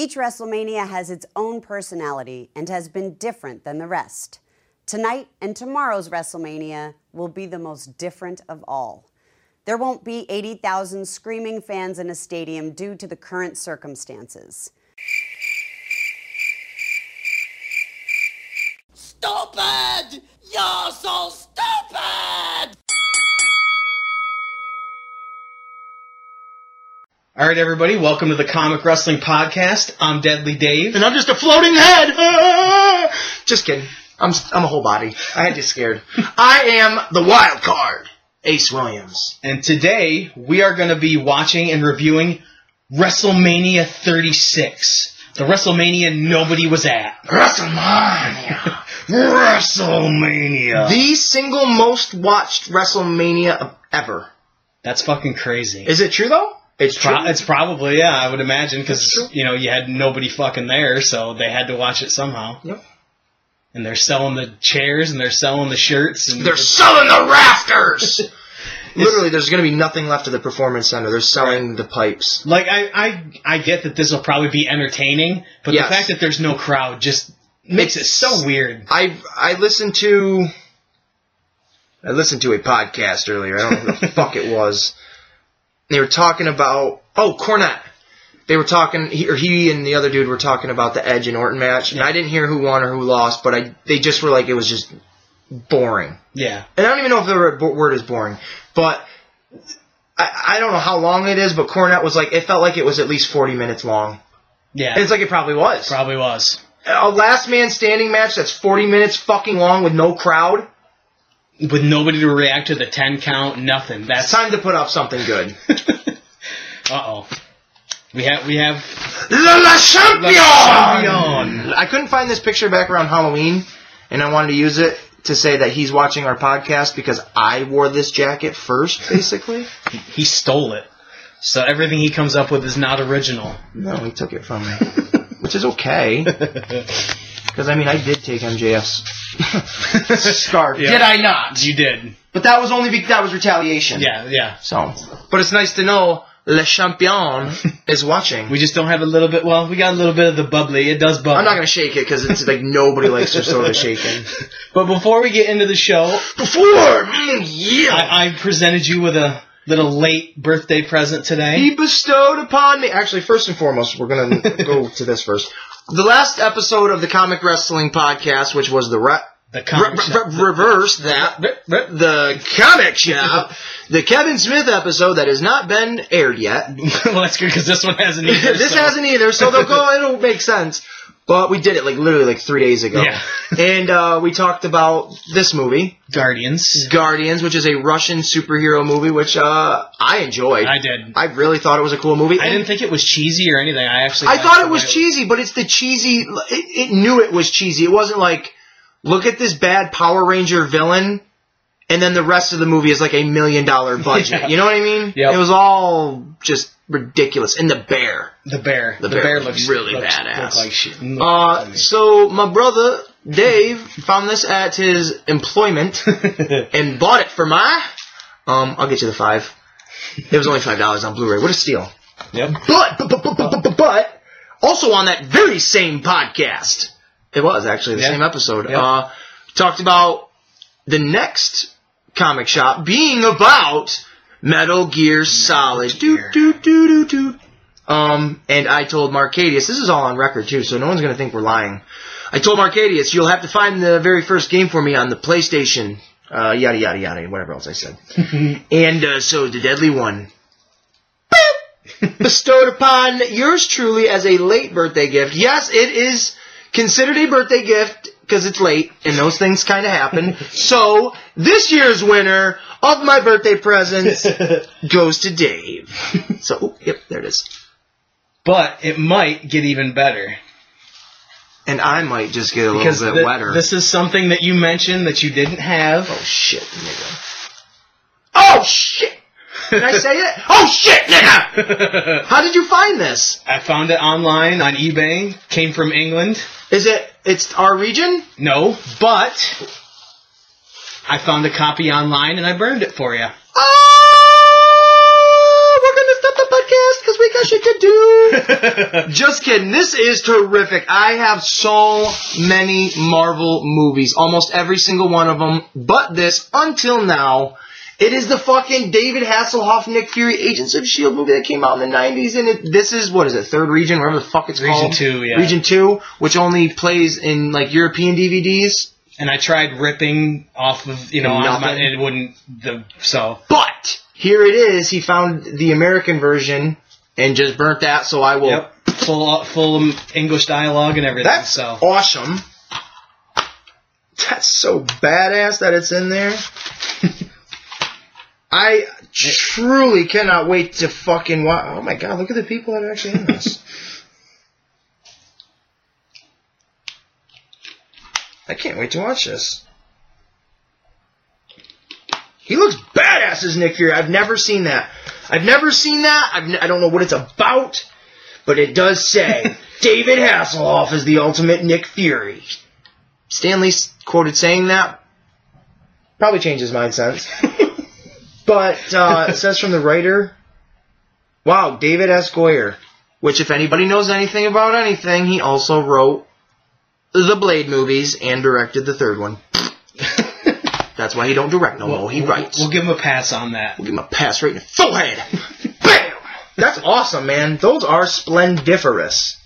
Each WrestleMania has its own personality and has been different than the rest. Tonight and tomorrow's WrestleMania will be the most different of all. There won't be 80,000 screaming fans in a stadium due to the current circumstances. Stupid! You're so stupid! All right, everybody, welcome to the Comic Wrestling Podcast. I'm Deadly Dave. And I'm just a floating head! Ah! Just kidding. I'm a whole body. I had you scared. I am the wild card, Ace Williams. And today, we are going to be watching and reviewing WrestleMania 36. The WrestleMania nobody was at. WrestleMania! WrestleMania! The single most watched WrestleMania ever. That's fucking crazy. Is it true, though? It's probably, yeah, I would imagine, because, you know, you had nobody fucking there, so they had to watch it somehow. Yep. And they're selling the chairs, and they're selling the shirts. And they're selling the rafters! Literally, there's going to be nothing left of the Performance Center. They're selling the pipes. Like, I get that this will probably be entertaining, but yes, the fact that there's no crowd just makes it so weird. I listened to a podcast earlier. I don't know who the fuck it was. They were talking about, Cornette. They were talking, he and the other dude were talking about the Edge and Orton match, and I didn't hear who won or who lost, but they just were like, it was just boring. Yeah. And I don't even know if the word is boring, but I don't know how long it is, but Cornette was like, it felt like it was at least 40 minutes long. Yeah. And it's like, it probably was. Probably was. A last man standing match that's 40 minutes fucking long with no crowd. With nobody to react to the 10 count, nothing. It's time to put up something good. Uh-oh. We have... La Champion! La Champion! I couldn't find this picture back around Halloween, and I wanted to use it to say that he's watching our podcast because I wore this jacket first, basically. He stole it. So everything he comes up with is not original. No, he took it from me. Which is okay. Because, I mean, I did take MJF's scarf. Yeah. Did I not? You did. But that was only because that was retaliation. Yeah. So, but it's nice to know Le Champion is watching. We just don't have a little bit. Well, we got a little bit of the bubbly. It does bubble. I'm not going to shake it because it's like nobody likes their soda shaking. But before we get into the show. I presented you with a little late birthday present today. He bestowed upon me. Actually, first and foremost, we're going to go to this first. The last episode of the Comic Wrestling Podcast, which was the Comic Shop, the Kevin Smith episode that has not been aired yet. Well, that's good because this one hasn't either. So they'll go, it'll make sense. But we did it literally 3 days ago. Yeah. And we talked about this movie. Guardians, which is a Russian superhero movie, which I enjoyed. I did. I really thought it was a cool movie. I didn't think it was cheesy or anything. I thought it was cheesy, but it's the cheesy... It knew it was cheesy. It wasn't like, look at this bad Power Ranger villain, and then the rest of the movie is like $1 million budget. Yeah. You know what I mean? Yep. It was all just... ridiculous. And the bear looks really badass. Looks like shit. So my brother Dave found this at his employment and bought it for my I'll get you the $5. It was only $5 on Blu-ray. What a steal. Yep. But also on that very same podcast, it was actually the same episode. Yep. Talked about the next Comic Shop being about Metal Gear Solid. And I told Marcadius, this is all on record too, so no one's going to think we're lying. I told Marcadius, you'll have to find the very first game for me on the PlayStation, yada yada yada, whatever else I said. And so the Deadly One bestowed upon yours truly as a late birthday gift. Yes, it is considered a birthday gift because it's late and those things kind of happen. So this year's winner of my birthday presents goes to Dave. So, there it is. But it might get even better. And I might just get a little bit wetter. This is something that you mentioned that you didn't have. Oh, shit, nigga. Oh, shit! Did I say it? Oh, shit, nigga! How did you find this? I found it online on eBay. Came from England. Is it... It's our region? No, but... I found a copy online, and I burned it for you. Oh, we're going to stop the podcast because we gosh, I could do. Just kidding. This is terrific. I have so many Marvel movies, almost every single one of them, but this, until now, it is the fucking David Hasselhoff, Nick Fury, Agents of S.H.I.E.L.D. movie that came out in the 90s, and this is Third Region, whatever the fuck it's called? Region 2, yeah. Region 2, which only plays in, like, European DVDs. And I tried ripping off of, so. But here it is. He found the American version and just burnt that, so I will. Yep. Full English dialogue and everything. That's so awesome. That's so badass that it's in there. I truly cannot wait to fucking watch. Oh my god, look at the people that are actually in this. I can't wait to watch this. He looks badass as Nick Fury. I've never seen that. I don't know what it's about, but it does say David Hasselhoff is the ultimate Nick Fury. Stan Lee's quoted saying that. Probably changed his mind since. But it says from the writer, wow, David S. Goyer, which if anybody knows anything about anything, he also wrote the Blade movies and directed the third one. That's why he don't direct no more. He writes. We'll give him a pass on that. We'll give him a pass right in the forehead. Bam! That's awesome, man. Those are splendiferous.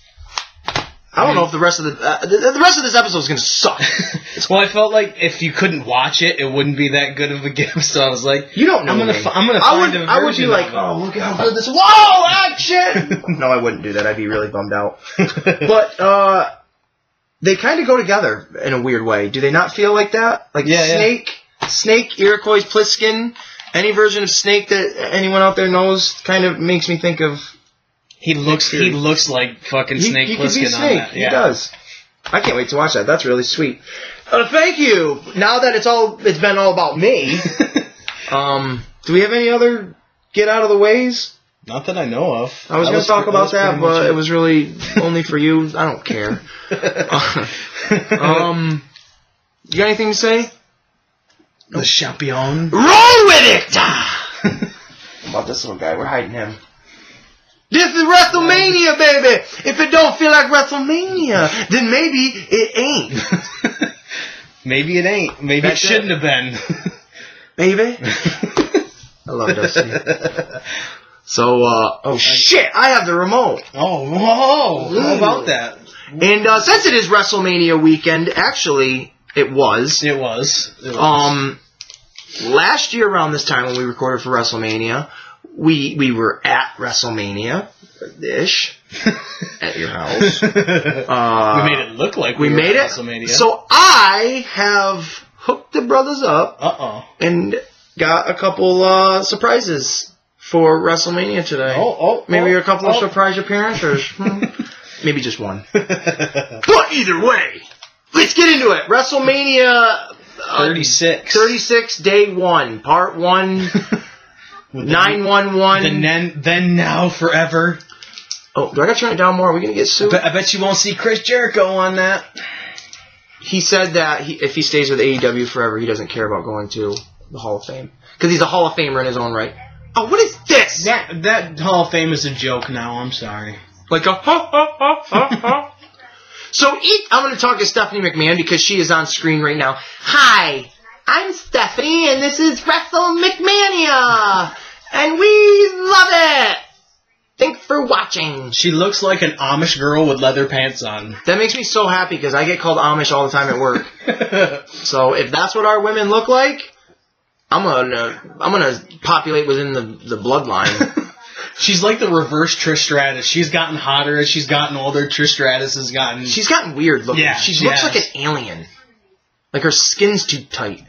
I don't know if the rest of the rest of this episode is going to suck. Well, I felt like if you couldn't watch it, it wouldn't be that good of a gift. So I was like, "You don't know me. I would be like, "Oh, look at how good this! Whoa, action!" No, I wouldn't do that. I'd be really bummed out. But they kind of go together in a weird way. Do they not feel like that? Like Snake, Iroquois, Plissken, any version of Snake that anyone out there knows kind of makes me think of. He looks like fucking Snake Plissken on that. Yeah. He does. I can't wait to watch that. That's really sweet. Thank you. Now that it's been all about me. Do we have any other get out of the ways? Not that I know of. I was going to talk about that, but it was really only for you. I don't care. You got anything to say? No. The champion. Roll with it. What about this little guy? We're hiding him. This is WrestleMania, baby! If it don't feel like WrestleMania, then maybe it ain't. Maybe it ain't. Maybe That's it shouldn't have been. Maybe. I love Dusty. So, shit, I have the remote. Oh, whoa. How about that? And since it is WrestleMania weekend, actually, it was. Last year around this time when we recorded for WrestleMania... We were at WrestleMania-ish at your house. We made it look like we were made at WrestleMania. So I have hooked the brothers up and got a couple surprises for WrestleMania today. Maybe a couple of surprise appearances. Maybe just one. But either way, let's get into it. WrestleMania 36, day one, part one. 911. Then now forever. Oh, do I gotta turn it down more? Are we gonna get sued? I bet you won't see Chris Jericho on that. He said that if he stays with AEW forever, he doesn't care about going to the Hall of Fame because he's a Hall of Famer in his own right. Oh, what is this? That Hall of Fame is a joke now. I'm sorry. Like a ha ha ha ha ha. I'm gonna talk to Stephanie McMahon because she is on screen right now. Hi. I'm Stephanie, and this is WrestleMania, and we love it! Thanks for watching. She looks like an Amish girl with leather pants on. That makes me so happy, because I get called Amish all the time at work. So if that's what our women look like, I'm gonna populate within the bloodline. She's like the reverse Trish Stratus. She's gotten hotter as she's gotten older. Trish Stratus has gotten... She's gotten weird looking. Yeah, she looks like an alien. Like her skin's too tight.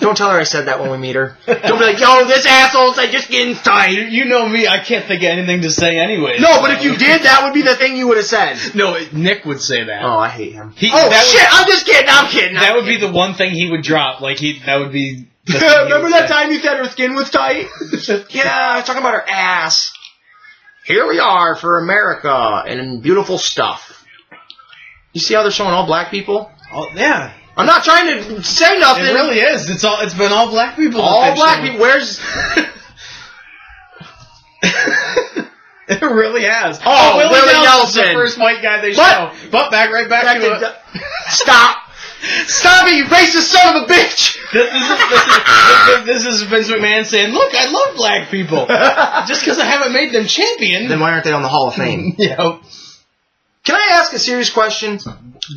Don't tell her I said that when we meet her. Don't be like, yo, this asshole said your skin's tight. You know me. I can't think of anything to say anyway. No, but if you did, that would be the thing you would have said. No, Nick would say that. Oh, I hate him. I'm just kidding. I'm kidding. That would be the one thing he would drop. Like, that would be... Remember that time you said her skin was tight? Yeah, I was talking about her ass. Here we are for America and beautiful stuff. You see how they're showing all black people? Oh, yeah. I'm not trying to say nothing. It really is. It's been all black people. All black people. Where's... It really has. Oh, Willie Nelson's the first white guy they show. But back to it. Stop. Stop it, you racist son of a bitch! This is Vince McMahon saying, look, I love black people. Just because I haven't made them champion. Then why aren't they on the Hall of Fame? Yeah. Can I ask a serious question?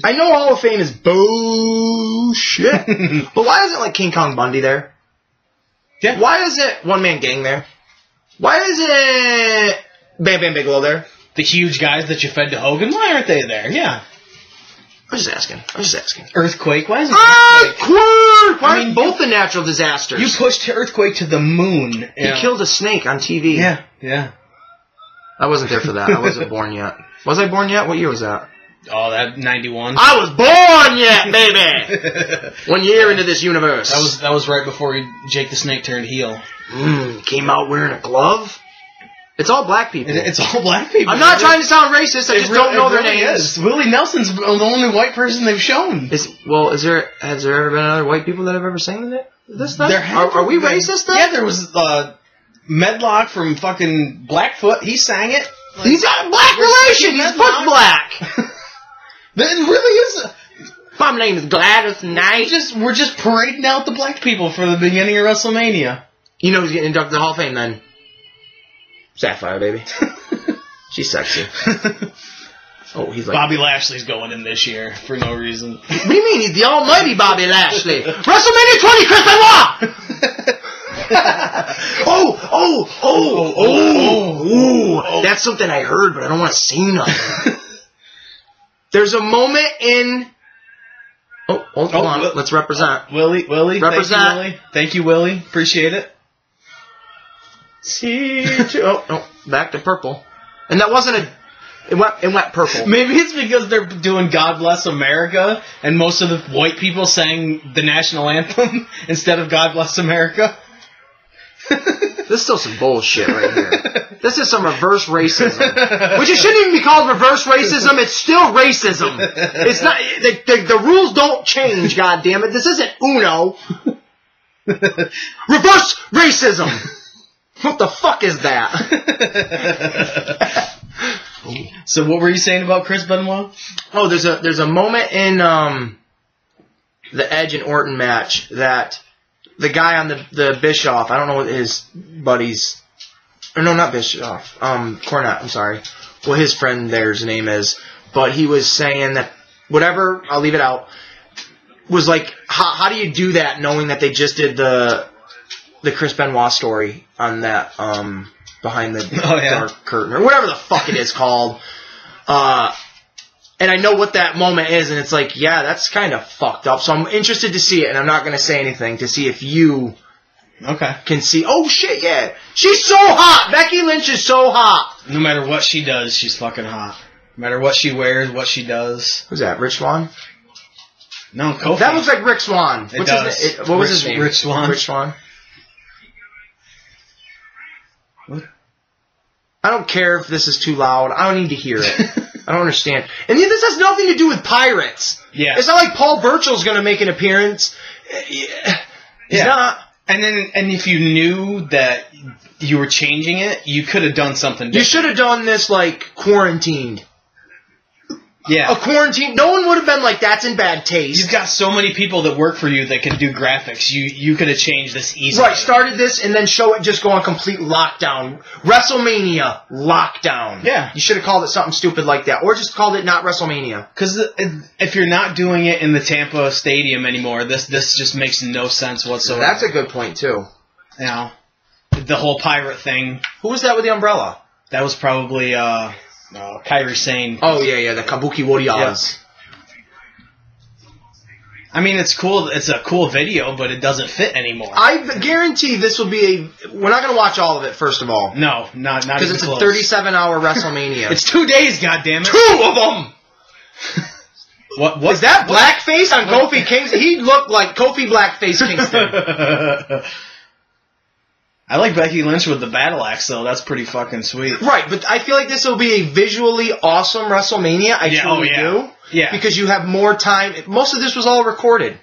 I know Hall of Fame is bullshit, but why isn't, like, King Kong Bundy there? Yeah. Why isn't One Man Gang there? Why isn't Bam Bam Bigelow there? The huge guys that you fed to Hogan, why aren't they there? Yeah. I'm just asking. I'm just asking. Earthquake? Why is it Earthquake? Why? I mean, both the natural disasters. You pushed Earthquake to the moon. Yeah. He killed a snake on TV. Yeah, yeah. I wasn't there for that. I wasn't born yet. Was I born yet? What year was that? Oh, that 91. I was born yet, baby! 1 year into this universe. That was right before Jake the Snake turned heel. Came out wearing a glove? It's all black people. It's all black people. I'm not trying to sound racist. I just don't know their names. Willie Nelson's the only white person they've shown. Has there ever been other white people that have ever sang this stuff? Are we racist then? Yeah, there was Medlock from fucking Blackfoot. He sang it. Like, he's got a black relation. He's book black. It really is. My name is Gladys Knight. We're just parading out the black people for the beginning of WrestleMania. You know who's getting inducted to the Hall of Fame then? Sapphire, baby. She's sexy. Oh, he's like... Bobby Lashley's going in this year for no reason. What do you mean? He's the almighty Bobby Lashley. WrestleMania 20, Chris Benoit! Oh. That's something I heard, but I don't want to say nothing. There's a moment in... Oh, hold on. Let's represent. Willie. Represent. Thank you, Willie. Appreciate it. Back to purple. And that wasn't a... It went purple. Maybe it's because they're doing God Bless America, and most of the white people sang the national anthem instead of God Bless America. This is still some bullshit right here. This is some reverse racism. Which it shouldn't even be called reverse racism. It's still racism. It's not... The rules don't change, goddammit. This isn't Uno. Reverse racism. What the fuck is that? So what were you saying about Chris Benoit? Oh, there's a moment in the Edge and Orton match that the guy on the Bischoff, I don't know what his buddies, or no, not Bischoff, Cornette, I'm sorry, well, his friend there's name is, but he was saying that whatever, I'll leave it out, was like, how do you do that knowing that they just did the Chris Benoit story on that Behind the Dark Curtain or whatever the fuck it is called. And I know what that moment is, and it's like, yeah, that's kind of fucked up. So I'm interested to see it, and I'm not going to say anything to see if you can see. Oh, shit, yeah. She's so hot. Becky Lynch is so hot. No matter what she does, she's fucking hot. No matter what she wears, what she does. Who's that, Rich Swann? No, Kofi. That looks like Rick Swann. What was his name? Rich Swann. Rich Swann. What? I don't care if this is too loud. I don't need to hear it. I don't understand. And this has nothing to do with pirates. Yeah. It's not like Paul Burchell's going to make an appearance. He's not. And if you knew that you were changing it, you could have done something different. You should have done this, like, quarantined. Yeah. A quarantine. No one would have been like, that's in bad taste. You've got so many people that work for you that can do graphics. You could have changed this easily. Right. Started this and then show it just go on complete lockdown. WrestleMania lockdown. Yeah. You should have called it something stupid like that. Or just called it not WrestleMania. Because if you're not doing it in the Tampa Stadium anymore, this just makes no sense whatsoever. That's a good point, too. Now, the whole pirate thing. Who was that with the umbrella? That was probably... Kairi Sane. Oh, yeah, the Kabuki Warriors. Yeah. I mean, it's cool. It's a cool video, but it doesn't fit anymore. I guarantee this will be a... We're not going to watch all of it, first of all. No, not even close. Because it's a 37-hour Wrestlemania. It's 2 days, goddammit. Two of them! What? Is that blackface on Kofi Kingston? He looked like Kofi Blackface Kingston. I like Becky Lynch with the battle axe, though. That's pretty fucking sweet. Right, but I feel like this will be a visually awesome WrestleMania. I truly do. Yeah. Because you have more time. Most of this was all recorded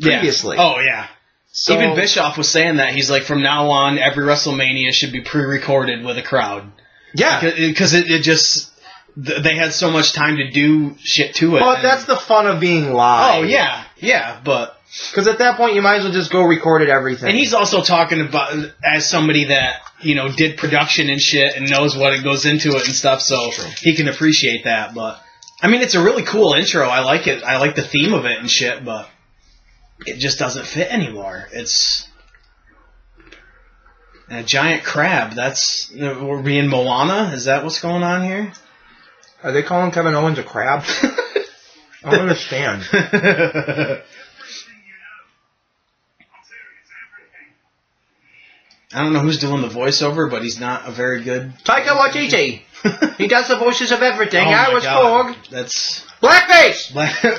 previously. Yeah. Oh, yeah. So, even Bischoff was saying that. He's like, from now on, every WrestleMania should be pre-recorded with a crowd. Yeah. Because it just... They had so much time to do shit to it. But that's the fun of being live. Oh, yeah. Yeah, but... Because at that point, you might as well just go record it, everything. And he's also talking about, as somebody that, you know, did production and shit and knows what it goes into it and stuff, so he can appreciate that. But, I mean, it's a really cool intro. I like it. I like the theme of it and shit, but it just doesn't fit anymore. It's... And a giant crab. That's... We're being Moana? Is that what's going on here? Are they calling Kevin Owens a crab? I don't understand. I don't know who's doing the voiceover, but he's not a very good... Taika Waititi! He does the voices of everything. Oh I was God. Borg. That's... Blackface!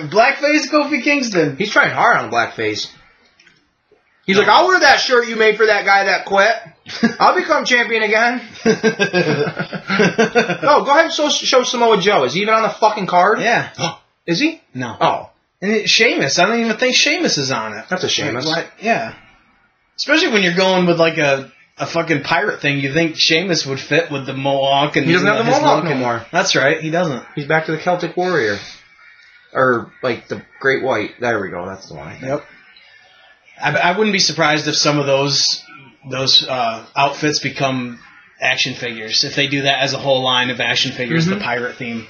Blackface Kofi Kingston. He's trying hard on blackface. He's like, I'll wear that shirt you made for that guy that quit. I'll become champion again. No, go ahead and show Samoa Joe. Is he even on the fucking card? Yeah. Is he? No. Oh. And Sheamus. I don't even think Sheamus is on it. That's a Sheamus. Like, yeah. Especially when you're going with like a fucking pirate thing, you think Sheamus would fit with the Mohawk. And he doesn't have the Mohawk no more. That's right. He doesn't. He's back to the Celtic Warrior. Or like the Great White. There we go. That's the one. I think. Yep. I wouldn't be surprised if some of those outfits become action figures. If they do that as a whole line of action figures, the pirate theme.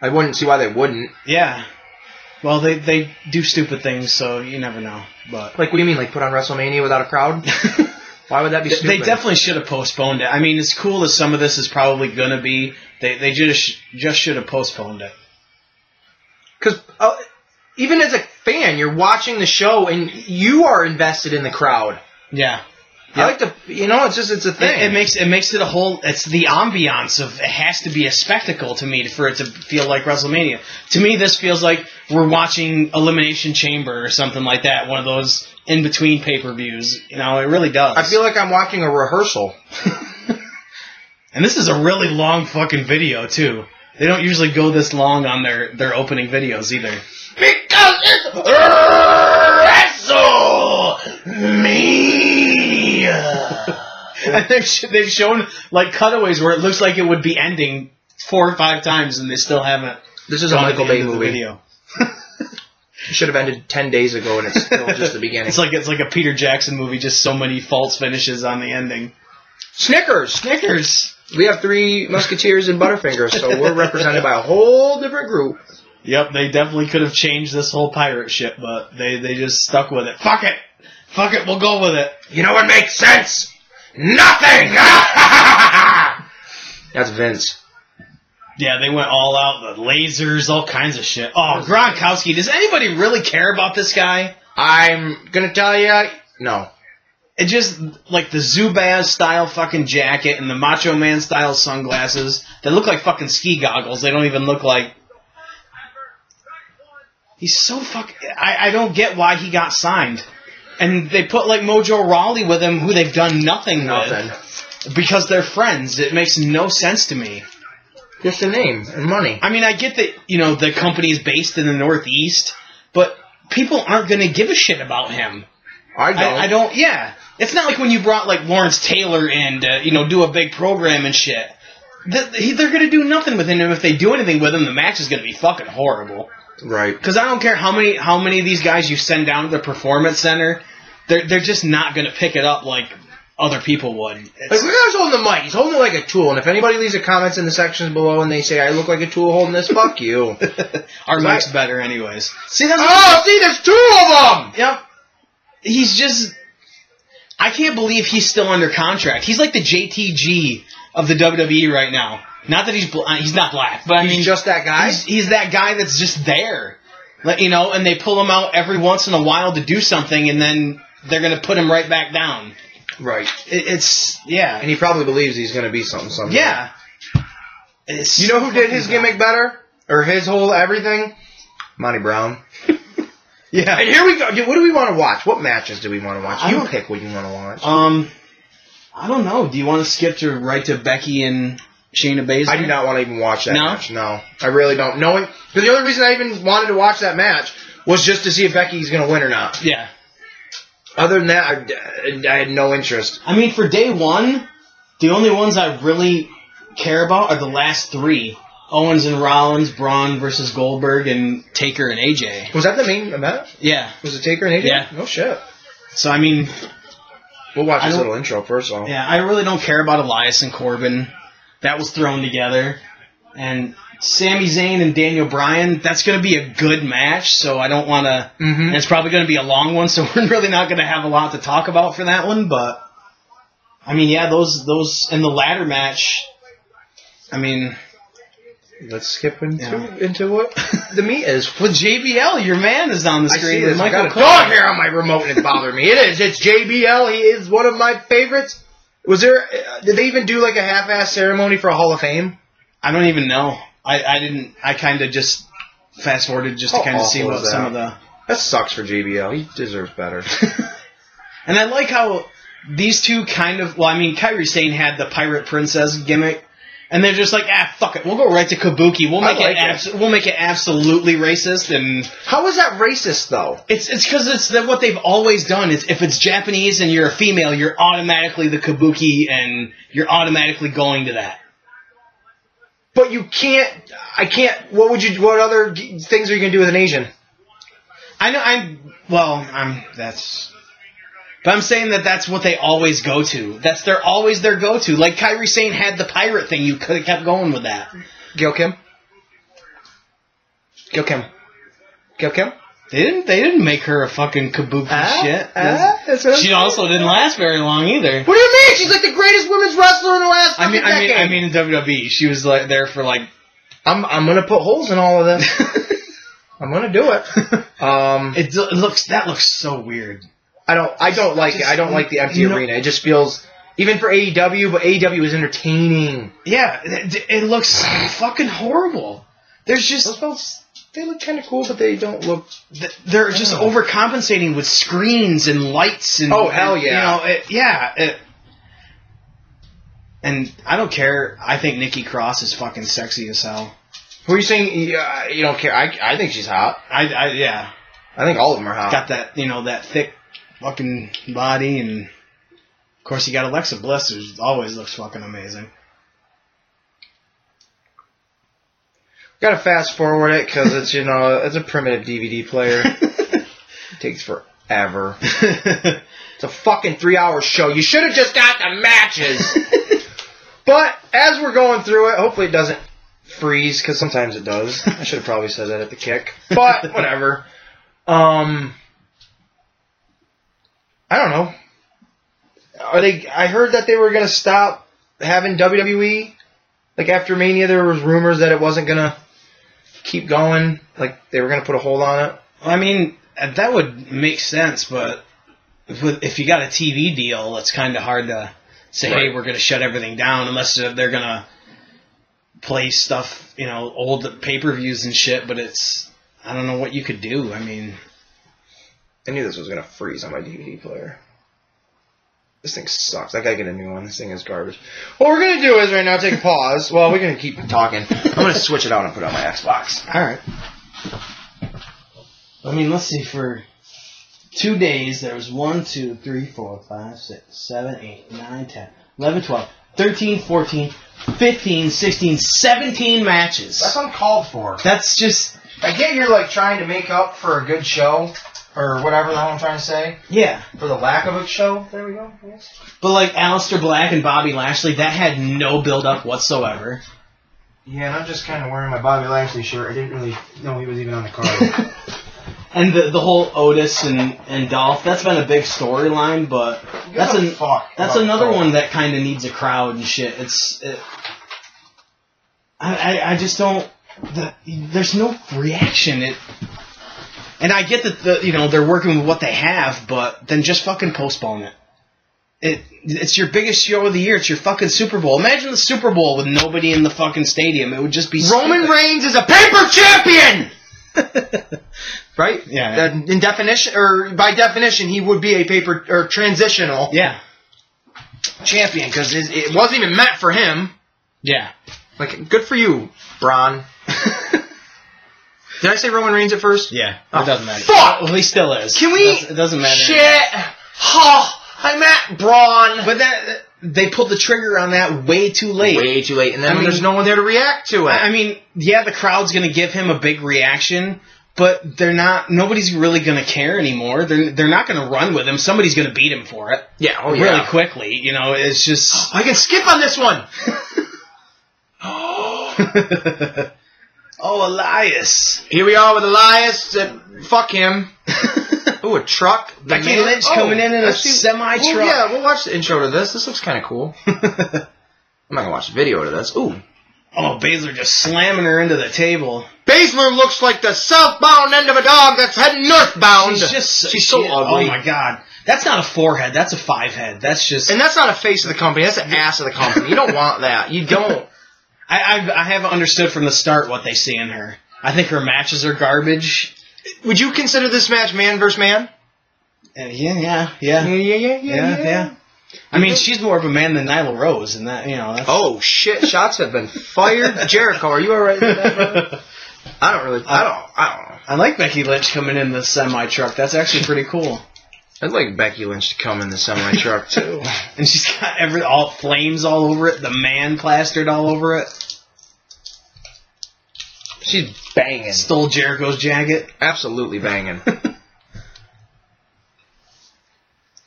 I wouldn't see why they wouldn't. Yeah. Well, they do stupid things, so you never know. But like, what do you mean? Like, put on WrestleMania without a crowd? Why would that be stupid? They definitely should have postponed it. I mean, as cool as some of this is probably going to be, they just should have postponed it. Because... even as a fan, you're watching the show and you are invested in the crowd. Yeah. I like to, you know, it's just, it's a thing. It makes it a whole, it's the ambiance of, it has to be a spectacle to me for it to feel like WrestleMania. To me, this feels like we're watching Elimination Chamber or something like that, one of those in-between pay-per-views. You know, it really does. I feel like I'm watching a rehearsal. And this is a really long fucking video, too. They don't usually go this long on their opening videos, either. Because it's WrestleMania. And they've shown like cutaways where it looks like it would be ending 4 or 5 times, and they still haven't. This is a Michael Bay movie. Video. It should have ended 10 days ago, and it's still just the beginning. It's like a Peter Jackson movie, just so many false finishes on the ending. Snickers. We have 3 Musketeers and Butterfingers, so we're represented by a whole different group. Yep, they definitely could have changed this whole pirate shit, but they just stuck with it. Fuck it, we'll go with it. You know what makes sense? Nothing! That's Vince. Yeah, they went all out, the lasers, all kinds of shit. Oh, Gronkowski, does anybody really care about this guy? I'm gonna tell you, no. It just, like, the Zubaz-style fucking jacket and the Macho Man-style sunglasses, they look like fucking ski goggles. They don't even look like... He's so fucking... I don't get why he got signed. And they put, like, Mojo Rawley with him, who they've done nothing with. Because they're friends. It makes no sense to me. Just a name and money. I mean, I get that, you know, the company is based in the Northeast, but people aren't going to give a shit about him. I don't. I don't, yeah. It's not like when you brought, like, Lawrence Taylor in to, you know, do a big program and shit. They're going to do nothing with him. If they do anything with him, the match is going to be fucking horrible. Right. Because I don't care how many of these guys you send down to the performance center, they're just not going to pick it up like other people would. Like, the guy's holding the mic. He's holding it like a tool. And if anybody leaves a comment in the sections below and they say, I look like a tool holding this, fuck you. Our mic's better anyways. See, there's 2 of them! Yep. He's just... I can't believe he's still under contract. He's like the JTG of the WWE right now. Not that he's not black, but I mean, just that guy. He's that guy that's just there, like, you know. And they pull him out every once in a while to do something, and then they're gonna put him right back down. Right. It's yeah. And he probably believes he's gonna be something. Someday. Yeah. It's you know who did his gimmick better, or his whole everything? Monty Brown. Yeah. And here we go. What do we want to watch? What matches do we want to watch? You pick what you want to watch. I don't know. Do you want to skip to right to Becky and Shayna Baszler? I do not want to even watch that match. No, I really don't. Knowing because the only reason I even wanted to watch that match was just to see if Becky's going to win or not. Yeah. Other than that, I had no interest. I mean, for day one, The only ones I really care about are the last three. Owens and Rollins, Braun versus Goldberg, and Taker and AJ. Was that the main event? Yeah. Was it Taker and AJ? Yeah. No shit. So, I mean... We'll watch this little intro first, though. Yeah, I really don't care about Elias and Corbin. That was thrown together. And Sami Zayn and Daniel Bryan, that's going to be a good match, so I don't want to... Mm-hmm. It's probably going to be a long one, so we're really not going to have a lot to talk about for that one, but... I mean, yeah, those and the ladder match, I mean... Let's skip into it. The meat is. Well, JBL, your man, is on the screen. I got a dog hair on my remote and it bothered me. It is. It's JBL. He is one of my favorites. Was there... Did they even do like a half-ass ceremony for a Hall of Fame? I don't even know. I didn't... I kind of just fast-forwarded just to kind of see what some of the... That sucks for JBL. He deserves better. And I like how these two kind of... Well, I mean, Kairi Sane had the Pirate Princess gimmick. And they're just like, fuck it, we'll go right to Kabuki. We'll make it absolutely racist. And how is that racist though? It's because it's what they've always done. Is if it's Japanese and you're a female, you're automatically the Kabuki, and you're automatically going to that. But you can't. I can't. What would you? What other things are you gonna do with an Asian? I know. But I'm saying that's what they always go to. That's always their go-to. Like Kairi Sane had the pirate thing. You could have kept going with that. Gil Kim? Gil Kim. Gil Kim? They didn't make her a fucking kabuki shit. She also didn't last very long either. What do you mean? She's like the greatest women's wrestler in the last decade. I mean in WWE. She was like there for like... I'm going to put holes in all of this. I'm going to do it. That looks so weird. I don't like it. I don't like the empty arena. It just feels, even for AEW, but AEW is entertaining. Yeah, it looks fucking horrible. There's just... Those belts, they look kind of cool, but they don't look... They're just overcompensating with screens and lights and... Oh, hell yeah. You know, and I don't care. I think Nikki Cross is fucking sexy as hell. Who are you saying you don't care? I think she's hot. Yeah. I think all of them are hot. Got that, that thick... fucking body, and of course you got Alexa Bliss, who always looks fucking amazing. Gotta fast forward it because it's it's a primitive DVD player. It takes forever. It's a fucking 3-hour show. You should have just got the matches. But as we're going through it, hopefully it doesn't freeze because sometimes it does. I should have probably said that at the kick, but whatever. I don't know. I heard that they were going to stop having WWE. Like, after Mania, there was rumors that it wasn't going to keep going. Like, they were going to put a hold on it. I mean, that would make sense, but if you got a TV deal, it's kind of hard to say, hey, we're going to shut everything down unless they're going to play stuff, old pay-per-views and shit, but I don't know what you could do. I mean... I knew this was going to freeze on my DVD player. This thing sucks. I got to get a new one. This thing is garbage. What we're going to do is right now take a pause. Well, we're going to keep talking. I'm going to switch it out and put it on my Xbox. All right. I mean, let's see. For 2 days, there was 1, 2, 3, 4, 5, 6, 7, 8, 9, 10, 11, 12, 13, 14, 15, 16, 17 matches. That's uncalled for. That's just... I get you're, trying to make up for a good show... Or whatever the hell I'm trying to say. Yeah. For the lack of a show. There we go. Yes. But Aleister Black and Bobby Lashley, that had no build-up whatsoever. Yeah, and I'm just kind of wearing my Bobby Lashley shirt. I didn't really know he was even on the card. And the whole Otis and Dolph, that's been a big storyline, but that's another one that kind of needs a crowd and shit. I just don't... There's no reaction. And I get that they're working with what they have, but then just fucking postpone it. It's your biggest show of the year. It's your fucking Super Bowl. Imagine the Super Bowl with nobody in the fucking stadium. It would just be Roman Reigns is a paper champion. Right? Yeah. In definition, or by definition, he would be a paper or transitional. Yeah. Champion, because it wasn't even meant for him. Yeah. Good for you, Braun. Did I say Roman Reigns at first? Yeah. It doesn't matter. Fuck! Well, he still is. It doesn't matter. Shit! Anymore. I meant Braun. But that... they pulled the trigger on that way too late. Way too late. And then there's no one there to react to it. I mean, yeah, the crowd's going to give him a big reaction, but they're not. Nobody's really going to care anymore. They're not going to run with him. Somebody's going to beat him for it. Yeah. Oh, really quickly. You know, it's just. I can skip on this one. Oh, Elias. Here we are with Elias. Fuck him. Ooh, a truck. Becky Lynch coming in a semi-truck. Ooh, yeah, we'll watch the intro to this. This looks kind of cool. I'm not going to watch the video to this. Ooh. Oh, Baszler just slamming her into the table. Baszler looks like the southbound end of a dog that's heading northbound. She's so ugly. Oh, my God. That's not a forehead. That's a five-head. That's just... And that's not a face of the company. That's an ass of the company. You don't want that. You don't. I haven't understood from the start what they see in her. I think her matches are garbage. Would you consider this match man versus man? Yeah. I mean, she's more of a man than Nyla Rose, and that, you know. That's... Oh shit! Shots have been fired. Jericho, are you all right with that, brother? I don't know. I like Becky Lynch coming in the semi truck. That's actually pretty cool. I'd like Becky Lynch to come in the semi truck too. And she's got all flames all over it. The man plastered all over it. She's banging. Stole Jericho's jacket. Absolutely banging.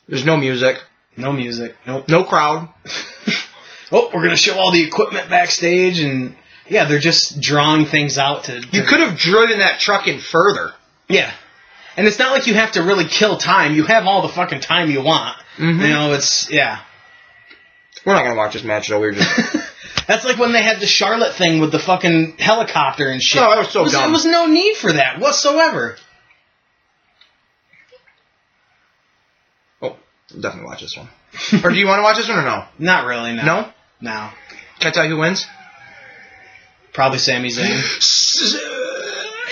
There's no music. No music. Nope. No crowd. Oh, we're going to show all the equipment backstage. And, yeah, they're just drawing things out to... You could have driven that truck in further. Yeah. And it's not like you have to really kill time. You have all the fucking time you want. Mm-hmm. You know, it's... Yeah. We're not going to watch this match, though. We're just... That's like when they had the Charlotte thing with the fucking helicopter and shit. Oh, that was so dumb. There was no need for that whatsoever. Oh, definitely watch this one. Or do you want to watch this one or no? Not really, no. No? No. Can I tell you who wins? Probably Sami Zayn.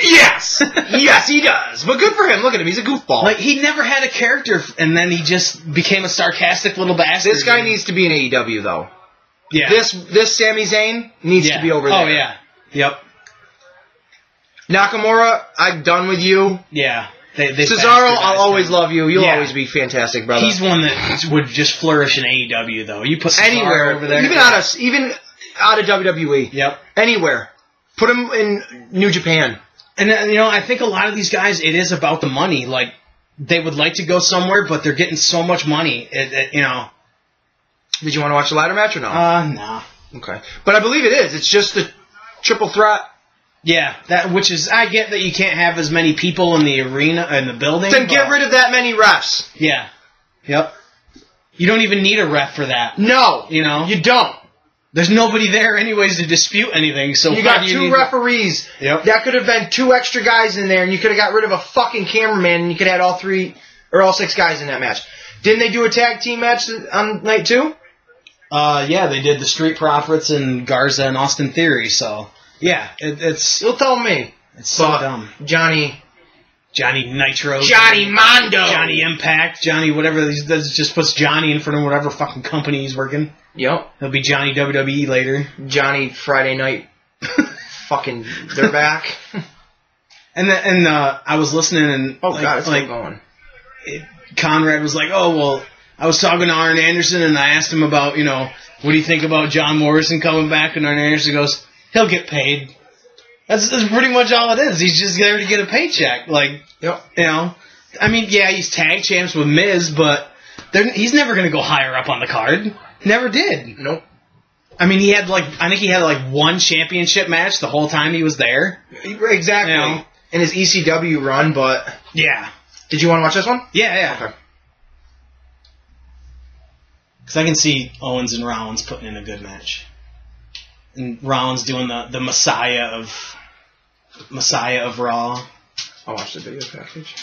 Yes! Yes, he does. But good for him. Look at him. He's a goofball. Like, he never had a character, and then he just became a sarcastic little bastard. This guy needs to be in AEW, though. Yeah. This Sami Zayn needs to be over there. Oh, yeah. Yep. Nakamura, I'm done with you. Yeah. They Cesaro, I'll always love you. You'll always be fantastic, brother. He's one that would just flourish in AEW, though. You put Cesaro anywhere over there. Even out of WWE. Yep. Anywhere. Put him in New Japan. And, you know, I think a lot of these guys, it is about the money. Like, they would like to go somewhere, but they're getting so much money, you know. Did you want to watch the ladder match or no? No. Okay. But I believe it is. It's just the triple threat. Yeah, I get that you can't have as many people in the arena, in the building. Then get rid of that many refs. Yeah. Yep. You don't even need a ref for that. No. You know? You don't. There's nobody there anyways to dispute anything, so... You got two referees. Yep. That could have been two extra guys in there, and you could have got rid of a fucking cameraman, and you could have had all six guys in that match. Didn't they do a tag team match on night two? Yeah, they did the Street Profits and Garza and Austin Theory, so... Yeah, it's... You'll tell me. It's so dumb. Johnny Nitro. Johnny Mondo. Johnny Impact. Johnny whatever. This just puts Johnny in front of whatever fucking company he's working. Yep. He'll be Johnny WWE later. Johnny Friday Night. Fucking... They're back. And I was listening and... Oh, God, it's still going. Conrad was like, oh, well... I was talking to Arn Anderson, and I asked him about, you know, what do you think about John Morrison coming back? And Arn Anderson goes, he'll get paid. That's pretty much all it is. He's just there to get a paycheck. Like, you know, I mean, yeah, he's tag champs with Miz, but he's never going to go higher up on the card. Never did. Nope. I mean, I think he had one championship match the whole time he was there. Exactly. You know? In his ECW run, but... Yeah. Did you want to watch this one? Yeah. Okay. Because I can see Owens and Rollins putting in a good match. And Rollins doing the Messiah of Raw. I'll watch the video package.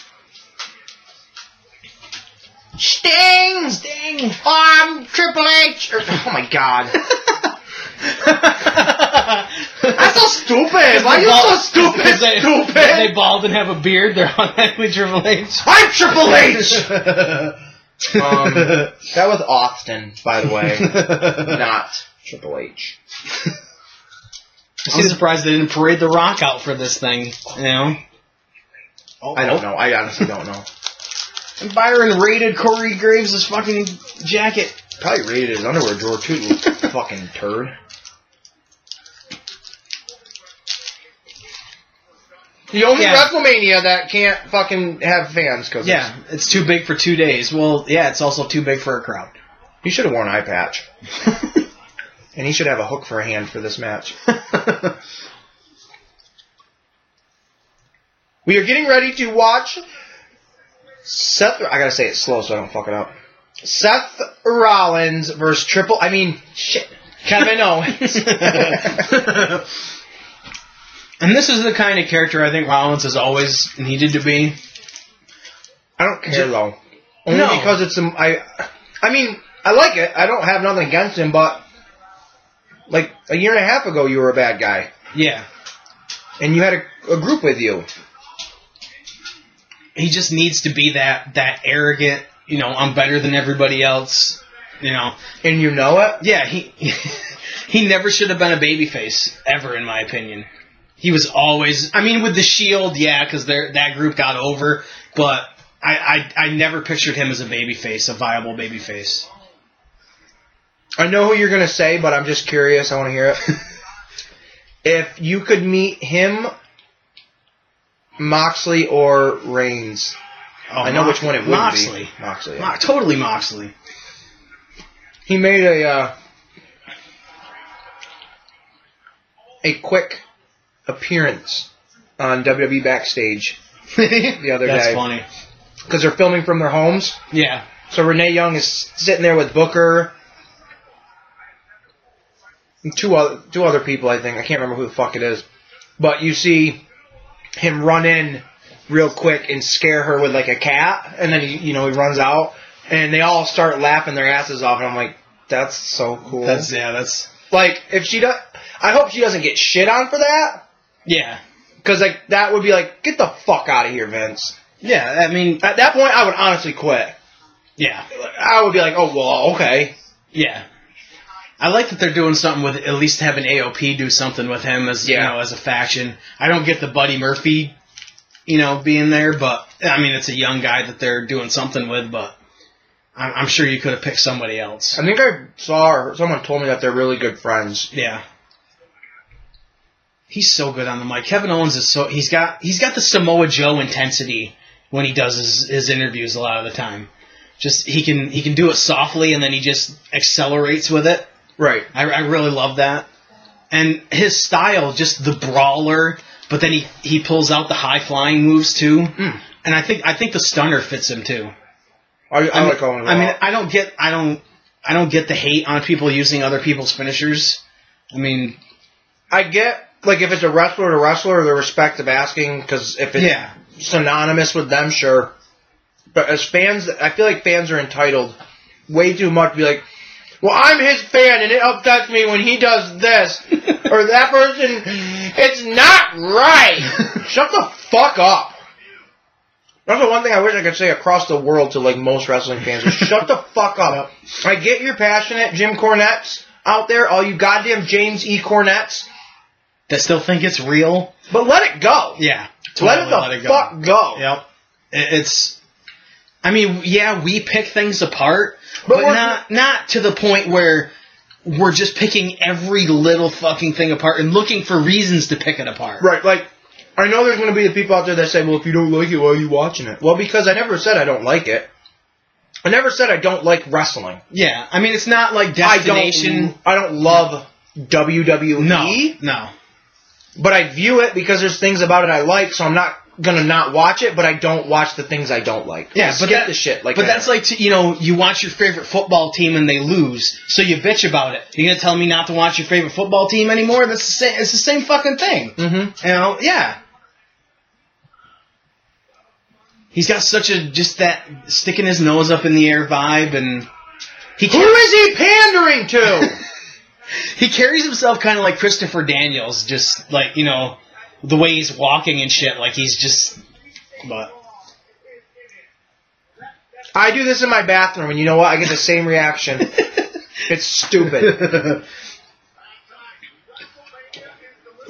Sting! I'm Triple H! Oh my God. That's so stupid! Why are you so stupid? Stupid! They bald and have a beard, they're automatically Triple H. I'm Triple H! That was Austin, by the way, not Triple H. I'm surprised they didn't parade The Rock out for this thing, you know? Oh, I don't know. I honestly don't know. And Byron raided Corey Graves' fucking jacket. Probably raided his underwear drawer too, fucking turd. The only WrestleMania that can't fucking have fans because it's too big for 2 days. Well, yeah, it's also too big for a crowd. He should have worn an eye patch, and he should have a hook for a hand for this match. We are getting ready to watch Seth. I gotta say it slow so I don't fuck it up. Seth Rollins versus Kevin Owens. And this is the kind of character I think Rollins has always needed to be. I don't care though. Only because it's I like it. I don't have nothing against him, but like a year and a half ago you were a bad guy. Yeah. And you had a group with you. He just needs to be that arrogant, I'm better than everybody else, And you know it? Yeah, he never should have been a babyface, ever, in my opinion. He was always, with the Shield, because that group got over, but I never pictured him as a babyface, a viable babyface. I know who you're going to say, but I'm just curious. I want to hear it. If you could meet him, Moxley, or Reigns. Oh, I know which one it would be. Moxley. Yeah. Totally Moxley. He made a quick appearance on WWE Backstage the other day. That's funny. Because they're filming from their homes. Yeah. So Renee Young is sitting there with Booker and two other people, I think. I can't remember who the fuck it is. But you see him run in real quick and scare her with like a cat, and then he runs out, and they all start laughing their asses off, and I'm like, that's so cool. That's like if she does. I hope she doesn't get shit on for that. Yeah, because like that would be like, get the fuck out of here, Vince. Yeah, at that point I would honestly quit. Yeah, I would be like, oh well, okay. Yeah, I like that they're doing something with at least having AOP do something with him as as a faction. I don't get the Buddy Murphy. Being there, but it's a young guy that they're doing something with, but I'm sure you could have picked somebody else. I think I saw, or someone told me that they're really good friends. Yeah. He's so good on the mic. Kevin Owens is so, he's got the Samoa Joe intensity when he does his interviews a lot of the time. Just, he can do it softly and then he just accelerates with it. Right. I really love that. And his style, just the brawler. But then he pulls out the high flying moves too, and I think the stunner fits him too. I like Owen. I don't get the hate on people using other people's finishers. I get like if it's a wrestler to wrestler, the respect of asking because if it's synonymous with them, sure. But as fans, I feel like fans are entitled way too much to be like, well, I'm his fan and it upsets me when he does this. Or that person, it's not right. Shut the fuck up. That's the one thing I wish I could say across the world to like most wrestling fans. Is shut the fuck up. I get you're passionate, Jim Cornettes out there, all you goddamn James E. Cornettes that still think it's real. But let it go. Yeah, totally let it go. Yep. It's. We pick things apart, but not to the point where. We're just picking every little fucking thing apart and looking for reasons to pick it apart. Right, like, I know there's going to be the people out there that say, well, if you don't like it, why are you watching it? Well, because I never said I don't like it. I never said I don't like wrestling. Yeah, it's not like Destination. I don't love WWE. No. But I view it because there's things about it I like, so I'm not going to not watch it, but I don't watch the things I don't like. Yeah, but skip the shit like that. But that's like, you watch your favorite football team and they lose, so you bitch about it. You're going to tell me not to watch your favorite football team anymore? That's the same. It's the same fucking thing. Mm-hmm. Yeah. He's got such a, just that sticking his nose up in the air vibe, and who is he pandering to? He carries himself kind of like Christopher Daniels, just like, the way he's walking and shit, like he's just. But I do this in my bathroom, and you know what? I get the same reaction. It's stupid.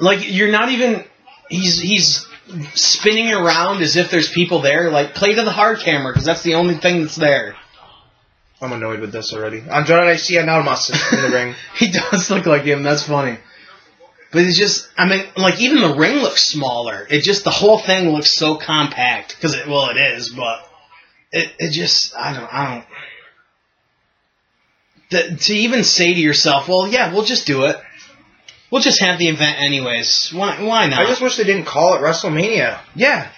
Like you're not even. He's spinning around as if there's people there. Like play to the hard camera because that's the only thing that's there. I'm annoyed with this already. I'm John and I see Almas in the ring. He does look like him. That's funny. But it's just, I mean, like, even the ring looks smaller. It just, the whole thing looks so compact. Because, well, it is, but it just, I don't. To even say to yourself, well, yeah, we'll just do it. We'll just have the event anyways. Why not? I just wish they didn't call it WrestleMania. Yeah.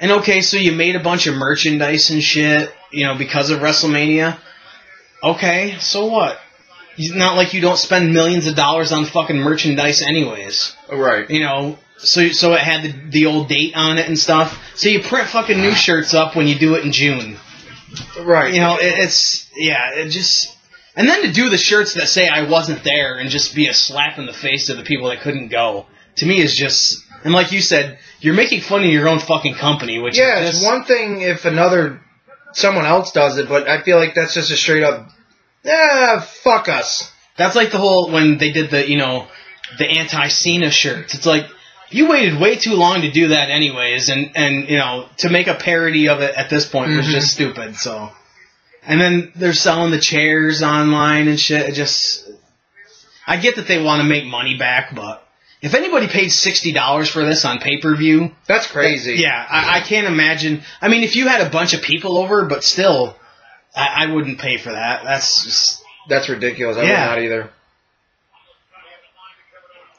And okay, so you made a bunch of merchandise and shit, you know, because of WrestleMania. Okay, so what? It's not like you don't spend millions of dollars on fucking merchandise anyways. Right. You know, so it had the old date on it and stuff. So you print fucking new shirts up when you do it in June. Right. You know, it just... And then to do the shirts that say I wasn't there and just be a slap in the face to the people that couldn't go, to me is just... And like you said, you're making fun of your own fucking company, which yeah, is... Yeah, it's one thing if someone else does it, but I feel like that's just a straight up, fuck us. That's like the whole, when they did the, you know, the anti-Cena shirts. It's like, you waited way too long to do that anyways, and you know, to make a parody of it at this point was just stupid, so... And then they're selling the chairs online and shit. It just... I get that they want to make money back, but... If anybody paid $60 for this on pay-per-view... That's crazy. Yeah, I can't imagine... I mean, if you had a bunch of people over, but still, I wouldn't pay for that. That's just... That's ridiculous. I would not either.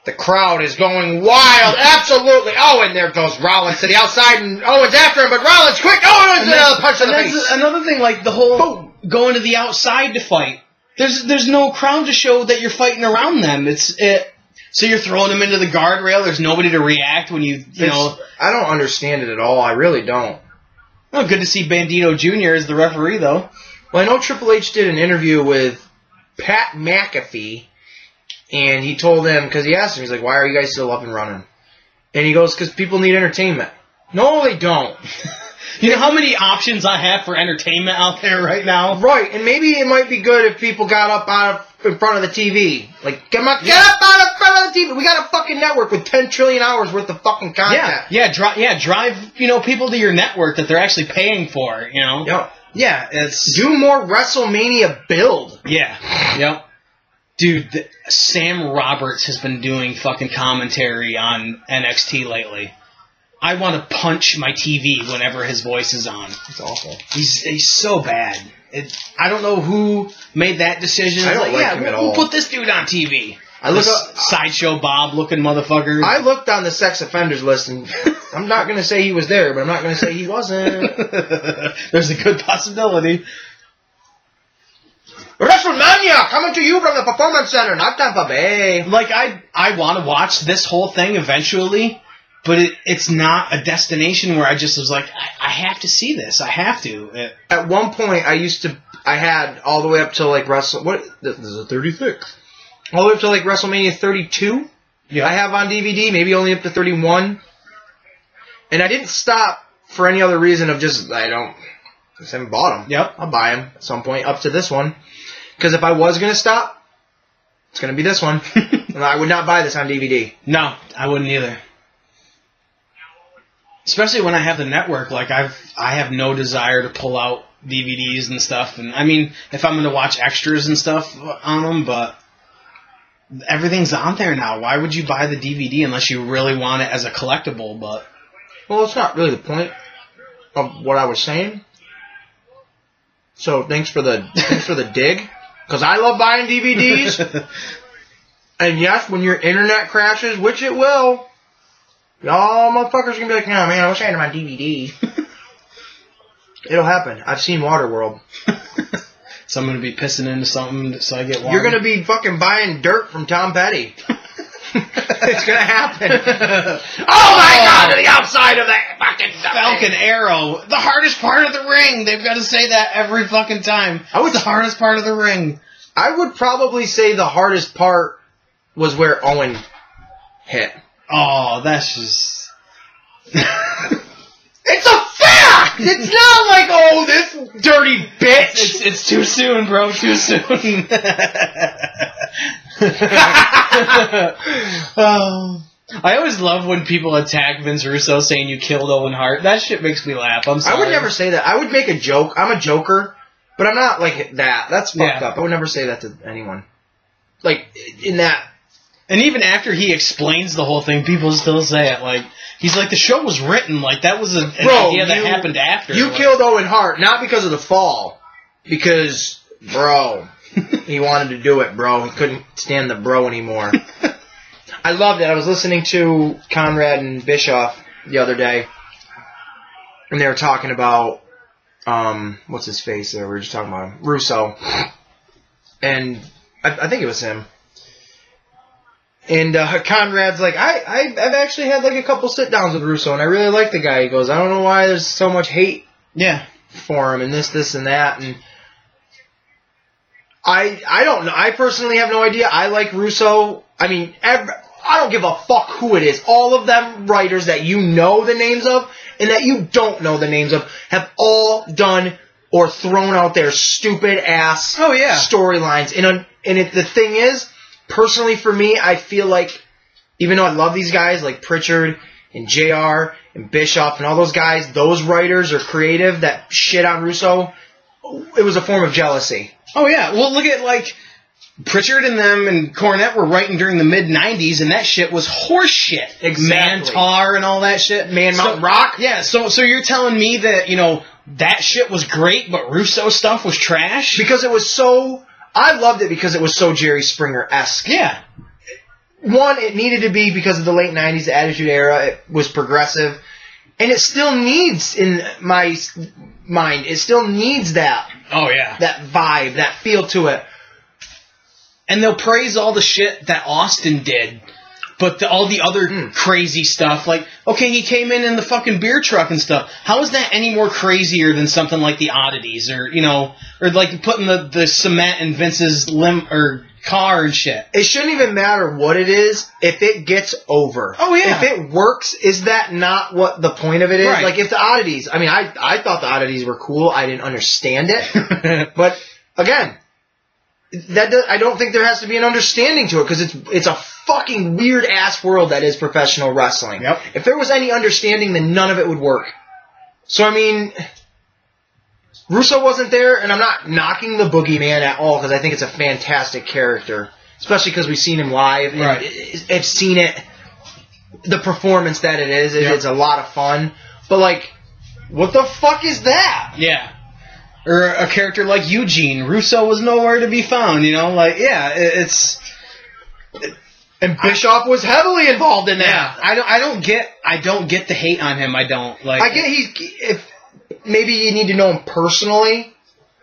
The crowd is going wild. Absolutely. Oh, and there goes Rollins to the outside, and Owens after him, but Rollins, quick! Owens! Punch in the face. That's another thing, like the whole going to the outside to fight. There's no crowd to show that you're fighting around them. So you're throwing them into the guardrail. There's nobody to react when you know. I don't understand it at all. I really don't. Well, good to see Bandito Jr. as the referee, though. Well, I know Triple H did an interview with Pat McAfee, and he told him, because he asked him, he's like, why are you guys still up and running? And he goes, because people need entertainment. No, they don't. You know how many options I have for entertainment out there right now? Right, and maybe it might be good if people got up in front of the TV. Like, get up out of front of the TV. We got a fucking network with 10 trillion hours worth of fucking content. Drive, you know, people to your network that they're actually paying for, you know? Yep. Yeah, do more WrestleMania build. Yeah, yep. Dude, Sam Roberts has been doing fucking commentary on NXT lately. I want to punch my TV whenever his voice is on. It's awful. He's so bad. I don't know who made that decision. I don't like him at all. Who put this dude on TV? Sideshow Bob looking motherfucker. I looked on the sex offenders list, and I'm not going to say he was there, but I'm not going to say he wasn't. There's a good possibility. WrestleMania coming to you from the Performance Center, not Tampa Bay. Like, I want to watch this whole thing eventually. But it's not a destination where I just was like, I have to see this. I have to. At one point, I had all the way up to like this is a 36. All the way up to like WrestleMania 32. Yeah. I have on DVD, maybe only up to 31. And I didn't stop for any other reason of I just haven't bought them. Yep. I'll buy them at some point up to this one. Because if I was going to stop, it's going to be this one. And I would not buy this on DVD. No, I wouldn't either. Especially when I have the network, like I have no desire to pull out DVDs and stuff. And I mean, if I'm going to watch extras and stuff on them, but everything's on there now. Why would you buy the DVD unless you really want it as a collectible? But well, it's not really the point of what I was saying. So thanks for the dig, because I love buying DVDs. And yes, when your internet crashes, which it will. Y'all motherfuckers are going to be like, no, man, I wish I had my DVD. It'll happen. I've seen Waterworld. So I'm going to be pissing into something so I get water. You're going to be fucking buying dirt from Tom Petty. It's going to happen. Oh, my God, to the outside of that fucking Falcon Arrow. The hardest part of the ring. They've got to say that every fucking time. It's the hardest part of the ring. I would probably say the hardest part was where Owen hit. Oh, that's just... It's a fact! It's not like, oh, this dirty bitch! It's too soon, bro, too soon. I always love when people attack Vince Russo saying you killed Owen Hart. That shit makes me laugh. I'm sorry. I would never say that. I would make a joke. I'm a joker, but I'm not like that. That's fucked up. I would never say that to anyone. Like, in that... And even after he explains the whole thing, people still say it. Like, he's like, the show was written. Like, that was an idea that happened after. You killed Owen Hart, not because of the fall. Because, bro, he wanted to do it, bro. He couldn't stand the bro anymore. I loved it. I was listening to Conrad and Bischoff the other day, and they were talking about, what's his face there? We were just talking about him. Russo. And I think it was him. And Conrad's like, I've actually had like a couple sit-downs with Russo, and I really like the guy. He goes, I don't know why there's so much hate for him, and this, and that. And I don't know. I personally have no idea. I like Russo. I mean, I don't give a fuck who it is. All of them writers that you know the names of and that you don't know the names of have all done or thrown out their stupid-ass storylines. And the thing is, personally for me, I feel like, even though I love these guys like Pritchard and JR and Bischoff and all those guys, those writers or creative that shit on Russo, it was a form of jealousy. Oh, yeah. Well, look at, like... Pritchard and them and Cornette were writing during the mid-90s, and that shit was horseshit. Exactly. Mantar and all that shit. Mountain Rock. Yeah, so you're telling me that, you know, that shit was great, but Russo stuff was trash? Because it was so... I loved it because it was so Jerry Springer-esque. Yeah. One, it needed to be because of the late 90s, the Attitude Era. It was progressive. And it still needs, in my mind, it still needs that. Oh, yeah. That vibe, that feel to it. And they'll praise all the shit that Austin did, but all the other crazy stuff, like, okay, he came in the fucking beer truck and stuff. How is that any more crazier than something like the Oddities, or, you know, or like putting the cement in Vince's car and shit? It shouldn't even matter what it is if it gets over. Oh, yeah. If it works, is that not what the point of it is? Right. Like, if the Oddities, I mean, I thought the Oddities were cool. I didn't understand it. But, again... I don't think there has to be an understanding to it, because it's a fucking weird-ass world that is professional wrestling. Yep. If there was any understanding, then none of it would work. So, I mean, Russo wasn't there, and I'm not knocking the Boogeyman at all, because I think it's a fantastic character, especially because we've seen him live. Right. And I've seen it, the performance that it is. It's a lot of fun. But, like, what the fuck is that? Yeah. Or a character like Eugene. Russo was nowhere to be found, you know? Like, yeah, it's... And Bischoff was heavily involved in that. Yeah. I don't get the hate on him. I don't. Like, I get maybe you need to know him personally,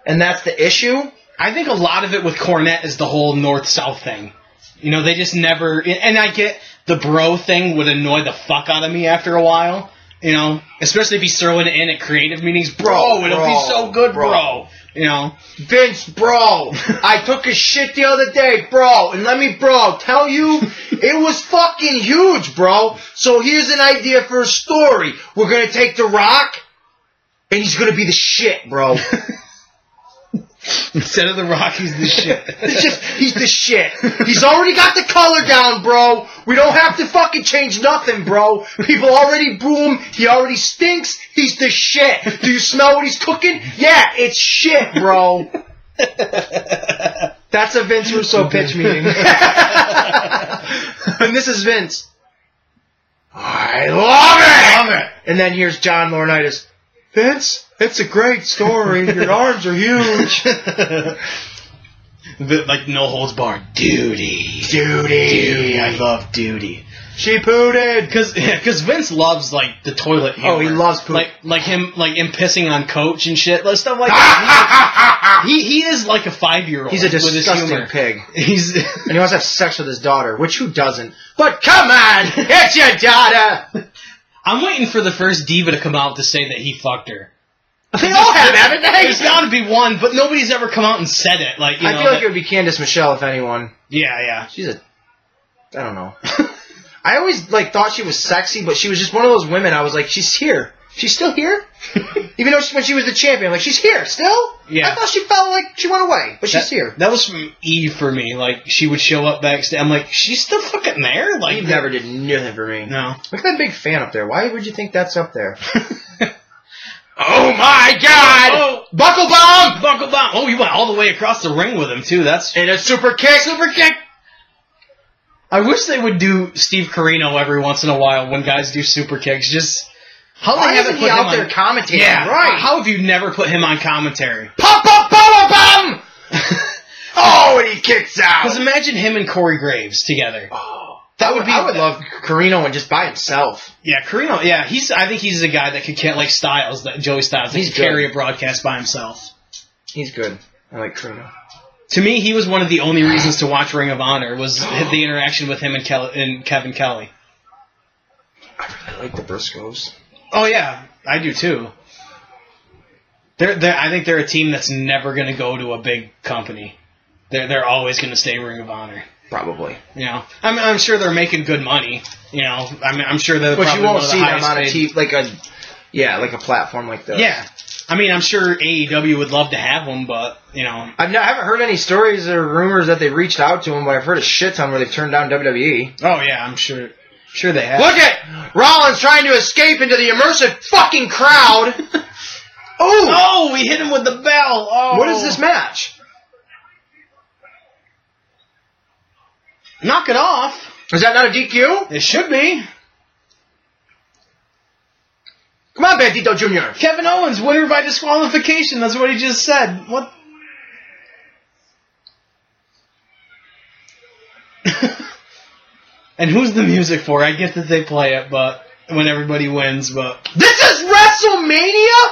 and that's the issue. I think a lot of it with Cornette is the whole North-South thing. You know, they just never... And I get the bro thing would annoy the fuck out of me after a while. You know, especially if he's throwing it in at creative meetings. Bro, it'll be so good, bro. You know. Vince, bro, I took a shit the other day, bro. And let me, bro, tell you, it was fucking huge, bro. So here's an idea for a story. We're going to take The Rock, and he's going to be the shit, bro. Instead of The Rock, he's the shit. He's the shit. He's already got the color down, bro. We don't have to fucking change nothing, bro. People already boo him. He already stinks. He's the shit. Do you smell what he's cooking? Yeah, it's shit, bro. That's a Vince Russo pitch meeting. And this is Vince. I love it. Love it. And then here's John Laurinaitis. Vince, it's a great story. Your arms are huge. Like, no holds barred. Duty. Duty. Duty. I love Duty. She pooted. Because Vince loves, like, the toilet humor. Oh, he loves poop. Like him pissing on Coach and shit. Like, stuff like that. He is like a 5-year-old. He's a disgusting pig. And he wants to have sex with his daughter, which who doesn't? But come on! It's your daughter! I'm waiting for the first diva to come out to say that he fucked her. They all have, haven't they? There's gotta be one, but nobody's ever come out and said it. Like, you know, I feel like it would be Candice Michelle, if anyone. Yeah, yeah. She's a... I don't know. I always, like, thought she was sexy, but she was just one of those women. I was like, she's here. She's still here? Even though when she was the champion, like, she's here still? Yeah. I thought she felt like she went away, but she's here. That was from Eve for me. Like, she would show up backstage. I'm like, she's still fucking there? Like, Eve never did nothing for me. No. Look at that big fan up there. Why would you think that's up there? Oh, my God! Oh, oh. Buckle bomb! Buckle bomb! Oh, you went all the way across the ring with him, too. That's... And a super kick! Super kick! I wish they would do Steve Corino every once in a while when guys do super kicks. Just... Why haven't he out there commentating? Yeah, right. How have you never put him on commentary? Pop, pop, pop, pop! Oh, and he kicks out. Because imagine him and Corey Graves together. Oh, that would be. I would love Corino and just by himself. Yeah, Corino. Yeah, he's. I think he's the guy that could like Styles, that Joey Styles. He's carry a broadcast by himself. He's good. I like Corino. To me, he was one of the only reasons to watch Ring of Honor was the interaction with him and Kevin Kelly. I really like the Briscoes. Oh, yeah. I do, too. I think they're a team that's never going to go to a big company. They're always going to stay Ring of Honor. Probably. You know? I'm sure they're making good money. You know? I'm sure they're probably one of the highest paid. But you won't see them on a team, like a... Yeah, like a platform like this. Yeah. I mean, I'm sure AEW would love to have them, but, you know... I haven't heard any stories or rumors that they've reached out to them, but I've heard a shit ton where they've turned down WWE. Oh, yeah, I'm sure... Sure they have. Look at Rollins trying to escape into the immersive fucking crowd. Oh, we hit him with the bell. Oh. What is this match? Knock it off. Is that not a DQ? It should be. Come on, Bandito Jr. Kevin Owens, winner by disqualification. That's what he just said. What? And who's the music for? I get that they play it, but when everybody wins, but this is WrestleMania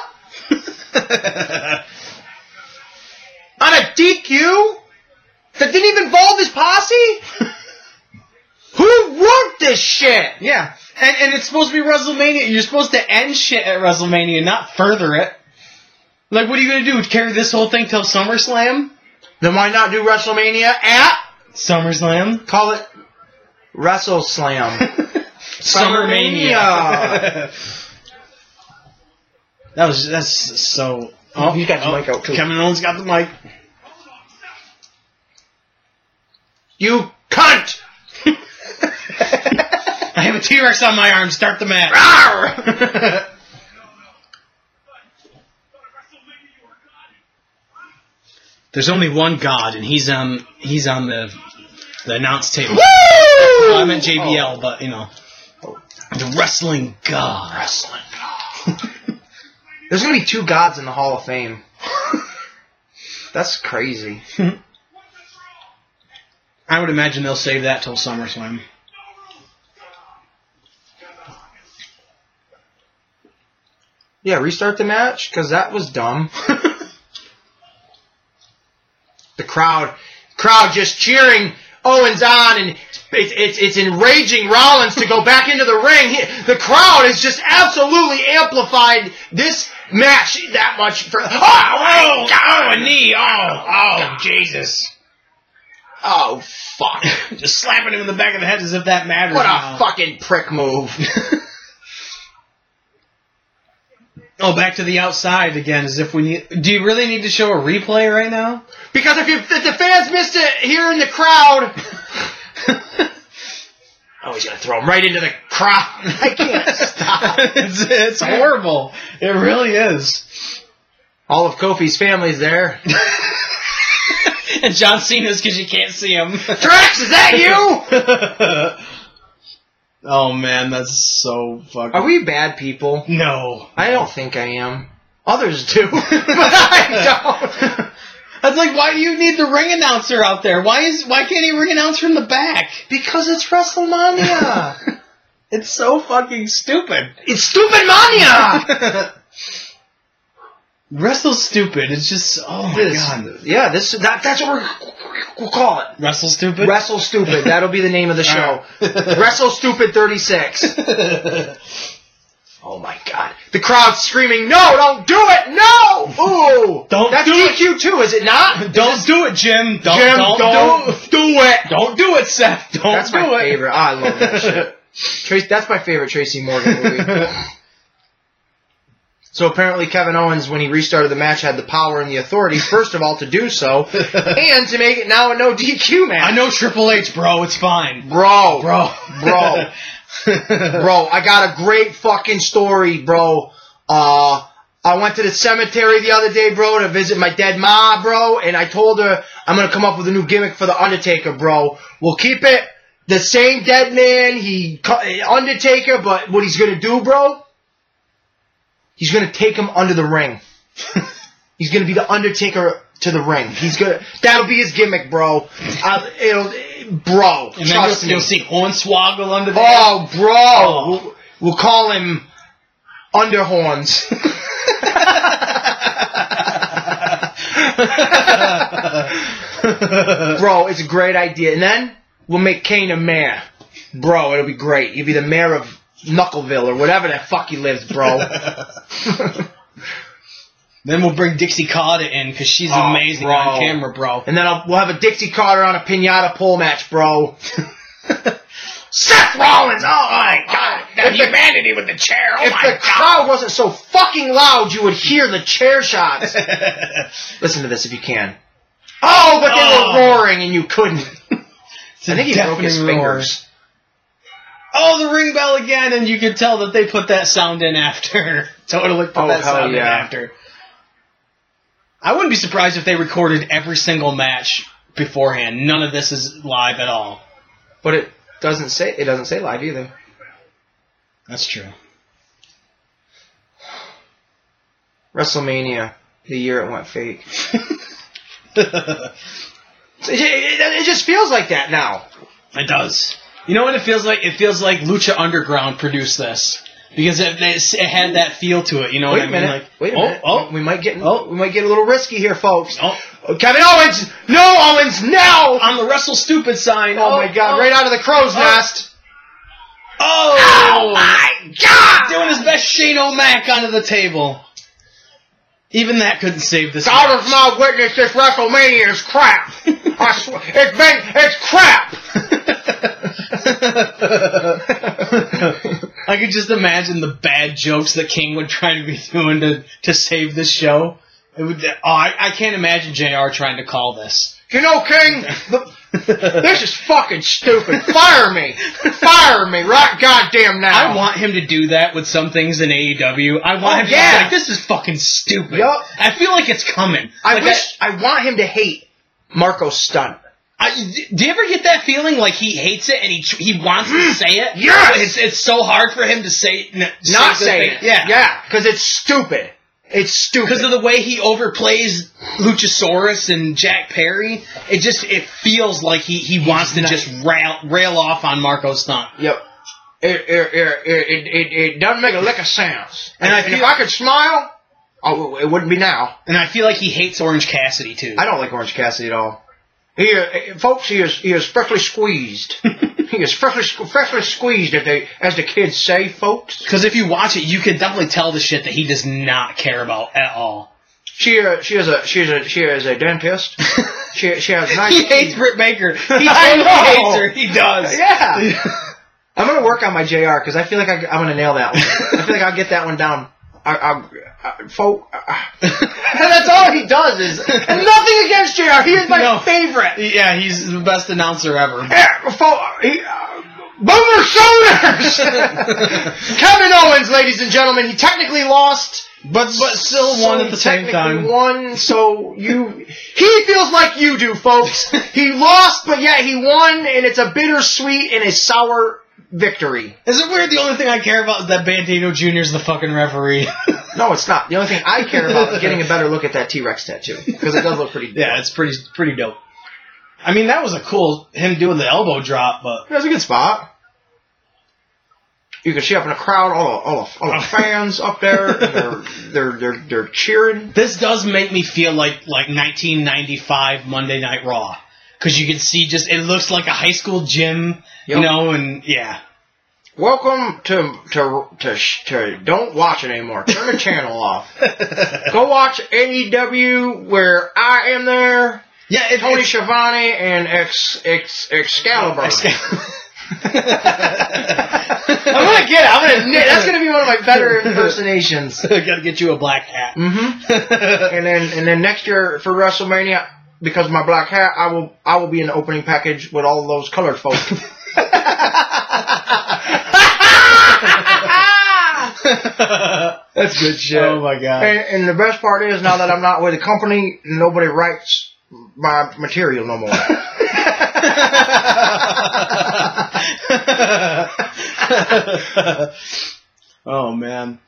on a DQ that didn't even involve his posse. Who wrote this shit? Yeah, and it's supposed to be WrestleMania. You're supposed to end shit at WrestleMania, not further it. Like, what are you gonna do? Carry this whole thing till SummerSlam? Then why not do WrestleMania at SummerSlam? Call it. Wrestle Slam. Summer Mania. That's so... Oh, he's got the mic out, too. Kevin Owens got the mic. You cunt! I have a T-Rex on my arm. Start the match. Rawr! There's only one God, and he's on the announce table. Woo! Well, I meant JBL, but, you know. The wrestling god. Wrestling god. There's going to be two gods in the Hall of Fame. That's crazy. I would imagine they'll save that till SummerSlam. Yeah, restart the match, because that was dumb. The crowd just cheering... Owens on, and it's enraging Rollins to go back into the ring. The crowd has just absolutely amplified this match that much. For, oh, a knee. Oh, Jesus. Oh, fuck. Just slapping him in the back of the head as if that matters. What a fucking prick move. Oh, back to the outside again, as if we need... Do you really need to show a replay right now? Because if the fans missed it here in the crowd... Oh, he's going to throw him right into the crowd. I can't stop. It's horrible. It really is. All of Kofi's family's there. And John Cena's because you can't see him. Drax, is that you? Oh, man, that's so fucking... Are we bad people? No. I don't think I am. Others do, but I don't. That's like, why do you need the ring announcer out there? Why can't he ring announce from the back? Because it's WrestleMania. It's so fucking stupid. It's stupid mania! Wrestle stupid. It's just, oh, my God. Yeah, that's what we'll call it. Wrestle Stupid? Wrestle Stupid. That'll be the name of the show. Right. Wrestle Stupid 36. Oh, my God. The crowd's screaming, no, don't do it, no! Ooh! Don't do it. That's DQ too, is it not? Don't do it, Jim. Don't do it. Don't do it, Seth. Don't do it. That's my favorite. I love that shit. That's my favorite Tracy Morgan movie. So apparently Kevin Owens, when he restarted the match, had the power and the authority, first of all, to do so, and to make it now a no DQ match. I know Triple H, bro. It's fine. Bro, I got a great fucking story, bro. I went to the cemetery the other day, bro, to visit my dead ma, bro, and I told her I'm going to come up with a new gimmick for The Undertaker, bro. We'll keep it the same dead man, Undertaker, but what he's going to do, bro, he's going to take him under the ring. He's going to be The Undertaker to the ring. That'll be his gimmick, bro. And trust me. You'll see Hornswoggle under there. Oh, bro. Oh. We'll call him Underhorns. Bro, it's a great idea. And then we'll make Kane a mayor. Bro, it'll be great. You'll be the mayor of Knuckleville or whatever that fuck he lives, bro. Then we'll bring Dixie Carter in because she's amazing on camera, bro. And then we'll have a Dixie Carter on a pinata pole match, bro. Seth Rollins! Oh my god! The humanity with the chair! Oh my god! If the crowd wasn't so fucking loud, you would hear the chair shots. Listen to this if you can. Oh, but they were roaring and you couldn't. I think he broke his fingers. Oh, the ring bell again, and you can tell that they put that sound in after. Totally put that sound in after. I wouldn't be surprised if they recorded every single match beforehand. None of this is live at all. But it doesn't say live either. That's true. WrestleMania, the year it went fake. It just feels like that now. It does. You know what it feels like? It feels like Lucha Underground produced this because it had that feel to it. You know what I mean? Like, wait a minute. We might get a little risky here, folks. Kevin Owens, Owens, now on the Wrestle Stupid sign. Oh my God! Right out of the crow's nest. Oh my God! Doing his best Shane O'Mac onto the table. Even that couldn't save this. God of my witness, this WrestleMania is crap. I swear, it's crap. I could just imagine the bad jokes that King would try to be doing to save this show. I can't imagine JR trying to call this. You know, King, this is fucking stupid. Fire me. Fire me right goddamn now. I want him to do that with some things in AEW. I want him to be like, this is fucking stupid. Yep. I feel like it's coming. I want him to hate Marco Stunt. Do you ever get that feeling like he hates it and he wants to say it? Yes! It's so hard for him to say not say it. Yeah, because it's stupid. It's stupid. Because of the way he overplays Luchasaurus and Jack Perry, it feels like he wants to just rail off on Marco Stunt. Yep. It doesn't make a lick of sense. And if I could smile, it wouldn't be now. And I feel like he hates Orange Cassidy, too. I don't like Orange Cassidy at all. He is freshly squeezed. He is freshly squeezed, as the kids say, folks. Because if you watch it, you can definitely tell the shit that he does not care about at all. She is a dentist. she has nice. He hates Britt Baker. I know. Hates her. He does. Yeah. I'm gonna work on my JR because I feel like I'm gonna nail that one. I feel like I'll get that one down. And that's all he does is, and nothing against JR, he is my favorite. Yeah, he's the best announcer ever. Yeah, Boomer Shoulders! Kevin Owens, ladies and gentlemen, he technically lost, but still won at the same time. He won, so he feels like you do, folks. He lost, but yet he won, and it's a bittersweet and a sour victory. Is it weird the only thing I care about is that Bandito Jr. is the fucking referee? No, it's not. The only thing I care about is getting a better look at that T-Rex tattoo. Because it does look pretty dope. Yeah, it's pretty dope. I mean, that was a cool, him doing the elbow drop, but... That was a good spot. You can see up in the crowd, all the fans up there, they're cheering. This does make me feel like 1995 Monday Night Raw. Because you can see it looks like a high school gym, you know, and yeah. Welcome to don't watch it anymore. Turn the channel off. Go watch AEW where I am there. Yeah, Tony Schiavone and Excalibur. I'm gonna get it. That's gonna be one of my better impersonations. Gotta get you a black hat. Mm-hmm. and then next year for WrestleMania, because of my black hat, I will be in the opening package with all those colored folk. That's good shit. Oh my god. And the best part is, now that I'm not with the company, nobody writes my material no more. Oh man,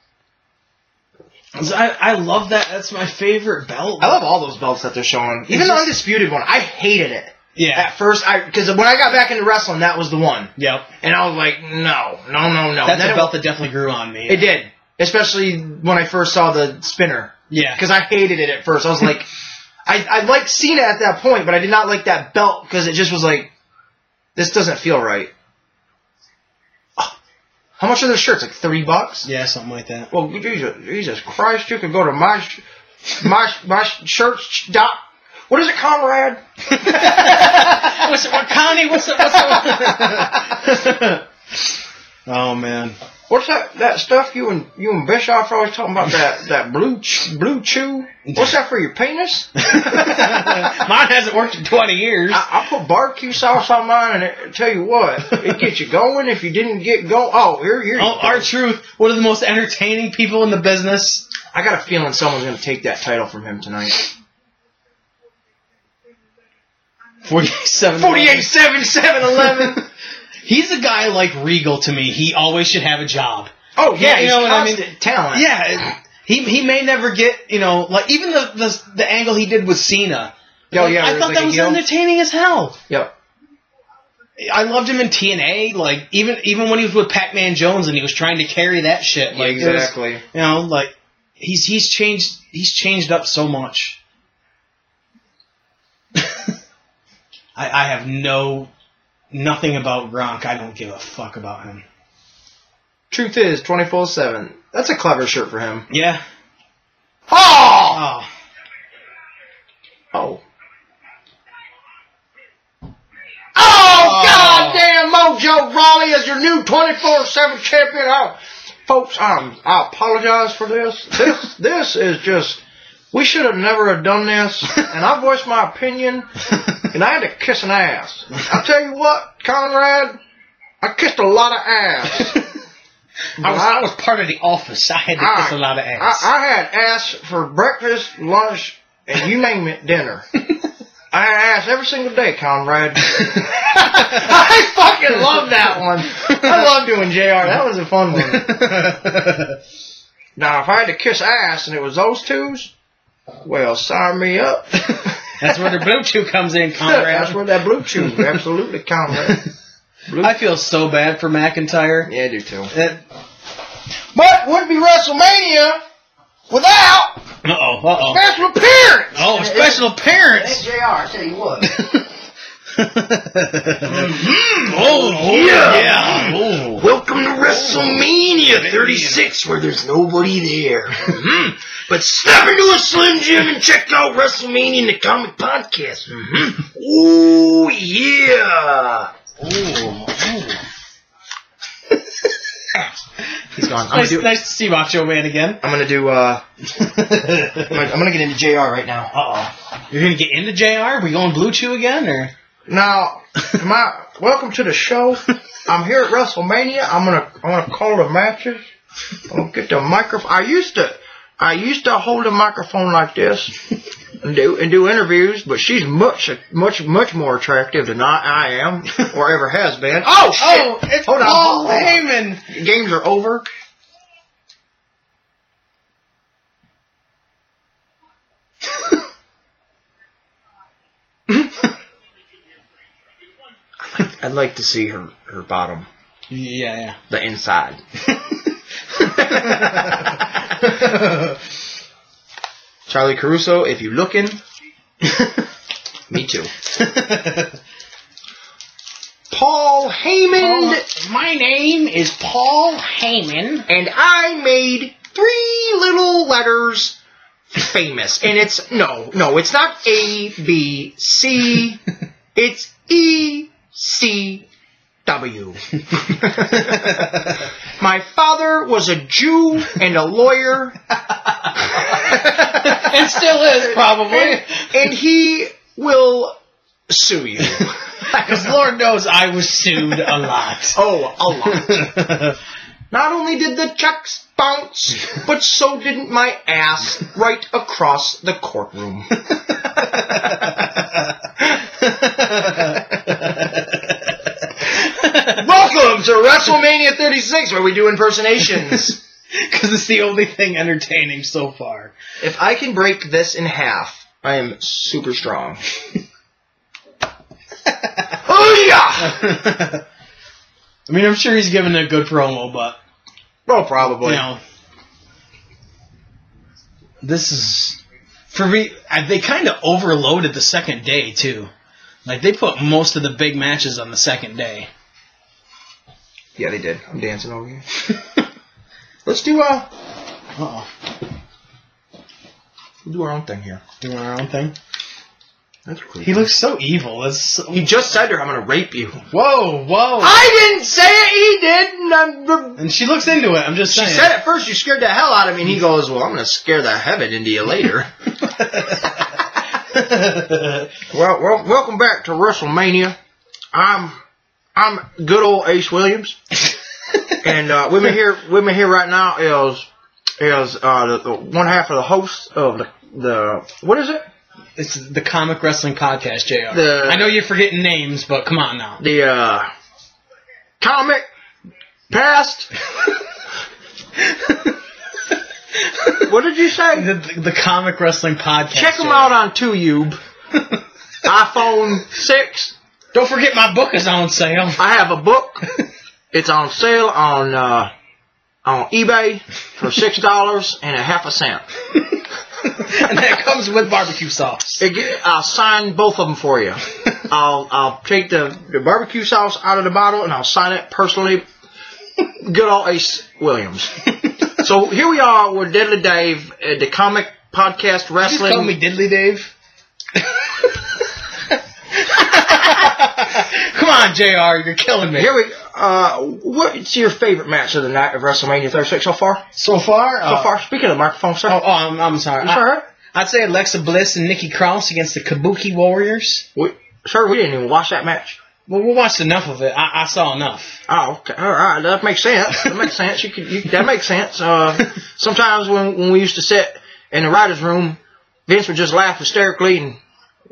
I love that. That's my favorite belt. I love all those belts that they're showing. Even the Undisputed one, I hated it. Yeah. At first, because when I got back into wrestling, that was the one. Yep. And I was like, no. That's a belt that definitely grew on me. It did. Especially when I first saw the spinner. Yeah. Because I hated it at first. I was like, I liked Cena at that point, but I did not like that belt because it just was like, this doesn't feel right. Oh, how much are their shirts? Like $3? Yeah, something like that. Well, Jesus Christ, you can go to my shirts dot. What is it, comrade? What's it? Oh man, what's that stuff you and Bischoff are always talking about? That blue chew. What's that for your penis? Mine hasn't worked in 20 years. I put barbecue sauce on mine, and tell you what, it gets you going. If you didn't get going, R-Truth, one of the most entertaining people in the business. I got a feeling someone's going to take that title from him tonight. 48-7-7-11. He's a guy like Regal to me. He always should have a job. Oh yeah, you know what I mean? Talent. Yeah, he may never get, you know, like even the angle he did with Cena. Oh yeah, I thought that was entertaining as hell. Yep. I loved him in TNA. Like even when he was with Pac-Man Jones and he was trying to carry that shit. Like exactly. Was, you know, like he's changed. He's changed up so much. I have nothing about Gronk. I don't give a fuck about him. Truth is 24/7. That's a clever shirt for him. Yeah. Oh! Oh. Oh, goddamn, Mojo Rawley is your new 24/7 champion. Oh, folks, I apologize for this. This is just... We should have never have done this, and I voiced my opinion, and I had to kiss an ass. I'll tell you what, Conrad, I kissed a lot of ass. I was part of the office. I had to kiss a lot of ass. I had ass for breakfast, lunch, and you name it, dinner. I had ass every single day, Conrad. I fucking love that one. I love doing JR. That was a fun one. Now, if I had to kiss ass and it was those twos, well, sign me up. That's where the blue chew comes in, Conrad. That's where that blue chew is. Absolutely, Conrad. I feel so bad for McIntyre. Yeah, I do too. But wouldn't be WrestleMania without special appearance. Oh, special appearance. JR, I tell you what. Oh yeah. Oh. Welcome to WrestleMania 36, where there's nobody there. But stop into a Slim Jim and check out WrestleMania in the Comic Podcast. Oh yeah. Oh. He's gone. Nice to see Macho Man again. I'm gonna do. I'm gonna get into JR right now. You're gonna get into JR? We going Blue Chew again, or? Now, welcome to the show. I'm here at WrestleMania. I'm gonna call the matches. I'm gonna get the microphone. I used to hold a microphone like this and do interviews, but she's much more attractive than I am or ever has been. Oh shit! Oh, it's hold on, Paul Heyman. Games are over. I'd like to see her bottom. Yeah. The inside. Charlie Caruso, if you looking. Me too. Paul Heyman. My name is Paul Heyman. And I made 3 little letters famous. And it's, no, it's not A, B, C. It's E. C W. My father was a Jew and a lawyer. And still is, probably. And he will sue you. Because Lord knows I was sued a lot. Oh, a lot. Not only did the checks bounce, but so didn't my ass right across the courtroom. Welcome to WrestleMania 36, where we do impersonations. Because it's the only thing entertaining so far. If I can break this in half, I am super strong. I mean, I'm sure he's giving a good promo, but... Well, probably. You know, this is... For me, they kind of overloaded the second day, too. Like, they put most of the big matches on the second day. Yeah, they did. I'm dancing over here. Let's do we'll do our own thing here. Doing our own thing? That's creepy. He looks so evil. That's so... He just said to her, I'm going to rape you. Whoa, whoa. I didn't say it. He did. And she looks into it. I'm just saying. She said at first, you scared the hell out of me. And he goes, well, I'm going to scare the heaven into you later. Well, welcome back to WrestleMania. I'm good old Ace Williams. And women here right now is the one half of the host of the what is it? It's the Comic Wrestling Podcast, JR. I know you're forgetting names, but come on now. The Comic Past. What did you say? The Comic Wrestling Podcast. Check them out on Tube. iPhone 6. Don't forget my book is on sale. I have a book. It's on sale on eBay for $6 and a half a cent. And that comes with barbecue sauce. I'll sign both of them for you. I'll take the barbecue sauce out of the bottle and I'll sign it personally. Good old Ace Williams. So here we are with Diddly Dave at the Comic Podcast Wrestling. You call me Diddly Dave? Come on, JR, you're killing me. Here we what's your favorite match of the night of WrestleMania 36 so far? So far. Speaking of the microphone, sir. Oh, I'm sorry. You sure? I'd say Alexa Bliss and Nikki Cross against the Kabuki Warriors. Sir, we didn't even watch that match. Well, we watched enough of it. I saw enough. Oh, okay. All right. That makes sense. That makes sense. That makes sense. Sometimes when we used to sit in the writer's room, Vince would just laugh hysterically and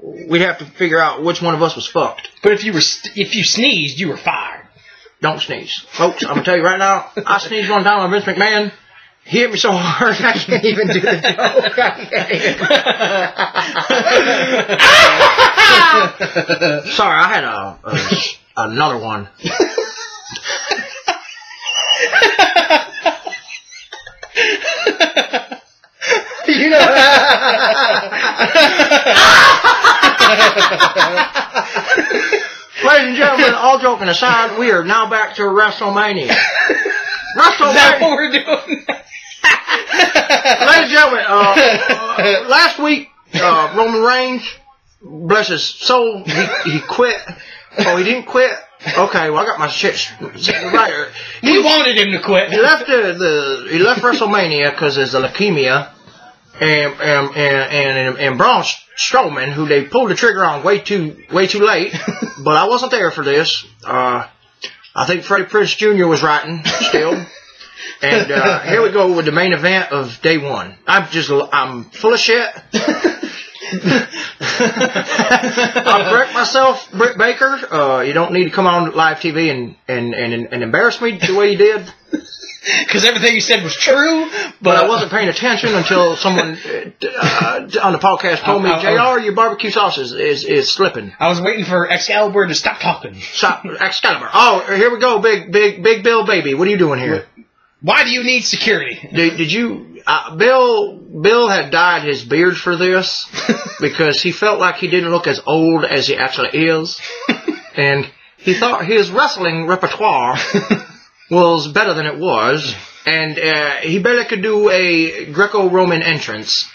we'd have to figure out which one of us was fucked. But if you sneezed, you were fired. Don't sneeze. Folks, I'm going to tell you right now, I sneezed one time on Vince McMahon. He hit me so hard, I can't even do the joke. Sorry, I had another one. You know... Ladies and gentlemen, all joking aside, we are now back to WrestleMania. Is that what we're doing? Ladies and gentlemen, last week, Roman Reigns, bless his soul, he quit. Oh, he didn't quit? Okay, well, I got my shit right. We wanted him to quit. He left he left WrestleMania because there's a leukemia. And Braun Strowman, who they pulled the trigger on way too late, but I wasn't there for this. I think Freddie Prinze Jr. was writing still. And here we go with the main event of day one. I'm full of shit. I correct myself, Britt Baker. You don't need to come on live TV and embarrass me the way you did. Because everything you said was true, but I wasn't paying attention until someone on the podcast told me, JR, your barbecue sauce is slipping. I was waiting for Excalibur to stop talking. Stop, Excalibur. Oh, here we go, big Bill, baby. What are you doing here? Why do you need security? Did you... Bill had dyed his beard for this because he felt like he didn't look as old as he actually is. And he thought his wrestling repertoire... was better than it was, and he barely could do a Greco-Roman entrance.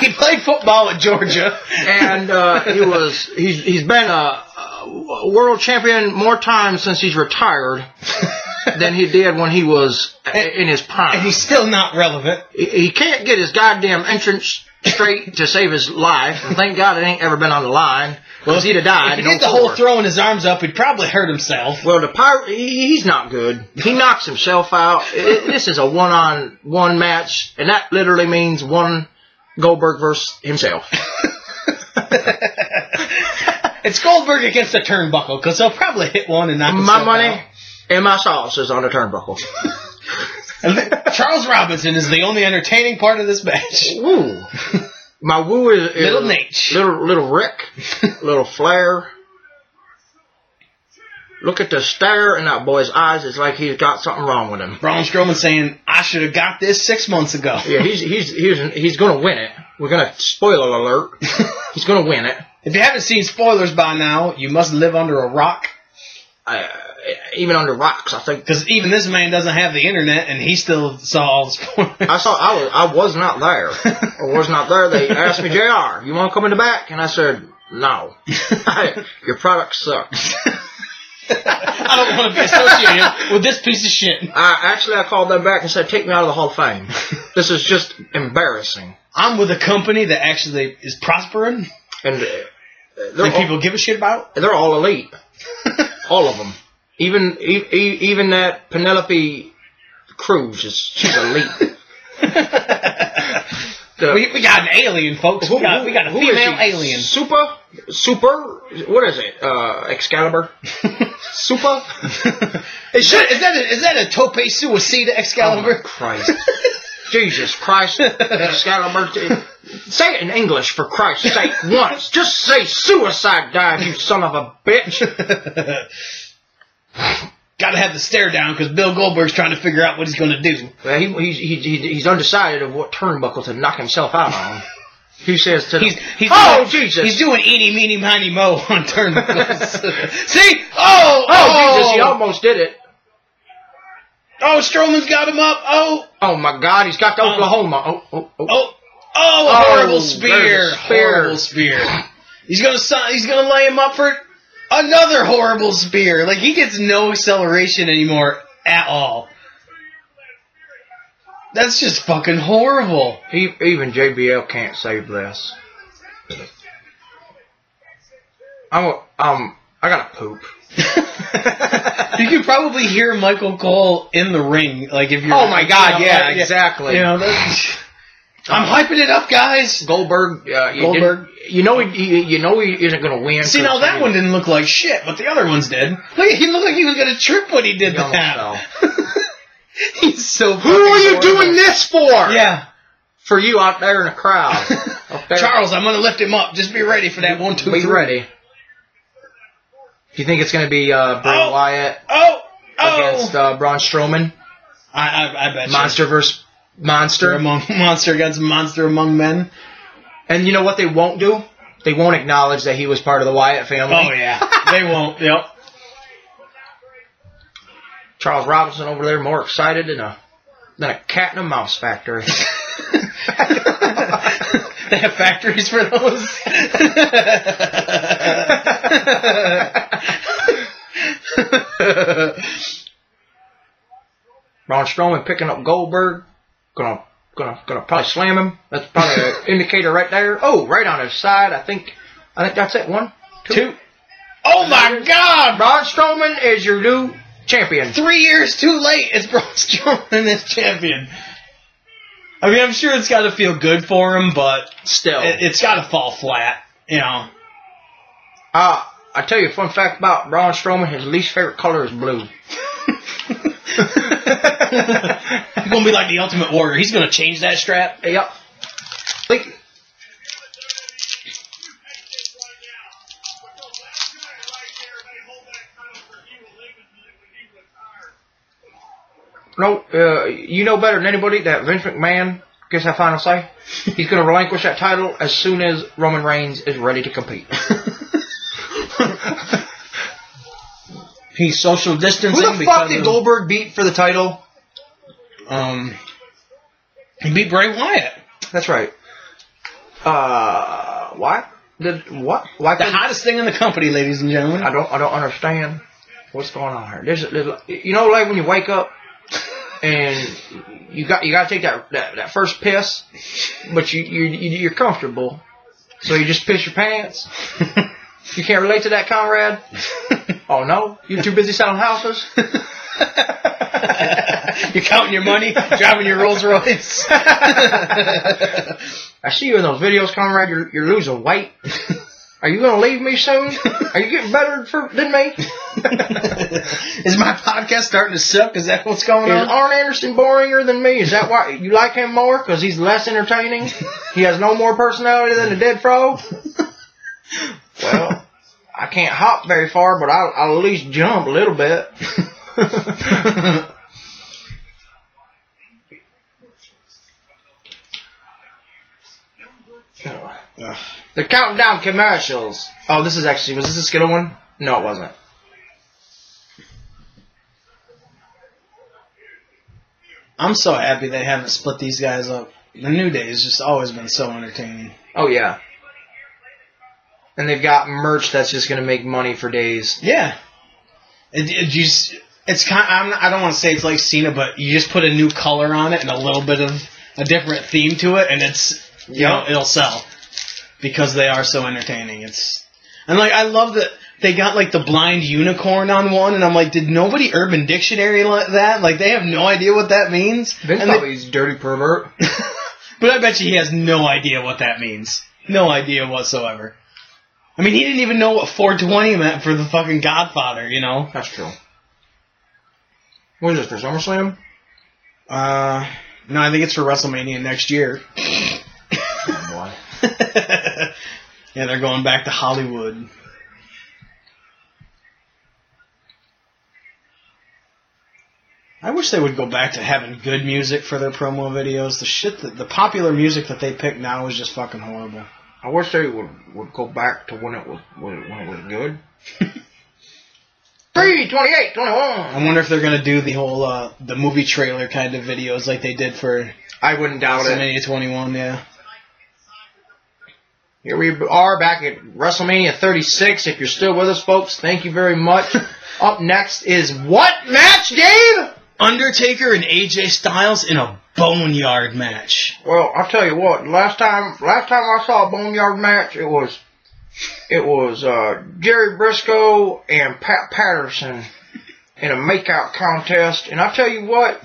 He played football at Georgia, and he's been a world champion more times since he's retired than he did when he was in his prime. And he's still not relevant. He can't get his goddamn entrance straight to save his life. And thank God it ain't ever been on the line. Well, he'd have died. If he did the whole throwing his arms up, he'd probably hurt himself. Well, the pirate, he's not good. He knocks himself out. This is a one-on-one match, and that literally means one Goldberg versus himself. It's Goldberg against a turnbuckle, because he'll probably hit one and knock himself out. My money and my sauce is on a turnbuckle. Charles Robinson is the only entertaining part of this match. Ooh. My woo is little Nate, little Rick, little Flair. Look at the stare in that boy's eyes. It's like he's got something wrong with him. Braun Strowman saying, "I should have got this 6 months ago." Yeah, he's gonna win it. We're gonna spoiler alert. He's gonna win it. If you haven't seen spoilers by now, you must live under a rock. Even under rocks, I think. Because even this man doesn't have the internet, and he still saw all the spoilers. I was not there. I was not there. They asked me, JR, you want to come in the back? And I said, no. Your product sucks. I don't want to be associated with this piece of shit. I called them back and said, take me out of the Hall of Fame. This is just embarrassing. I'm with a company that actually is prospering. And people give a shit about. They're all elite. All of them. Even that Penelope Cruz she's elite. We got an alien, folks. We got a female alien. Super. What is it? Excalibur. Super. Is that a tope suicida Excalibur? Oh my Christ. Jesus Christ. Excalibur. Say it in English, for Christ's sake, once. Just say suicide dive, you son of a bitch. Got to have the stare down because Bill Goldberg's trying to figure out what he's going to do. Well, he's undecided of what turnbuckle to knock himself out on. He says to him, "Oh Jesus!" He's doing "eeny, meeny, miny, moe" on turnbuckles. See? Oh, Jesus! He almost did it. Oh, Strowman's got him up. Oh my God! He's got the Oklahoma. A horrible spear! Horrible spear! He's gonna lay him up for another horrible spear. Like, he gets no acceleration anymore at all. That's just fucking horrible. Even JBL can't save this. I gotta poop. You can probably hear Michael Cole in the ring. Like, if you're. Oh my God! Yeah, like, exactly. You know, I'm hyping it up, guys. Goldberg. You know he isn't going to win. See, now that one didn't look like shit, but the other ones did. Look, he looked like he was going to trip when he did that. He's so fucking horrible. Who are you doing this for? Yeah. For you out there in the crowd. Charles, I'm going to lift him up. Just be ready for that 1, 2, 3. Be ready. Do you think it's going to be Bray Wyatt against Braun Strowman? I bet you. Monster versus monster. Monster against monster among men. And you know what they won't do? They won't acknowledge that he was part of the Wyatt family. Oh, yeah. They won't. Yep. Charles Robinson over there more excited than a cat in a mouse factory. They have factories for those? Braun Strowman picking up Goldberg. Gonna probably slam him. That's probably an indicator right there. Oh, right on his side. I think that's it. 1, 2. Oh my God! Braun Strowman is your new champion. 3 years too late. It's Braun Strowman as champion. I mean, I'm sure it's got to feel good for him, but still, it's got to fall flat. You know. I tell you a fun fact about Braun Strowman. His least favorite color is blue. He's gonna be like the Ultimate Warrior. He's gonna change that strap. Yep. Like, no, you know better than anybody that Vince McMahon gets that final say. He's gonna relinquish that title as soon as Roman Reigns is ready to compete. He's social distancing. Who the fuck did Goldberg beat for the title? He beat Bray Wyatt. That's right. The hottest thing in the company, ladies and gentlemen. I don't understand what's going on here. There's you know, like when you wake up and you got to take that first piss, but you're comfortable, so you just piss your pants. You can't relate to that, comrade. Oh no, you're too busy selling houses. You're counting your money, driving your Rolls Royce. I see you in those videos, comrade. You're losing weight. Are you going to leave me soon? Are you getting better than me? Is my podcast starting to suck? Is that what's going on? Is Arn Anderson boringer than me? Is that why you like him more? Because he's less entertaining? He has no more personality than a dead frog? Well, I can't hop very far, but I'll at least jump a little bit. They're counting down commercials. Oh, this is actually, was this a Skittle one? No, it wasn't. I'm so happy they haven't split these guys up. The New Day has just always been so entertaining. Oh, yeah. And they've got merch that's just going to make money for days. Yeah. It's kind of, I don't want to say it's like Cena, but you just put a new color on it and a little bit of a different theme to it, and it's... You know, it'll sell because they are so entertaining. I love that they got like the blind unicorn on one, and I'm like, did nobody Urban Dictionary that? Like, they have no idea what that means. Vince probably is dirty pervert, but I bet you he has no idea what that means. No idea whatsoever. I mean, he didn't even know what 420 meant for the fucking Godfather. You know, that's true. What is this for, SummerSlam? No, I think it's for WrestleMania next year. Yeah, they're going back to Hollywood. I wish they would go back to having good music for their promo videos. The popular music that they pick now is just fucking horrible. I wish they would go back to when it was good. 3/28/21. I wonder if they're gonna do the whole the movie trailer kind of videos like they did for. I wouldn't doubt it. WrestleMania 21, yeah. Here we are back at WrestleMania 36. If you're still with us, folks, thank you very much. Up next is what match, Dave? Undertaker and AJ Styles in a boneyard match. Well, I'll tell you what. Last time I saw a boneyard match, it was Jerry Briscoe and Pat Patterson in a makeout contest. And I'll tell you what,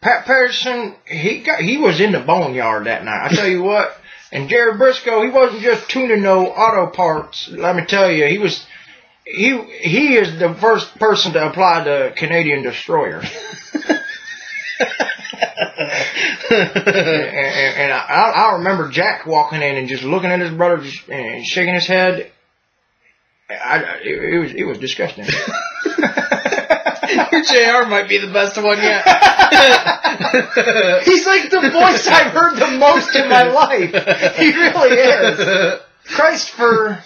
Pat Patterson, he was in the boneyard that night. I tell you what. And Jerry Briscoe, he wasn't just tuning no auto parts. Let me tell you, he is the first person to apply the Canadian Destroyer. and I remember Jack walking in and just looking at his brother and shaking his head. It was disgusting. Your JR might be the best one yet. He's like the voice I've heard the most in my life. He really is. Christ, for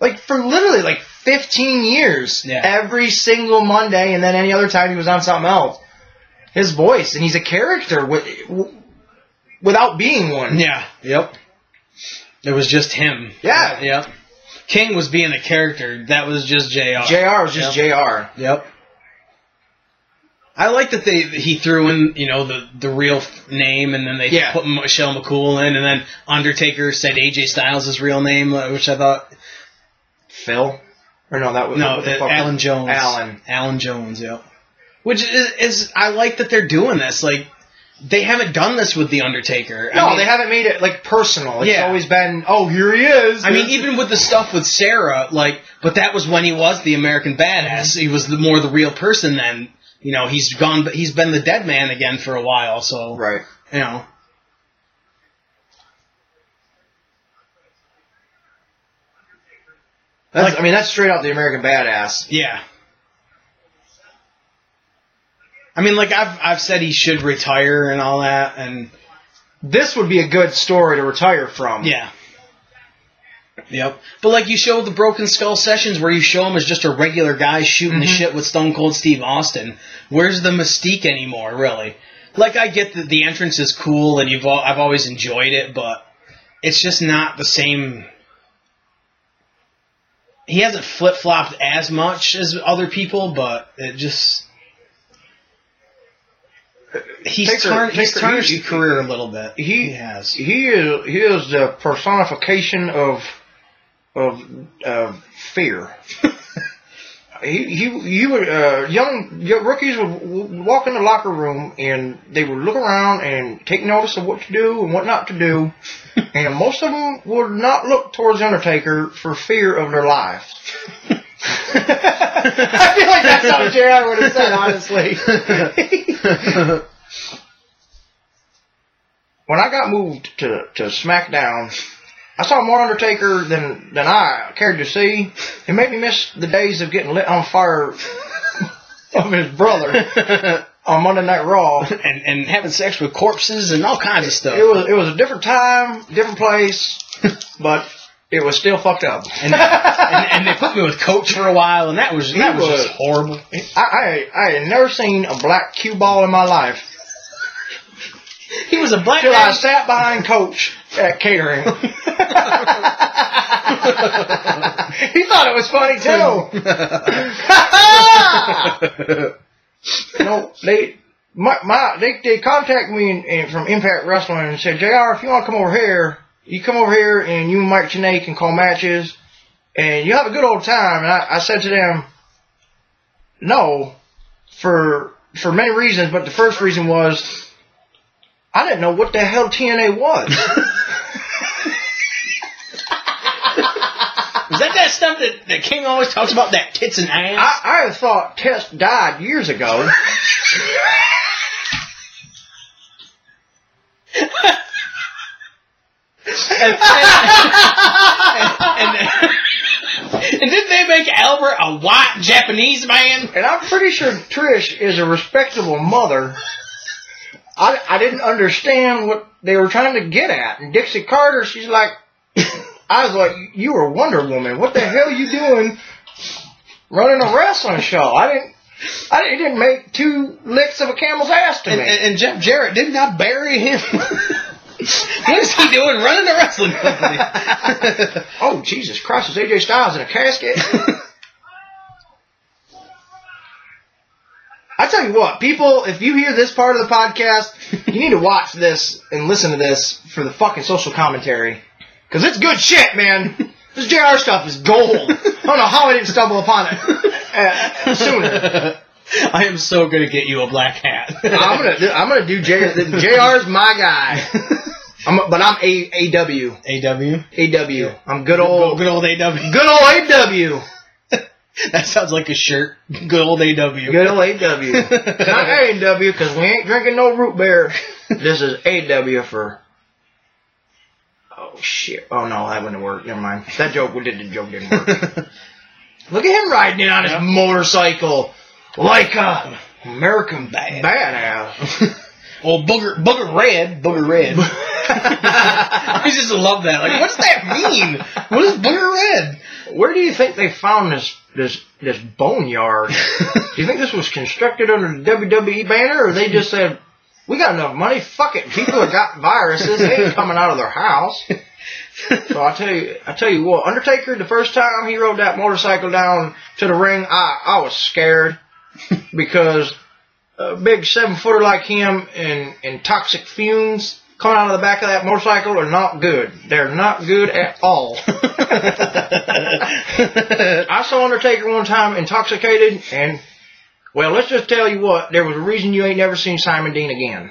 literally like 15 years, yeah. Every single Monday, and then any other time he was on something else. His voice, and he's a character without being one. Yeah. Yep. It was just him. Yeah. Yep. King was being a character. That was just JR. JR was just JR. Yep. I like that he threw in, you know, the real name, and then they put Michelle McCool in, and then Undertaker said AJ Styles' real name, which I thought Phil, or no, that was Alan Jones. Alan Jones. Yep. Which is I like that they're doing this. Like, they haven't done this with The Undertaker. No, they haven't made it, like, personal. It's always been, oh, here he is. I mean, even with the stuff with Sarah, like, but that was when he was the American Badass. He was more the real person then. You know, he's gone, but he's been the dead man again for a while, so. Right. You know. That's straight out the American Badass. Yeah. I mean, like, I've said he should retire and all that, and this would be a good story to retire from. Yeah. Yep. But, like, you show the Broken Skull Sessions where you show him as just a regular guy shooting the shit with Stone Cold Steve Austin. Where's the mystique anymore, really? Like, I get that the entrance is cool, and I've always enjoyed it, but it's just not the same. He hasn't flip-flopped as much as other people, but it just... He's tarnished his career a little bit. He has. He is the personification of fear. Young rookies would walk in the locker room and they would look around and take notice of what to do and what not to do, and most of them would not look towards Undertaker for fear of their lives. I feel like that's what JR would have said, honestly. When I got moved to SmackDown, I saw more Undertaker than I cared to see. It made me miss the days of getting lit on fire of his brother on Monday Night Raw. And having sex with corpses and all kinds of stuff. It was a different time, different place, but... it was still fucked up, and they put me with Coach for a while, and that was just horrible. I had never seen a black cue ball in my life. He was a black. Till I sat behind Coach at catering. He thought it was funny too. No, they contacted me from Impact Wrestling and said, JR, if you want to come over here. You come over here, and you and Mike Tenay can call matches, and you have a good old time. And I said to them, no, for many reasons, but the first reason was I didn't know what the hell TNA was. Is that stuff that King always talks about, that tits and ass? I thought Tess died years ago. And didn't they make Albert a white Japanese man? And I'm pretty sure Trish is a respectable mother. I didn't understand what they were trying to get at. And Dixie Carter, she's like, I was like, you were Wonder Woman. What the hell are you doing running a wrestling show? It didn't make two licks of a camel's ass to me. And Jeff Jarrett, didn't I bury him? What is he doing running the wrestling company? Oh, Jesus Christ, is AJ Styles in a casket? I tell you what, people, if you hear this part of the podcast, you need to watch this and listen to this for the fucking social commentary. Because it's good shit, man. This JR stuff is gold. I don't know how I didn't stumble upon it sooner. I am so going to get you a black hat. I'm gonna do JR's my guy. But I'm AW. AW. I'm good old... Good old AW. Good old AW. That sounds like a shirt. Good old AW. Good old AW. Not AW, because we ain't drinking no root beer. This is AW for... Oh, shit. Oh, no, that wouldn't work. Never mind. The joke didn't work. Look at him riding in on his motorcycle. Like a American badass. Well, Booger Red. I just love that. Like, what's that mean? What is Booger Red? Where do you think they found this boneyard? Do you think this was constructed under the WWE banner, or they just said, we got enough money, fuck it. People have got viruses, they ain't coming out of their house. So I tell you what, Undertaker, the first time he rode that motorcycle down to the ring, I was scared. Because a big 7-footer like him and toxic fumes coming out of the back of that motorcycle are not good. They're not good at all. I saw Undertaker one time intoxicated, and, well, let's just tell you what, there was a reason you ain't never seen Simon Dean again.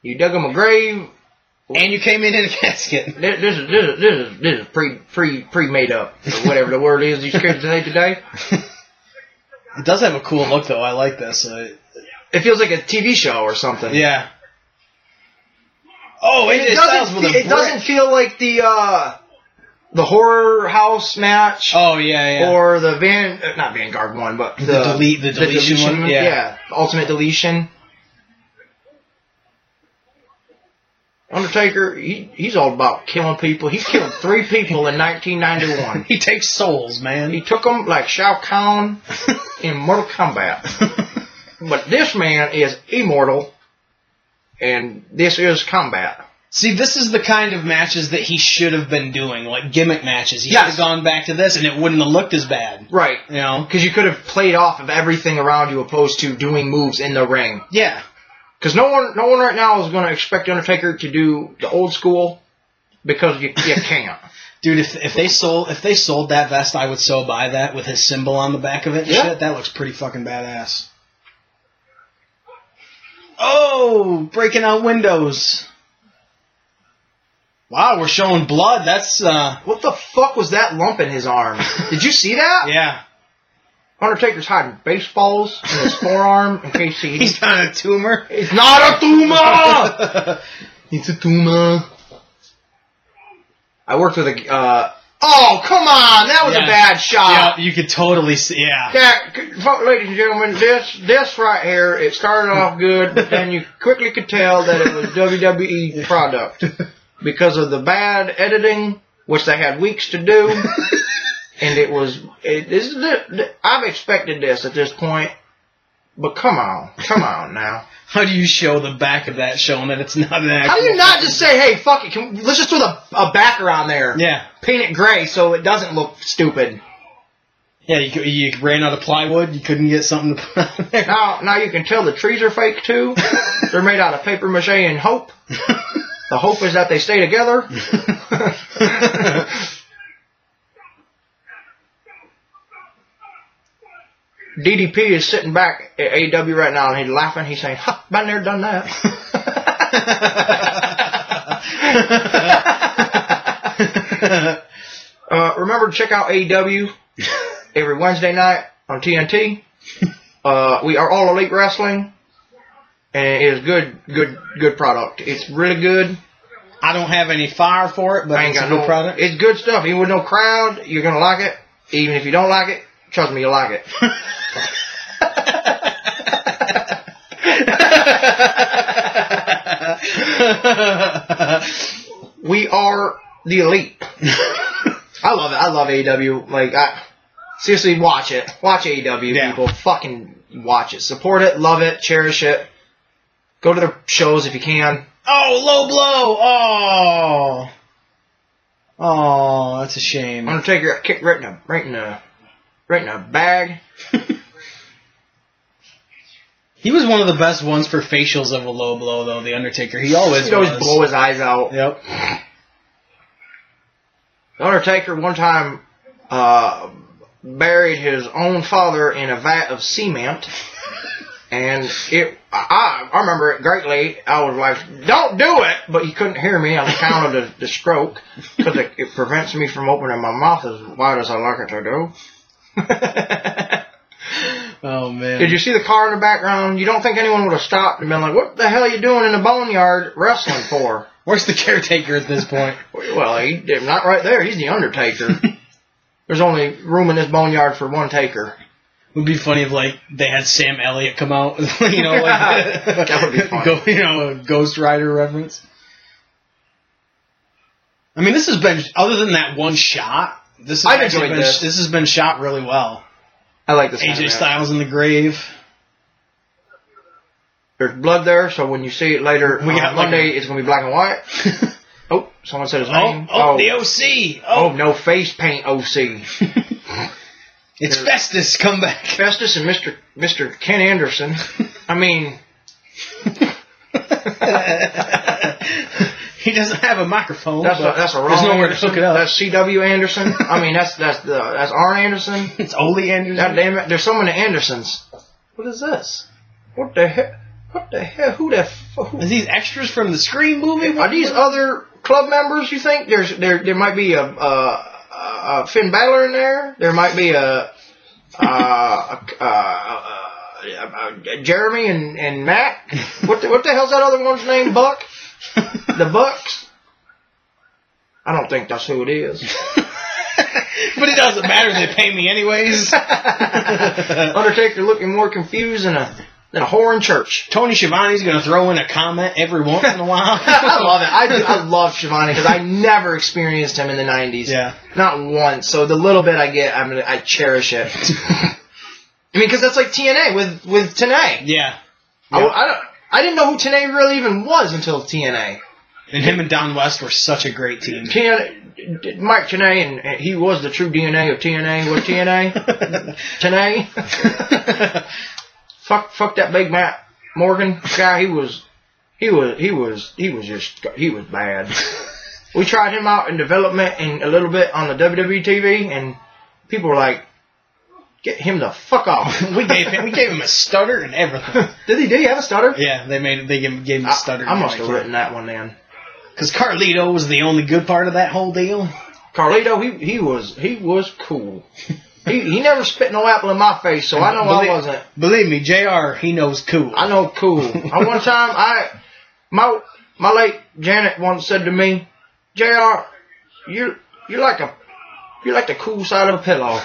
You dug him a grave, and you came in a casket. This is pre made up, or whatever the word is. These kids say today. It does have a cool look, though. I like this. It feels like a TV show or something. Yeah. Oh, AJ Styles with a brick. It doesn't feel like the horror house match. Oh yeah. Or the not Vanguard one, but the deletion one. Yeah. Ultimate deletion. Undertaker, he's all about killing people. He killed 3 people in 1991. He takes souls, man. He took them like Shao Kahn in Mortal Kombat. But this man is immortal, and this is combat. See, this is the kind of matches that he should have been doing, like gimmick matches. He should have gone back to this, and it wouldn't have looked as bad. Right. You know? Because you could have played off of everything around you opposed to doing moves in the ring. Yeah. Because no one right now is going to expect Undertaker to do the old school, because you can't. Dude, if they sold that vest, I would so buy that with his symbol on the back of it and shit. That looks pretty fucking badass. Oh, breaking out windows. Wow, we're showing blood. That's, What the fuck was that lump in his arm? Did you see that? Yeah. Undertaker's hiding baseballs in his forearm in case he... He's not a tumor. It's not a tumor! It's a tumor. I worked with a... Oh, come on! That was a bad shot. Yeah, you could totally see... Yeah. Yeah, ladies and gentlemen, this right here, it started off good, but then you quickly could tell that it was WWE product. Because of the bad editing, which they had weeks to do, and it was... I've expected this at this point, but come on now. How do you show the back of that, showing that it's not an actual... How do you not just say, hey, fuck it, let's just throw a backer on there. Yeah. Paint it gray so it doesn't look stupid. Yeah, you ran out of plywood, you couldn't get something to put on there. Now you can tell the trees are fake, too. They're made out of papier-mâché and hope. The hope is that they stay together. DDP is sitting back at AEW right now, and he's laughing. He's saying, ha, been there, done that. Remember to check out AEW every Wednesday night on TNT. We are All Elite Wrestling. And it is good product. It's really good. I don't have any fire for it, but it's a good product. It's good stuff. Even with no crowd, you're going to like it. Even if you don't like it, trust me, you'll like it. We are the elite. I love it. I love AEW. Like, seriously, watch it. Watch AEW, people. Fucking watch it. Support it. Love it. Cherish it. Go to their shows if you can. Oh, low blow! Oh, that's a shame. Undertaker got kicked right in a bag. He was one of the best ones for facials of a low blow, though. The Undertaker, he always blow his eyes out. Yep. The Undertaker one time buried his own father in a vat of cement. And I remember it greatly. I was like, don't do it! But you couldn't hear me on account of the stroke, because it prevents me from opening my mouth as wide as I like it to do. Oh, man. Did you see the car in the background? You don't think anyone would have stopped and been like, what the hell are you doing in the boneyard wrestling for? Where's the caretaker at this point? Well, he's not right there. He's the Undertaker. There's only room in this boneyard for one taker. It would be funny if, like, they had Sam Elliott come out, you know, like, that would be funny. You know, a Ghost Rider reference. I mean, this has been, other than that one shot, this has been shot really well. I like this. AJ Styles in the grave. There's blood there, so when you see it later on Monday, it's going to be black and white. Oh, someone said his name. Oh, the OC. Oh, no, face paint OC. It's Festus, come back. Festus and Mr. Ken Anderson. I mean... He doesn't have a microphone. That's a wrong There's nowhere Anderson. To look it up. That's C.W. Anderson. I mean, that's Arn Anderson. It's Ole Anderson. God damn it. There's so many Andersons. What is this? What the heck? What the hell? Who the fuck? Are these extras from the Scream movie? Are these other club members, you think? There might be a... Finn Balor in there. There might be a Jeremy and Mac. What the hell's that other one's name? Buck? The Bucks? I don't think that's who it is. But it doesn't matter. They pay me anyways. Undertaker looking more confused than a than a whoring church. Tony Schiavone's going to throw in a comment every once in a while. I love it. I love Schiavone because I never experienced him in the 90s. Yeah. Not once. So the little bit I get, I cherish it. I mean, because that's like TNA with Tenay. Yeah. I didn't know who Tenay really even was until TNA. And him and Don West were such a great team. Mike Tenay, and he was the true DNA of TNA with TNA. Tenay. Fuck that big Matt Morgan guy. He was bad. We tried him out in development and a little bit on the WWE TV, and people were like, "Get him the fuck off." we gave him a stutter and everything. Did he have a stutter? Yeah, they gave him a stutter. I must have written that one then. Because Carlito was the only good part of that whole deal. Carlito, he was cool. He never spit no apple in my face, so I know I wasn't. Believe me, JR, he knows cool. I know cool. One time, my late Janet once said to me, "JR, you're like the cool side of a pillow."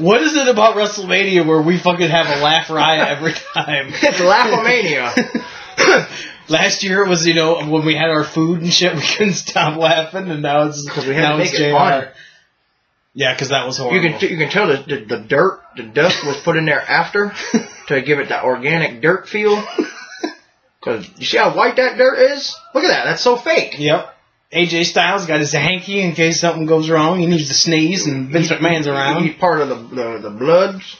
What is it about WrestleMania where we fucking have a laugh riot every time? It's Laugh-O-Mania. Last year it was, you know, when we had our food and shit, we couldn't stop laughing, and now it's because we had to make it fun. Yeah, because that was horrible. You can tell the dust was put in there after to give it that organic dirt feel. Because you see how white that dirt is? Look at that. That's so fake. Yep. AJ Styles got his hanky in case something goes wrong. He needs to sneeze, and Vince McMahon's around. He's part of the Bloods,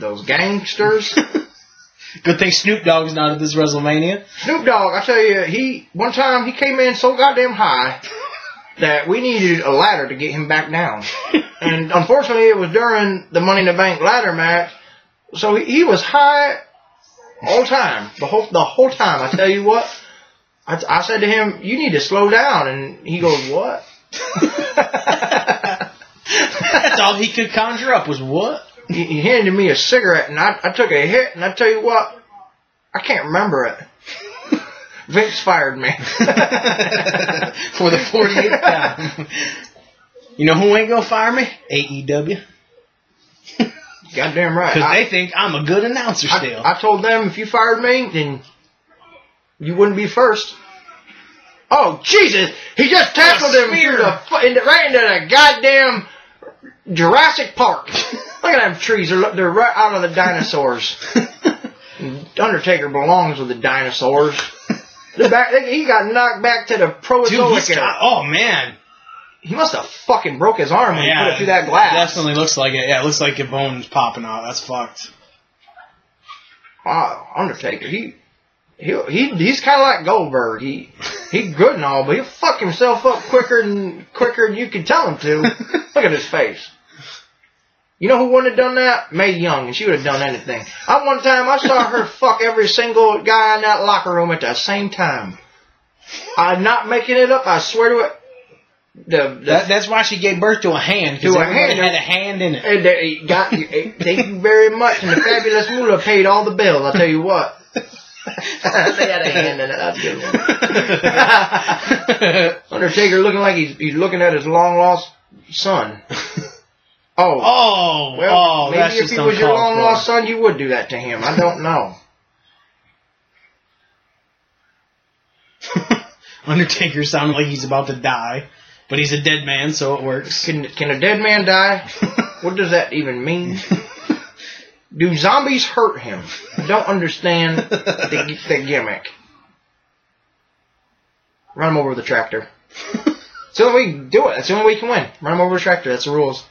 those gangsters. Good thing Snoop Dogg's not at this WrestleMania. Snoop Dogg, I tell you, one time he came in so goddamn high that we needed a ladder to get him back down. And unfortunately, it was during the Money in the Bank ladder match, so he was high all time, the whole time. I tell you what. I said to him, "You need to slow down," and he goes, "What?" That's all he could conjure up was "what." He handed me a cigarette, and I took a hit, and I tell you what, I can't remember it. Vince fired me for the 48th time. You know who ain't gonna fire me? AEW. Goddamn right. Because they think I'm a good announcer still. I told them if you fired me, then you wouldn't be first. Oh, Jesus! He just tackled him right into the goddamn Jurassic Park. Look at them trees. They're right out of the dinosaurs. Undertaker belongs with the dinosaurs. He got knocked back to the Proterozoic era. Oh, man. He must have fucking broke his arm when he put it through that glass. It definitely looks like it. Yeah, it looks like your bone's popping out. That's fucked. Wow, Undertaker. He's kind of like Goldberg. He good and all, but he'll fuck himself up quicker than you can tell him to. Look at his face. You know who wouldn't have done that? Mae Young, and she would have done anything. One time I saw her fuck every single guy in that locker room at the same time. I'm not making it up. I swear to it. That's why she gave birth to a hand, because everyone had a hand in it. And thank you very much. And the Fabulous Moolah paid all the bills. I'll tell you what. They had a hand in it. That's a good one. Undertaker looking like he's looking at his long lost son. Well, maybe if he was your long lost son, you would do that to him. I don't know. Undertaker sounded like he's about to die, but he's a dead man, so it works. Can a dead man die? What does that even mean? Do zombies hurt him? I don't understand the gimmick. Run him over with a tractor. That's the only way you do it. That's the only way you can win. Run him over with a tractor. That's the rules.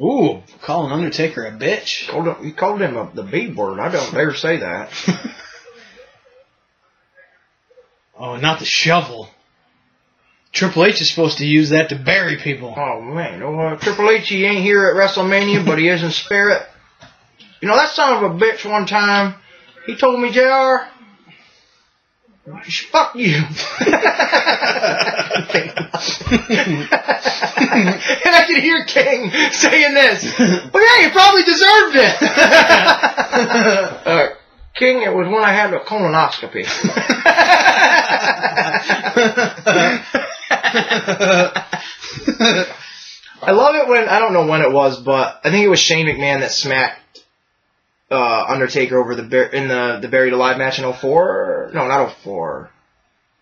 Ooh, calling Undertaker a bitch. You called him the B word. I don't dare say that. Oh, not the shovel. Triple H is supposed to use that to bury people. Oh, man. Triple H, he ain't here at WrestleMania, but he is in spirit. You know, that son of a bitch one time, he told me, "JR, Fuck you. And I could hear King saying this. Well, yeah, you probably deserved it. King, it was when I had a colonoscopy. I love it when, I don't know when it was, but I think it was Shane McMahon that smacked Undertaker over in the Buried Alive match in 04? No, not 04.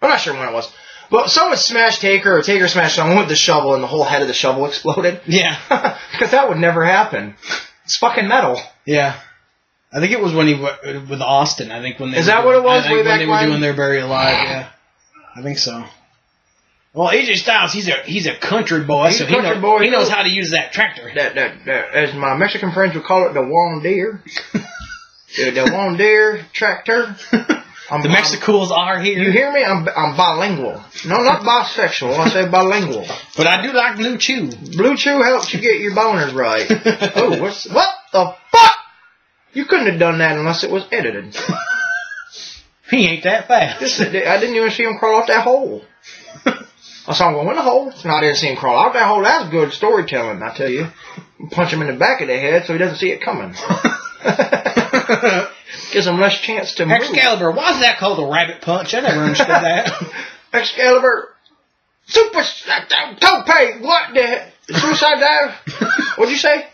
I'm not sure when it was. But someone smashed Taker, or Taker smashed someone with the shovel, and the whole head of the shovel exploded. Yeah. Because that would never happen. It's fucking metal. Yeah. I think it was when he with Austin. I think when they were doing their Buried Alive, yeah. I think so. Well, AJ Styles, he's a country boy, so he knows how to use that tractor. That as my Mexican friends would call it, the Juan Deere. The Juan Deere tractor. The Mexicools are here. You hear me? I'm bilingual. No, not bisexual. I say bilingual. But I do like Blue Chew. Blue Chew helps you get your boners right. Oh, what the fuck? You couldn't have done that unless it was edited. He ain't that fast. I didn't even see him crawl off that hole. I saw him go in the hole, and I didn't see him crawl out that hole. That's good storytelling, I tell you. Punch him in the back of the head so he doesn't see it coming. Gives him less chance to move. Excalibur, why is that called a rabbit punch? I never understood that. Excalibur, super tope, what the heck? Suicide dive? What'd you say?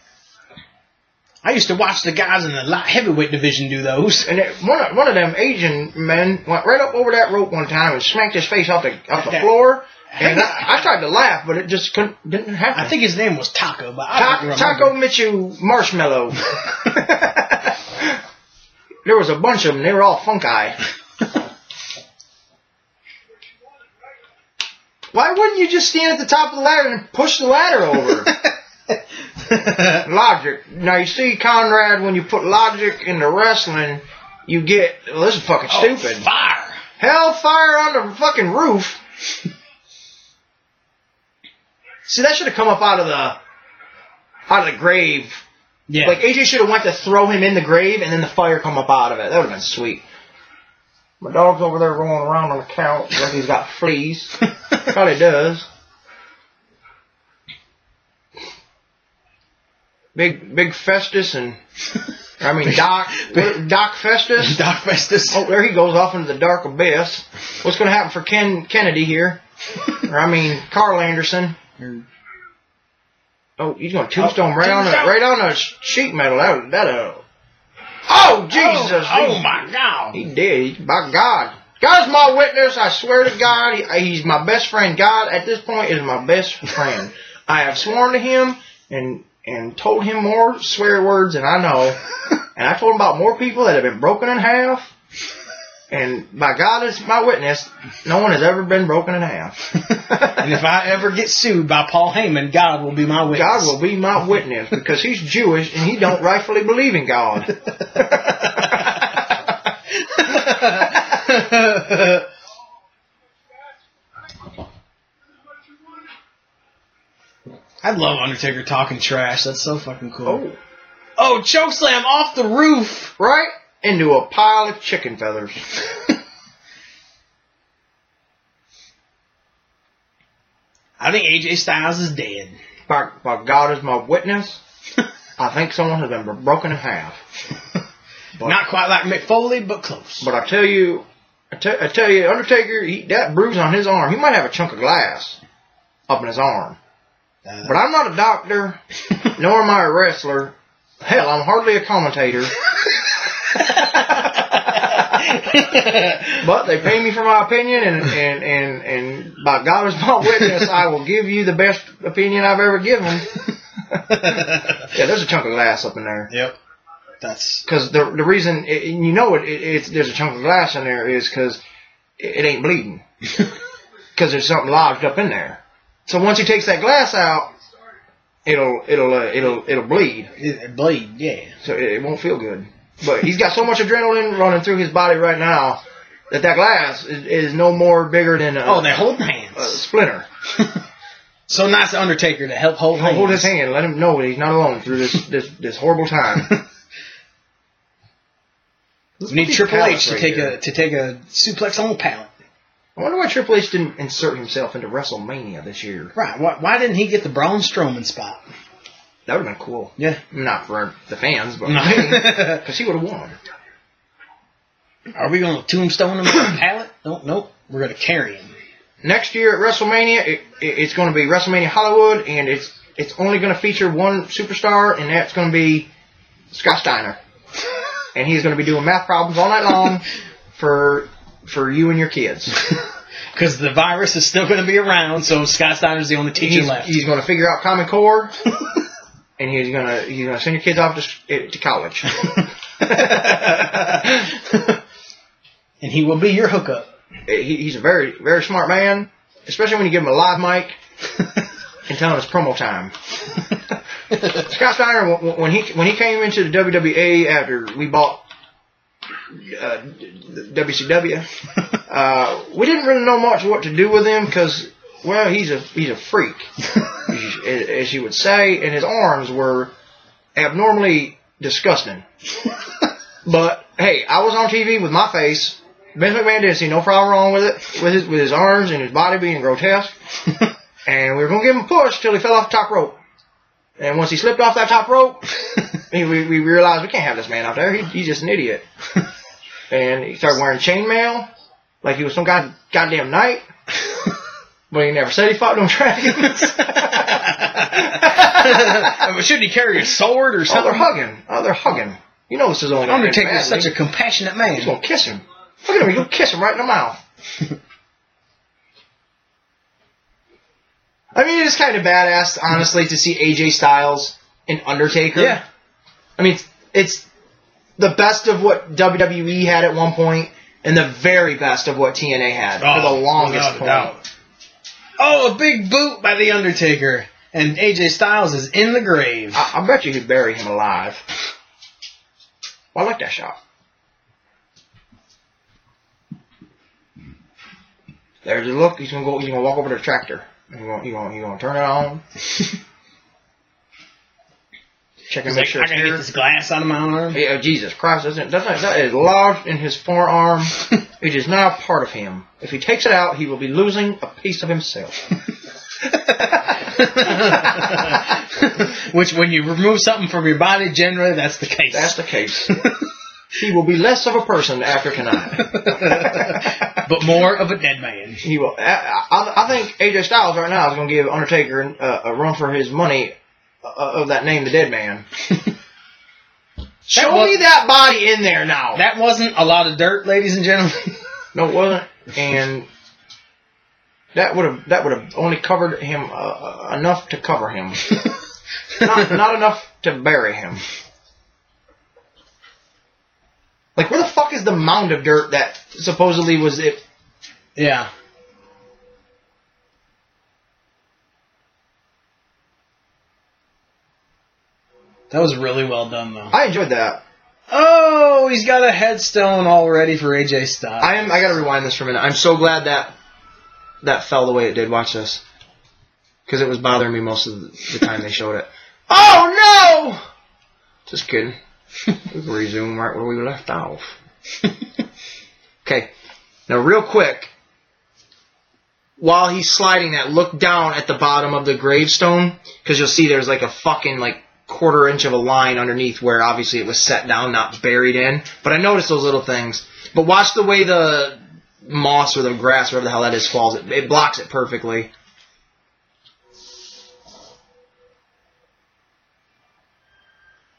I used to watch the guys in the light heavyweight division do those. And one of them Asian men went right up over that rope one time and smacked his face off the floor. And I tried to laugh, but it just didn't happen. I think his name was Taco. But Taco Michu Marshmallow. There was a bunch of them. They were all funky. Why wouldn't you just stand at the top of the ladder and push the ladder over? Logic. Now, you see, Conrad, when you put logic into wrestling, you get... Well, this is fucking stupid. Fire. Hellfire on the fucking roof. See, that should have come up out of the grave. Yeah. Like, AJ should have went to throw him in the grave, and then the fire come up out of it. That would have been sweet. My dog's over there rolling around on the couch like he's got fleas. Probably does. Big Festus and... I mean, Doc Festus. Doc Festus. Oh, there he goes off into the dark abyss. What's going to happen for Ken Kennedy here? Or, I mean, Carl Anderson. Oh, he's going to tombstone right on a sheet metal. Oh, Jesus. Oh, my God. He did. By God. God's my witness. I swear to God, he's my best friend. God, at this point, is my best friend. I have sworn to him and told him more swear words than I know. And I told him about more people that have been broken in half. And by God is my witness, no one has ever been broken in half. And if I ever get sued by Paul Heyman, God will be my witness. God will be my witness because he's Jewish and he don't rightfully believe in God. I love Undertaker talking trash. That's so fucking cool. Oh, chokeslam off the roof. Right? Into a pile of chicken feathers. I think AJ Styles is dead. By God is my witness, I think someone has been broken in half. But, not quite like Mick Foley, but close. But I tell you, Undertaker, that bruise on his arm, he might have a chunk of glass up in his arm. But I'm not a doctor, nor am I a wrestler. Hell, I'm hardly a commentator. But they pay me for my opinion, and by God is my witness, I will give you the best opinion I've ever given. Yeah, there's a chunk of glass up in there. Yep, that's because the reason there's a chunk of glass in there is because it ain't bleeding because there's something lodged up in there. So once he takes that glass out, it'll bleed. It'll bleed, yeah. So it won't feel good. But he's got so much adrenaline running through his body right now that glass is no more bigger than they're holding hands. A splinter. So nice of Undertaker to help hold hands. Hold his hand. Let him know that he's not alone through this horrible time. We need Triple H to take a suplex on pallet. I wonder why Triple H didn't insert himself into WrestleMania this year. Right. Why didn't he get the Braun Strowman spot? That would have been cool. Yeah. Not for the fans, but because he would have won. Are we going to tombstone him on a pallet? Nope. We're going to carry him. Next year at WrestleMania, it's going to be WrestleMania Hollywood, and it's only going to feature one superstar, and that's going to be Scott Steiner. And he's going to be doing math problems all night long for you and your kids. Because the virus is still going to be around, so Scott Steiner's the only teacher left. He's going to figure out Common Core, and he's going to send your kids off to college. And he will be your hookup. He's a very, very smart man, especially when you give him a live mic and tell him it's promo time. Scott Steiner, when he came into the WWE after we bought WCW, we didn't really know much what to do with him because, well, he's a freak, as you would say, and his arms were abnormally disgusting. But hey, I was on TV with my face. Vince McMahon didn't see no problem wrong with it, with his arms and his body being grotesque. And we were going to give him a push till he fell off the top rope. And once he slipped off that top rope, we realized we can't have this man out there. He's just an idiot. And he started wearing chainmail like he was some goddamn knight. But he never said he fought no dragons. Shouldn't he carry a sword or something? Oh, they're hugging. You know this is only going to happen. Undertaker's such a compassionate man. He's going to kiss him. Look at him, he's going to kiss him right in the mouth. I mean, it's kind of badass, honestly, to see AJ Styles and Undertaker. Yeah. I mean, it's the best of what WWE had at one point and the very best of what TNA had for the longest point. Doubt. Oh, a big boot by The Undertaker. And AJ Styles is in the grave. I bet you could bury him alive. Well, I like that shot. There's a look. He's gonna walk over to the tractor. He's gonna turn it on. Check and make sure it's here. I can get this glass out of my arm. Hey, oh, Jesus Christ! That is lodged in his forearm. It is now part of him. If he takes it out, he will be losing a piece of himself. Which, when you remove something from your body, generally that's the case. That's the case. He will be less of a person after tonight. But more of a dead man. He will. I think AJ Styles right now is going to give Undertaker a run for his money of that name, the Dead Man. Show me that body in there now. That wasn't a lot of dirt, ladies and gentlemen. No, it wasn't. And that would have only covered him enough to cover him. Not enough to bury him. Like, where the fuck is the mound of dirt that supposedly was it? Yeah. That was really well done, though. I enjoyed that. Oh, he's got a headstone already for AJ Styles. I gotta rewind this for a minute. I'm so glad that fell the way it did. Watch this. Because it was bothering me most of the time they showed it. Oh, no! Just kidding. We can resume right where we left off. Okay. Now, real quick, while he's sliding that, look down at the bottom of the gravestone, because you'll see there's like a fucking like quarter inch of a line underneath where obviously it was set down, not buried in. But I noticed those little things. But watch the way the moss or the grass, whatever the hell that is, falls. It blocks it perfectly.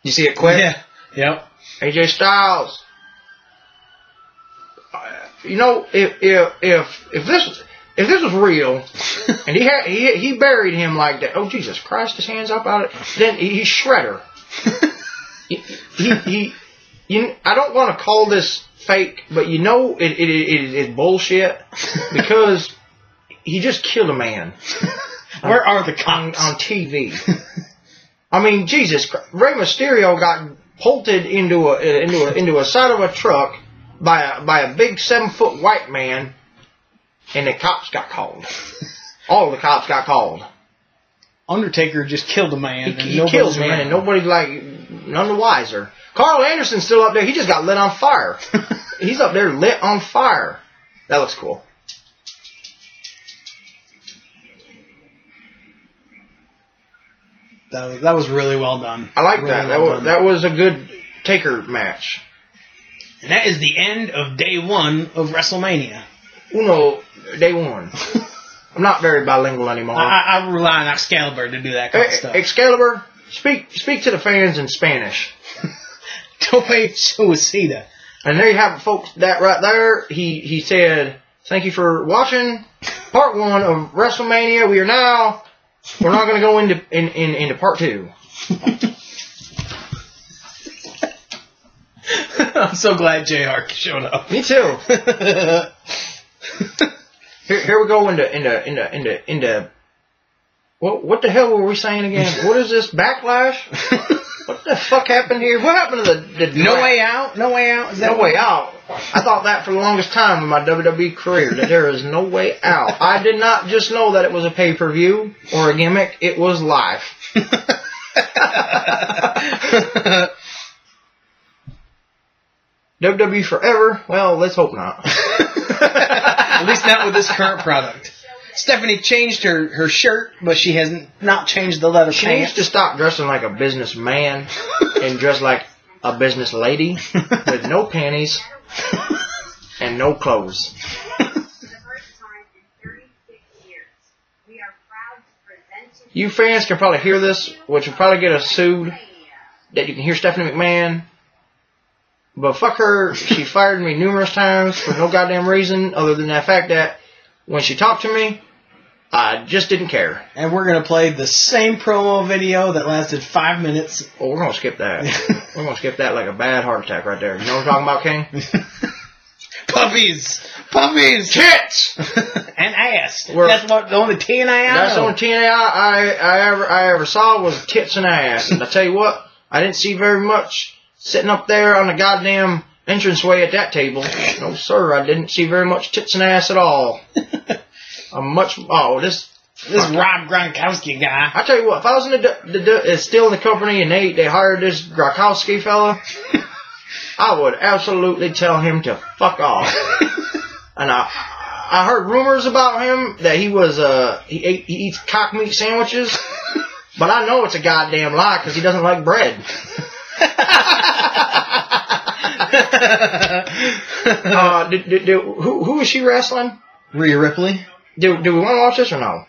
You see it quick? Yeah. Yep. AJ Styles. You know, if this was real, and he buried him like that. Oh, Jesus Christ! His hands up out of it. Then he's Shredder. I don't want to call this fake, but you know it's bullshit because he just killed a man. Where are the cops on TV? I mean, Jesus Christ! Rey Mysterio got Polted into a side of a truck by a big 7-foot white man, and the cops got called. All the cops got called. Undertaker just killed a man. He killed a man, and nobody's like, none the wiser. Carl Anderson's still up there. He just got lit on fire. He's up there lit on fire. That looks cool. That was really well done. I like that. That was a good taker match. And that is the end of day one of WrestleMania. Uno, day one. I'm not very bilingual anymore. I rely on Excalibur to do that kind of stuff. Excalibur, speak to the fans in Spanish. Tope suicida. And there you have it, folks. That right there. He said, thank you for watching part one of WrestleMania. We're not going to go into part two. I'm so glad JR showed up. Me too. Here we go into what the hell were we saying again? What is this, Backlash? What the fuck happened here? What happened to the No Way Out? No Way Out? Is that No Way Out. I thought that for the longest time in my WWE career, that there is no way out. I did not just know that it was a pay-per-view or a gimmick. It was live. WWE forever? Well, let's hope not. At least not with this current product. Stephanie changed her shirt, but she has not changed the leather pants. She needs to stop dressing like a businessman and dress like a business lady with no panties. And no clothes. You fans can probably hear this, which will probably get us sued. That you can hear Stephanie McMahon. But fuck her. She fired me numerous times for no goddamn reason other than the fact that when she talked to me, I just didn't care. And we're going to play the same promo video that lasted 5 minutes. Oh, we're going to skip that. We're going to skip that like a bad heart attack right there. You know what I'm talking about, King? Puppies! Puppies! Tits! And ass. That's what the only TNA I know. That's the only TNA I ever saw was tits and ass. And I tell you what, I didn't see very much sitting up there on the goddamn entranceway at that table. No, sir, I didn't see very much tits and ass at all. This Rob Gronkowski guy. I tell you what, if I was in still in the company and they hired this Gronkowski fella, I would absolutely tell him to fuck off. And I heard rumors about him that he was he eats cock meat sandwiches, but I know it's a goddamn lie because he doesn't like bread. Who is she wrestling? Rhea Ripley. Do we want to watch this or no?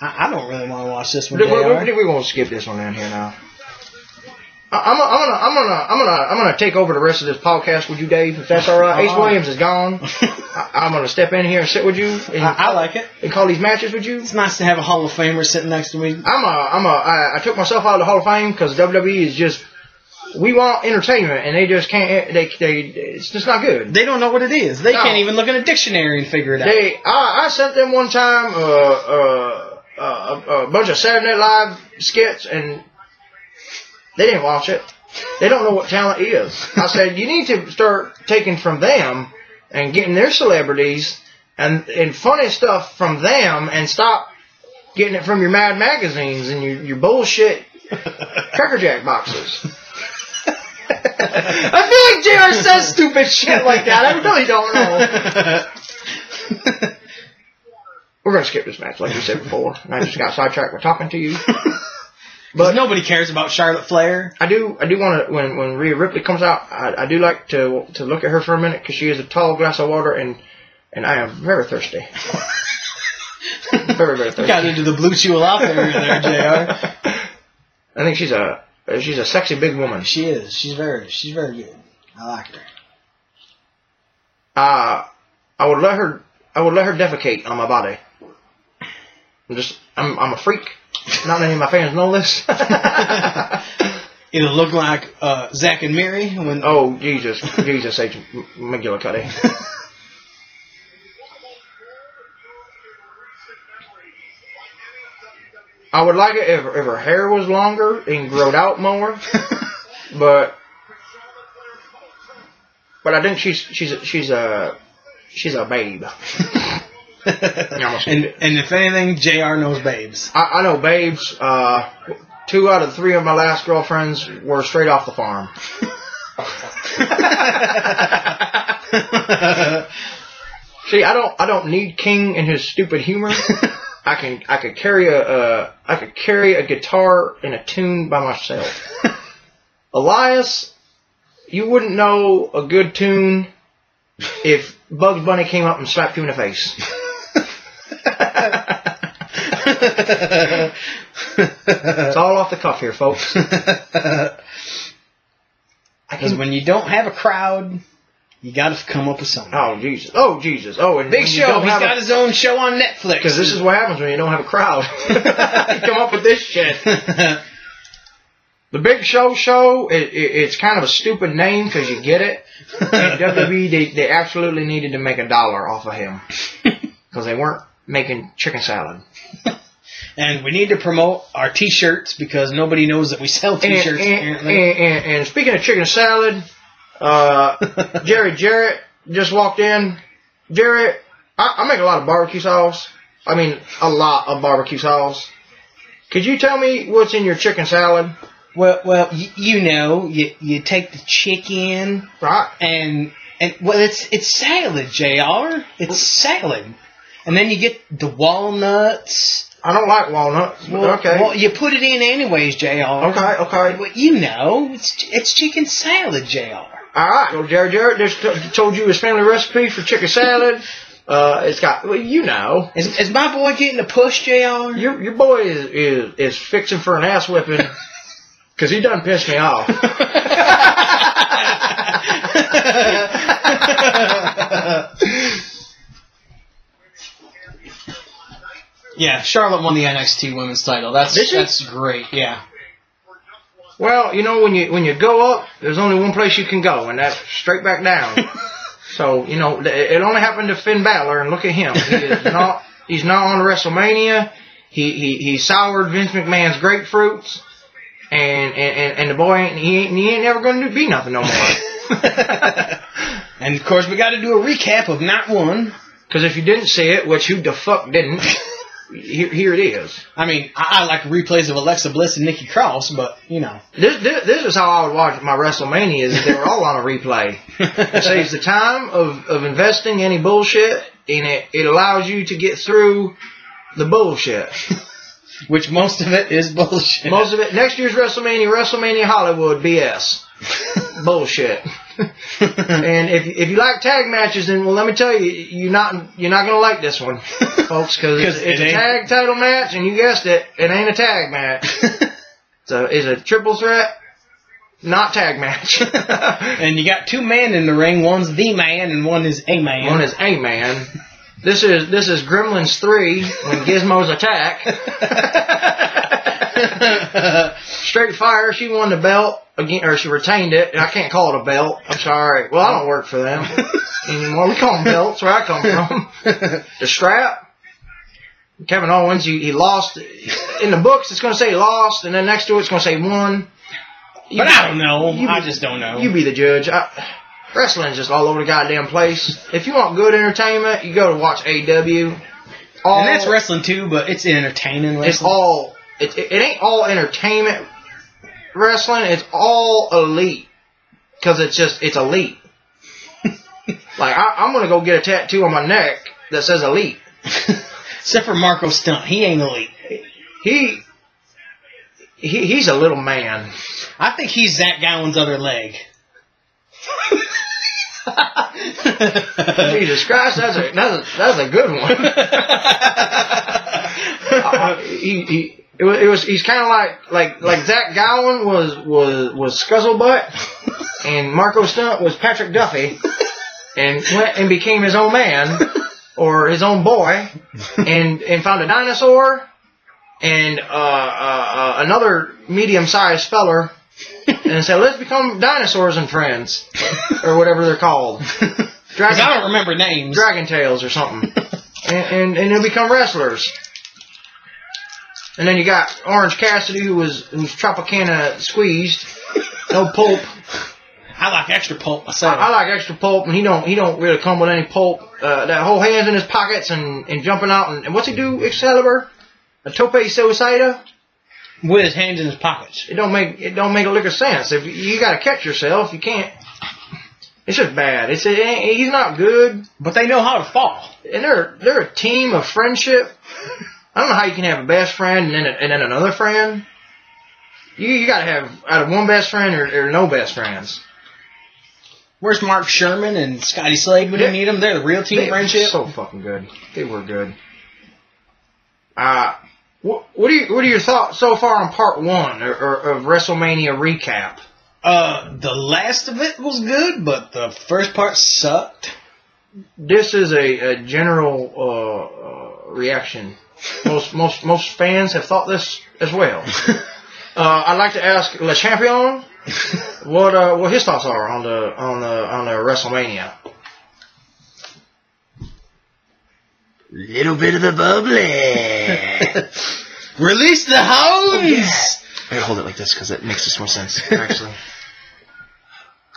I don't really want to watch this one. We won't skip this one in here now. I'm gonna take over the rest of this podcast with you, Dave, if that's all right. Ace Williams is gone. I'm gonna step in here and sit with you. And I like it. And call these matches with you. It's nice to have a Hall of Famer sitting next to me. I took myself out of the Hall of Fame because WWE is just. We want entertainment, and they just can't. It's just not good. They don't know what it is. They can't even look in a dictionary and figure it out. I sent them one time a bunch of Saturday Night Live skits, and they didn't watch it. They don't know what talent is. I said, you need to start taking from them and getting their celebrities and funny stuff from them, and stop getting it from your Mad magazines and your bullshit Cracker Jack boxes. I feel like JR says stupid shit like that. I really don't know. We're going to skip this match, like we said before. And I just got sidetracked with talking to you. But nobody cares about Charlotte Flair. I do want to, when Rhea Ripley comes out, I do like to look at her for a minute because she is a tall glass of water, and I am very thirsty. Very, very thirsty. You got into the blue chew out there, JR. I think she's a sexy big woman. She is. She's very good. I like her. I would let her defecate on my body. I'm a freak. Not many of my fans know this. It'll look like Zack and Mary when. Oh Jesus H. McGillicuddy. I would like it if her hair was longer and growed out more, but I think she's a babe. And if anything, JR knows babes. I know babes. Two out of three of my last girlfriends were straight off the farm. See, I don't need King and his stupid humor. I could carry a guitar and a tune by myself. Elias, you wouldn't know a good tune if Bugs Bunny came up and slapped you in the face. It's all off the cuff here, folks. Because when you don't have a crowd, you got to come up with something. Oh, Jesus. Oh, Jesus. Oh, and Big Show. He's got his own show on Netflix. Because this is what happens when you don't have a crowd. You come up with this shit. The Big Show Show, it's kind of a stupid name because you get it. And WWE, they absolutely needed to make $1 off of him. Because they weren't making chicken salad. And we need to promote our T-shirts because nobody knows that we sell T-shirts, apparently. And speaking of chicken salad, Jerry Jarrett just walked in. Jarrett, I make a lot of barbecue sauce. I mean, a lot of barbecue sauce. Could you tell me what's in your chicken salad? Well, you know, you take the chicken, right? And it's salad, JR. It's salad, and then you get the walnuts. I don't like walnuts. Well, okay. Well, you put it in anyways, JR. Okay. Well, you know, it's chicken salad, JR. All right. So Jerry Jarrett just told you his family recipe for chicken salad. It's got, well, you know. Is my boy getting a push, JR? Your boy is fixing for an ass whipping because he done pissed me off. Yeah, Charlotte won the NXT Women's Title. That's great. Yeah. Well, you know, when you go up, there's only one place you can go, and that's straight back down. So you know, it only happened to Finn Balor, and look at him. He's not on WrestleMania. He soured Vince McMahon's grapefruits, and the boy he ain't never gonna be nothing no more. And of course, we got to do a recap of Night One because if you didn't see it, which who the fuck didn't. Here it is. I mean, I like replays of Alexa Bliss and Nikki Cross, but, you know. This is how I would watch my WrestleMania, is they were all on a replay. It saves the time of investing any bullshit, and it allows you to get through the bullshit. Which most of it is bullshit. Most of it. Next year's WrestleMania Hollywood, BS. Bullshit. And if you like tag matches, then well, let me tell you, you're not gonna like this one, folks, because it's a tag title match, and you guessed it ain't a tag match. So it's a triple threat, not tag match. And you got two men in the ring. One's the man, and one is a man. This is Gremlins 3 when Gizmo's attack. Straight fire. She won the belt. Again, or she retained it. I can't call it a belt. I'm sorry. Well, I don't work for them anymore. We call them belts where I come from. The strap. Kevin Owens, he lost. In the books, it's going to say lost, and then next to it, it's going to say won. But I don't know. I just don't know. You be the judge. Wrestling's just all over the goddamn place. If you want good entertainment, you go to watch AEW. And that's wrestling too, but it's entertaining wrestling. It ain't all entertainment. Wrestling, it's all elite because it's elite. Like I'm gonna go get a tattoo on my neck that says elite. Except for Marco Stunt, he ain't elite. He's a little man. I think he's Zach Gowen's other leg. Jesus Christ, that's a good one. He's kind of like Zach Gowen was Scuzzlebutt, and Marco Stunt was Patrick Duffy, and went and became his own man or his own boy, and found a dinosaur and another medium-sized feller, and said, "Let's become dinosaurs and friends," or whatever they're called. Because I don't remember names. Dragon Tales or something, and they become wrestlers. And then you got Orange Cassidy, who's Tropicana squeezed, no pulp. I like extra pulp myself. I like extra pulp, and he don't really come with any pulp. That whole hands in his pockets and jumping out and what's he do? Excalibur, a tope suicida. with his hands in his pockets. It don't make a lick of sense. If you got to catch yourself, you can't. It's just bad. He's not good. But they know how to fall. And they're a team of friendship. I don't know how you can have a best friend and then another friend. You got to have out of one best friend or no best friends. Where's Mark Sherman and Scotty Slade when you need them? They're the real team friendship. So fucking good. They were good. What are your thoughts so far on part one of WrestleMania recap? The last of it was good, but the first part sucked. This is a general reaction. Most fans have thought this as well. I'd like to ask Le Champion what his thoughts are on the WrestleMania. Little bit of the bubbly. Release the hounds. Oh, yeah. I hold it like this because it makes this more sense. Actually,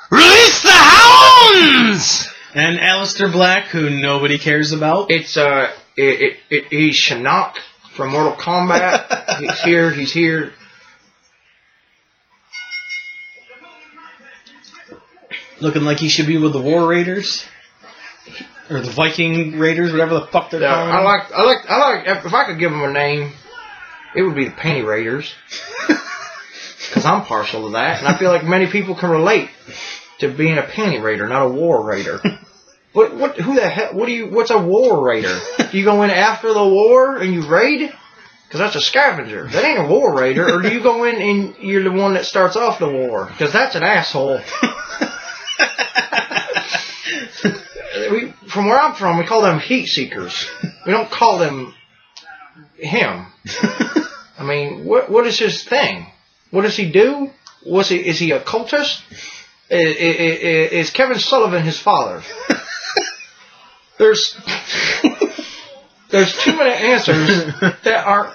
release the hounds. And Aleister Black, who nobody cares about. He's Shinnok from Mortal Kombat. He's here. Looking like he should be with the War Raiders. Or the Viking Raiders, whatever the fuck they're calling. I like. If I could give them a name, it would be the Panty Raiders, because I'm partial to that, and I feel like many people can relate to being a Panty Raider, not a War Raider. What? Who the hell? What's a War Raider? Do you go in after the war and you raid? Because that's a scavenger. That ain't a War Raider. Or do you go in and you're the one that starts off the war? Because that's an asshole. From where I'm from, we call them heat seekers. We don't call them him. I mean, what is his thing? What does he do? Is he a cultist? Is Kevin Sullivan his father? There's too many answers that aren't,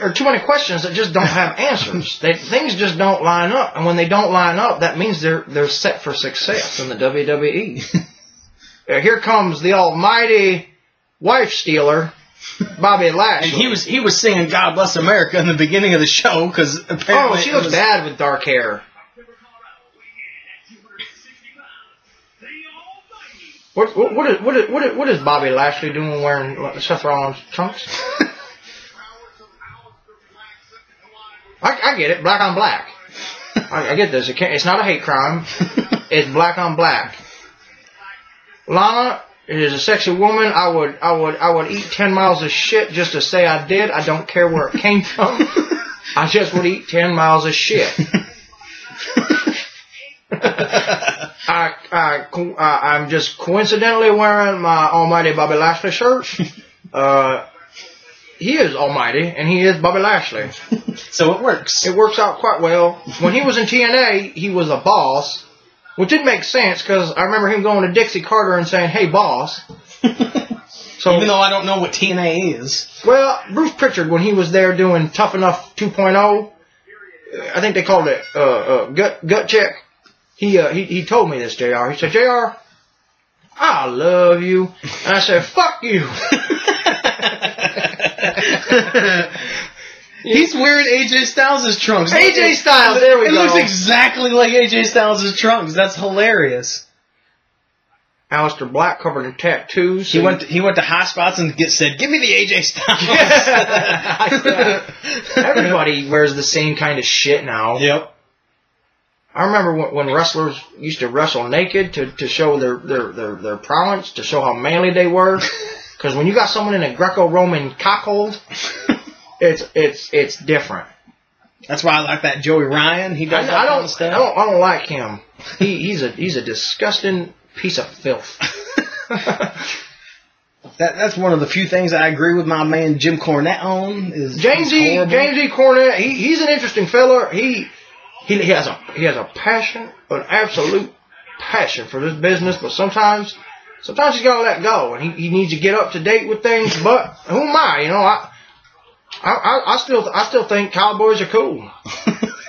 or too many questions that just don't have answers. Things just don't line up, and when they don't line up, that means they're set for success in the WWE. Here comes the almighty wife stealer, Bobby Lashley. And he was singing "God Bless America" in the beginning of the show because apparently she looks bad with dark hair. What is Bobby Lashley doing wearing Seth Rollins trunks? I get it, black on black. I get this. It's not a hate crime. It's black on black. Lana is a sexy woman. I would eat 10 miles of shit just to say I did. I don't care where it came from. I just would eat 10 miles of shit. I'm just coincidentally wearing my almighty Bobby Lashley shirt. He is almighty, and he is Bobby Lashley. So it works. It works out quite well. When he was in TNA, he was a boss. Which did make sense, because I remember him going to Dixie Carter and saying, "Hey, boss." So, even though I don't know what TNA is. Well, Bruce Pritchard, when he was there doing Tough Enough 2.0, I think they called it gut check. He told me this, JR. He said, "JR, I love you." And I said, "Fuck you." He's wearing AJ Styles' trunks. AJ Styles, there we go. It looks exactly like AJ Styles' trunks. That's hilarious. Aleister Black covered in tattoos. He went to high spots and said, "Give me the AJ Styles." Yeah. Everybody wears the same kind of shit now. Yep. I remember when wrestlers used to wrestle naked to show their prowess, to show how manly they were. Because when you got someone in a Greco-Roman cockhold... It's different. That's why I like that Joey Ryan. He does. I don't like him. He's a disgusting piece of filth. That's one of the few things I agree with my man Jim Cornette on. Is James E. Cornette. He's an interesting fella. He has a passion, an absolute passion for this business. But sometimes he's got to let go, and he needs to get up to date with things. But who am I? You know, I still think cowboys are cool.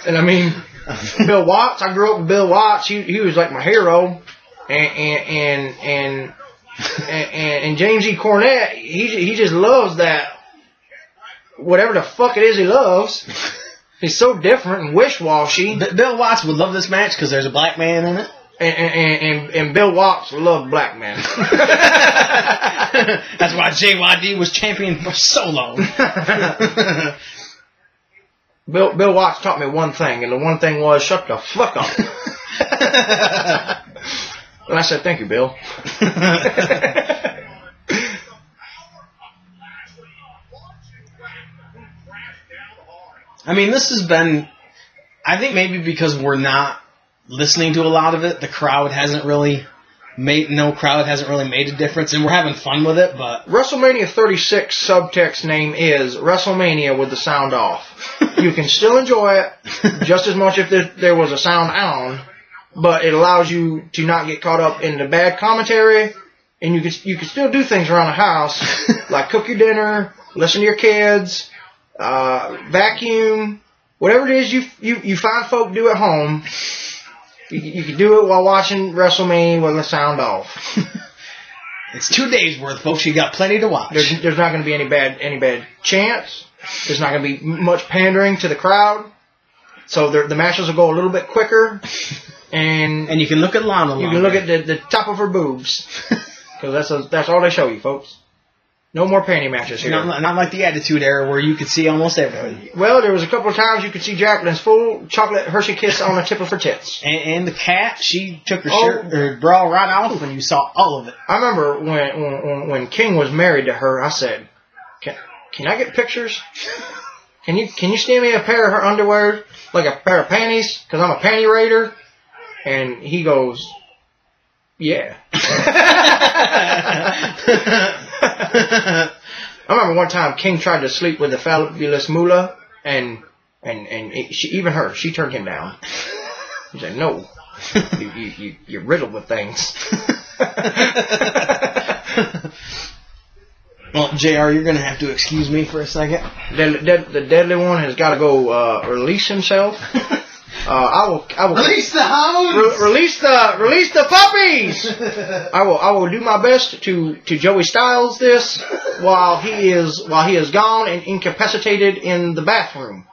And I mean, Bill Watts, I grew up with Bill Watts. He was like my hero. And James E. Cornette, he just loves that, whatever the fuck it is he loves. He's so different and wish-washy. Bill Watts would love this match because there's a black man in it. And Bill Watts loved black men. That's why JYD was champion for so long. Bill Watts taught me one thing, and the one thing was, shut the fuck up. And I said, thank you, Bill. I mean, this has been, I think maybe because we're not listening to a lot of it, the crowd hasn't really made, a difference, and we're having fun with it, but. WrestleMania 36 subtext name is WrestleMania with the sound off. You can still enjoy it just as much if there was a sound on, but it allows you to not get caught up in the bad commentary, and you can still do things around the house, like cook your dinner, listen to your kids, vacuum, whatever it is you find folk do at home, you can do it while watching WrestleMania with the sound off. It's 2 days worth, folks. You got plenty to watch. There's not going to be any bad chants. There's not going to be much pandering to the crowd. So the matches will go a little bit quicker, and you can look at Lana. You can look at the top of her boobs, because that's all they show you, folks. No more panty matches here. Not like the Attitude Era where you could see almost everything. Well, there was a couple of times you could see Jacqueline's full chocolate Hershey Kiss on the tip of her tits. And the cat, she took her shirt or bra right off, and you saw all of it. I remember when King was married to her, I said, "Can I get pictures? Can you send me a pair of her underwear, like a pair of panties, because I'm a panty raider?" And he goes, "Yeah." I remember one time King tried to sleep with the fabulous Moolah, and she turned him down. He said, "No, you're riddled with things." Well, JR, you're gonna have to excuse me for a second. The deadly one has got to go release himself. I will release the hounds. Release the puppies. I will do my best to Joey Styles this while he is gone and incapacitated in the bathroom.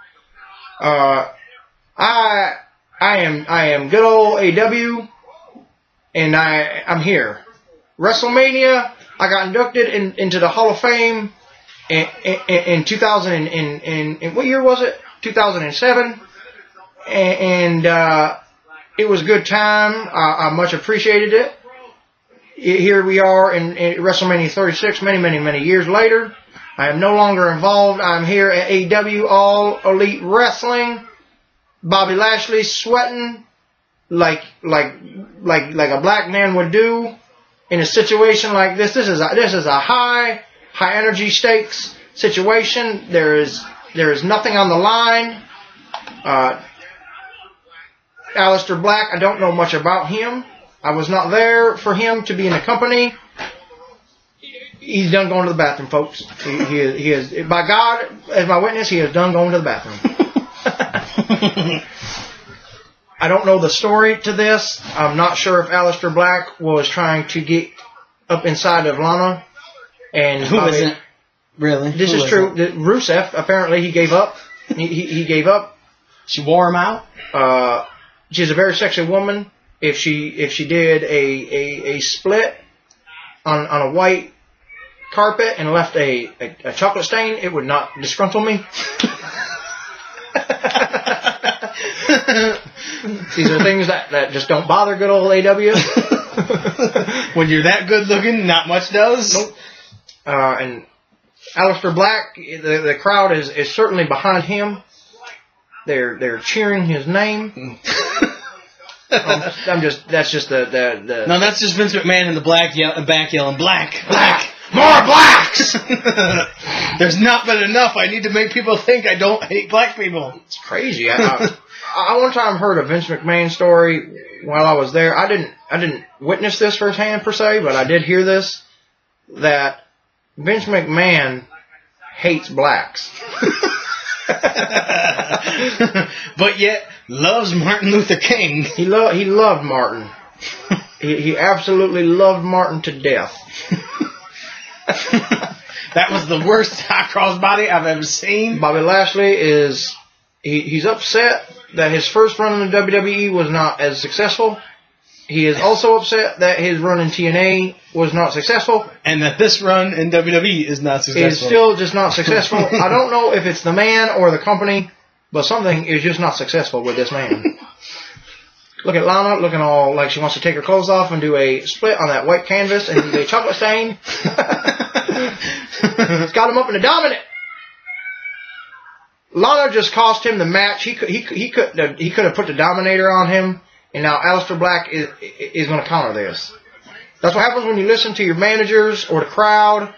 I am good old AW, and I'm here. WrestleMania. I got inducted into the Hall of Fame in 2000. In what year was it? 2007. And it was a good time. I much appreciated it. Here we are in WrestleMania 36, many, many, many years later. I am no longer involved. I'm here at AEW All Elite Wrestling. Bobby Lashley sweating like a black man would do in a situation like this. This is a high energy stakes situation. There is nothing on the line. Aleister Black, I don't know much about him. I was not there for him to be in the company. He's done going to the bathroom, folks. He is, by God, as my witness, he is done going to the bathroom. I don't know the story to this. I'm not sure if Aleister Black was trying to get up inside of Lana. And who isn't? Really? This is true. Rusev, apparently he gave up. He gave up. She wore him out? She's a very sexy woman. If she did a split on a white carpet and left a chocolate stain, it would not disgruntle me. These are things that just don't bother good old AW. When you're that good looking, not much does. Nope. And Aleister Black, the crowd is certainly behind him. They're cheering his name. That's just the. No, that's just Vince McMahon in the back yelling, "Black, black, more blacks." There's not been enough. I need to make people think I don't hate black people. It's crazy. I one time heard a Vince McMahon story while I was there. I didn't witness this firsthand per se, but I did hear this, that Vince McMahon hates blacks. But yet loves Martin Luther King. He loved Martin. He absolutely loved Martin to death. That was the worst high crossbody I've ever seen. Bobby Lashley is He's upset that his first run in the WWE was not as successful. He is also upset that his run in TNA was not successful. And that this run in WWE is not successful. It's still just not successful. I don't know if it's the man or the company, but something is just not successful with this man. Look at Lana looking all like she wants to take her clothes off and do a split on that white canvas and do a chocolate stain. It's got him up in the dominant. Lana just cost him the match. He could have put the Dominator on him, and now Aleister Black is going to counter this. That's what happens when you listen to your managers or the crowd.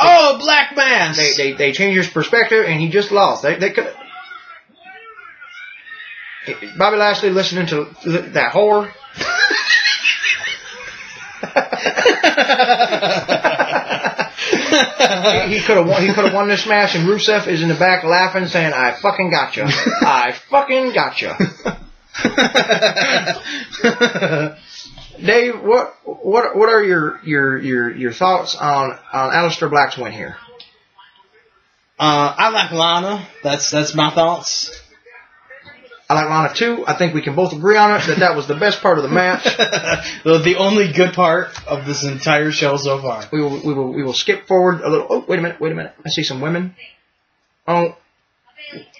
Oh, Black Mass! They change his perspective, and he just lost. They could. Bobby Lashley listening to that whore. He could have won this match, and Rusev is in the back laughing, saying, "I fucking gotcha. I fucking gotcha." Dave, what are your thoughts on Aleister Black's win here? I like Lana. That's my thoughts. I like Lana too. I think we can both agree on it that was the best part of the match. The only good part of this entire show so far. We will skip forward a little. Oh, wait a minute. I see some women. Oh,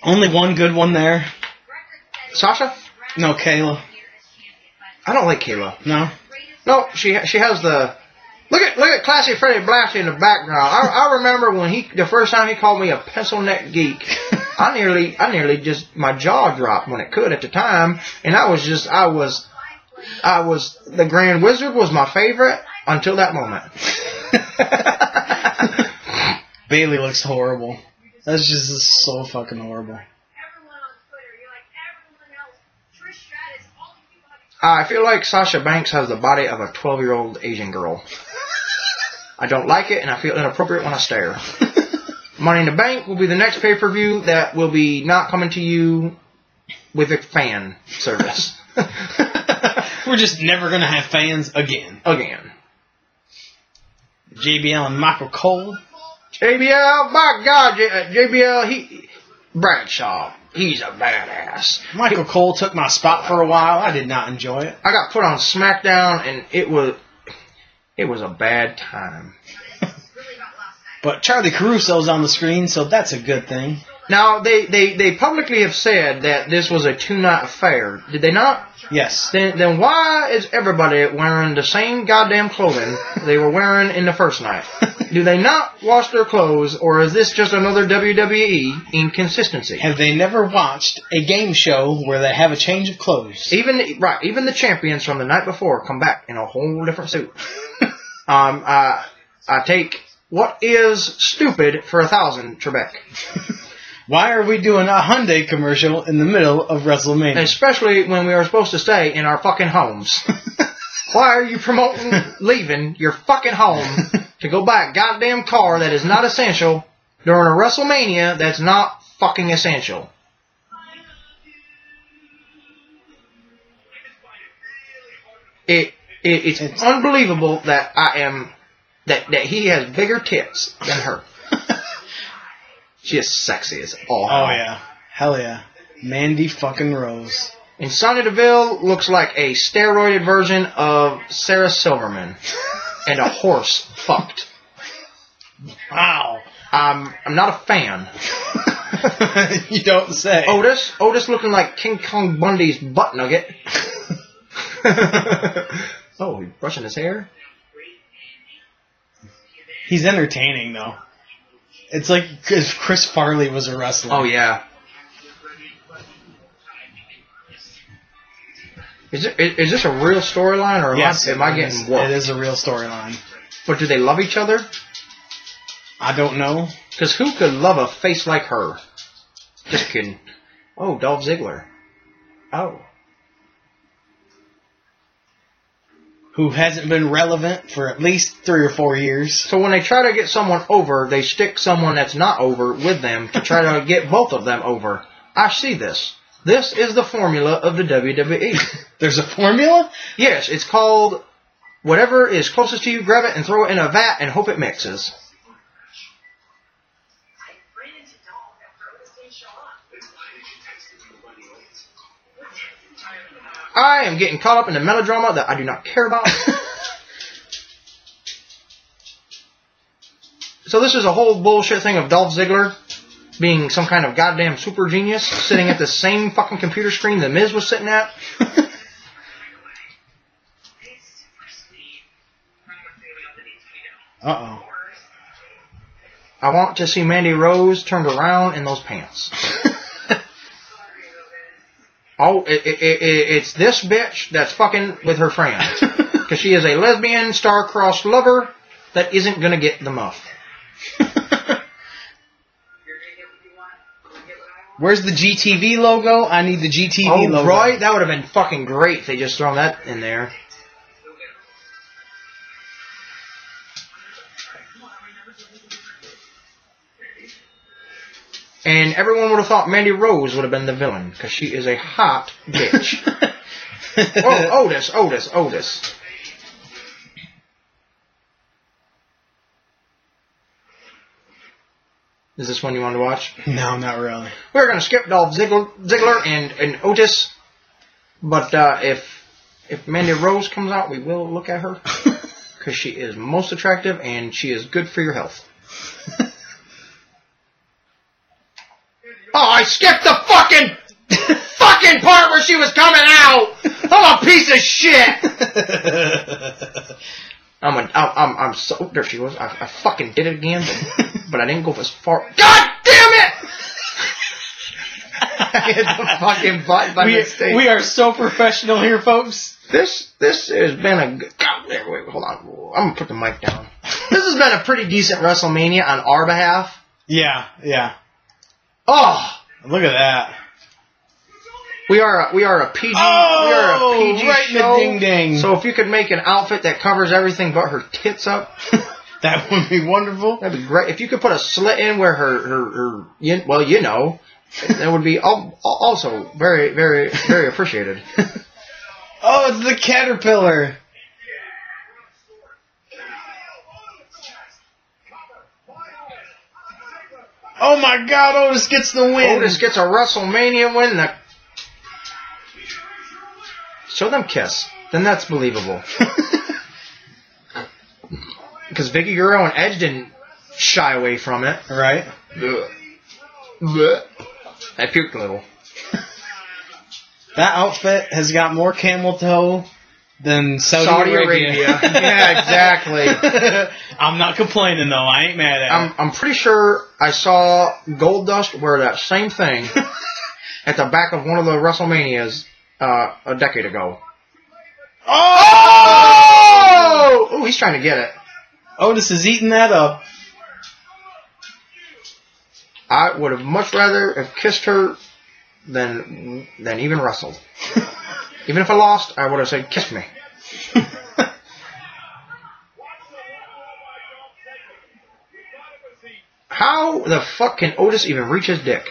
only one good one there. Sasha? No, Kayla. I don't like Kayla. No. She has the look at Classy Freddie Blassie in the background. I remember when the first time he called me a pencil neck geek. I nearly just, my jaw dropped when it could at the time, and I was the Grand Wizard was my favorite until that moment. Bailey looks horrible. That's just so fucking horrible. I feel like Sasha Banks has the body of a 12-year-old Asian girl. I don't like it, and I feel inappropriate when I stare. Money in the Bank will be the next pay-per-view that will be not coming to you with a fan service. We're just never going to have fans again. JBL and Michael Cole. JBL, my God, JBL, Bradshaw, he's a badass. Michael Cole took my spot for a while. I did not enjoy it. I got put on SmackDown, and it was a bad time. But Charlie Caruso's on the screen, so that's a good thing. Now, they publicly have said that this was a two-night affair. Did they not? Yes. Then why is everybody wearing the same goddamn clothing they were wearing in the first night? Do they not wash their clothes, or is this just another WWE inconsistency? Have they never watched a game show where they have a change of clothes? Even the champions from the night before come back in a whole different suit. I take... What is stupid for 1,000, Trebek? Why are we doing a Hyundai commercial in the middle of WrestleMania? Especially when we are supposed to stay in our fucking homes. Why are you promoting leaving your fucking home to go buy a goddamn car that is not essential during a WrestleMania that's not fucking essential? It's unbelievable that I am... That he has bigger tits than her. She is sexy as all hell. Oh, yeah. Hell yeah. Mandy fucking Rose. And Sonya Deville looks like a steroided version of Sarah Silverman. And a horse fucked. Wow. I'm not a fan. You don't say. Otis looking like King Kong Bundy's butt nugget. Oh, he's brushing his hair? He's entertaining, though. It's like if Chris Farley was a wrestler. Oh, yeah. Is this a real storyline, or am I getting what? It is a real storyline. But do they love each other? I don't know. Because who could love a face like her? Just kidding. Oh, Dolph Ziggler. Oh. Who hasn't been relevant for at least 3 or 4 years. So when they try to get someone over, they stick someone that's not over with them to try to get both of them over. I see this. This is the formula of the WWE. There's a formula? Yes, it's called whatever is closest to you, grab it and throw it in a vat and hope it mixes. I am getting caught up in a melodrama that I do not care about. So this is a whole bullshit thing of Dolph Ziggler being some kind of goddamn super genius sitting at the same fucking computer screen The Miz was sitting at. Uh-oh. I want to see Mandy Rose turned around in those pants. Oh, it's this bitch that's fucking with her friend. Because she is a lesbian, star-crossed lover that isn't going to get the muff. Where's the GTV logo? I need the GTV logo. Right? That would have been fucking great if they just thrown that in there. And everyone would have thought Mandy Rose would have been the villain, because she is a hot bitch. Oh, Otis. Is this one you wanted to watch? No, not really. We're going to skip Dolph Ziggler and Otis, but if Mandy Rose comes out, we will look at her, because she is most attractive, and she is good for your health. Oh, I skipped the fucking part where she was coming out. I'm a piece of shit. I'm so there she was. I fucking did it again, but I didn't go as far. God damn it! I hit the fucking button by mistake. We are so professional here, folks. This has been a good... God, wait, hold on. I'm gonna put the mic down. This has been a pretty decent WrestleMania on our behalf. Yeah. Oh, look at that! We are a PG right show. In the ding ding. So if you could make an outfit that covers everything but her tits up, that would be wonderful. That'd be great. If you could put a slit in where her well, you know, that would be also very, very, very appreciated. Oh, it's the caterpillar. Oh my God, Otis gets the win. Otis gets a WrestleMania win. Show them kiss. Then that's believable. Because Vicky Guerrero and Edge didn't shy away from it. Right. I puked a little. That outfit has got more camel toe than Saudi Arabia. Yeah, exactly. I'm not complaining, though. I ain't mad at it. I'm pretty sure I saw Goldust wear that same thing at the back of one of the WrestleManias a decade ago. Oh! Oh, he's trying to get it. Otis is eating that up. I would have much rather have kissed her than even wrestled. Even if I lost, I would have said, kiss me. How the fuck can Otis even reach his dick?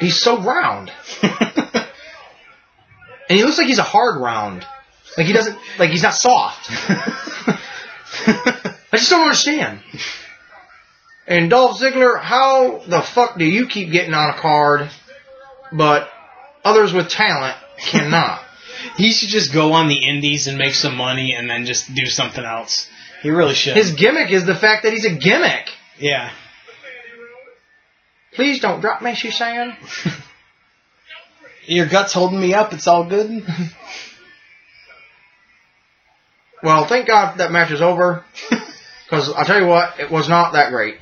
He's so round. And he looks like he's a hard round. Like he's not soft. I just don't understand. And Dolph Ziggler, how the fuck do you keep getting on a card, but others with talent cannot? He should just go on the indies and make some money and then just do something else. He really should. His gimmick is the fact that he's a gimmick. Yeah. Please don't drop me, she's saying. Your gut's holding me up. It's all good. Well, thank God that match is over. Because I'll tell you what, it was not that great.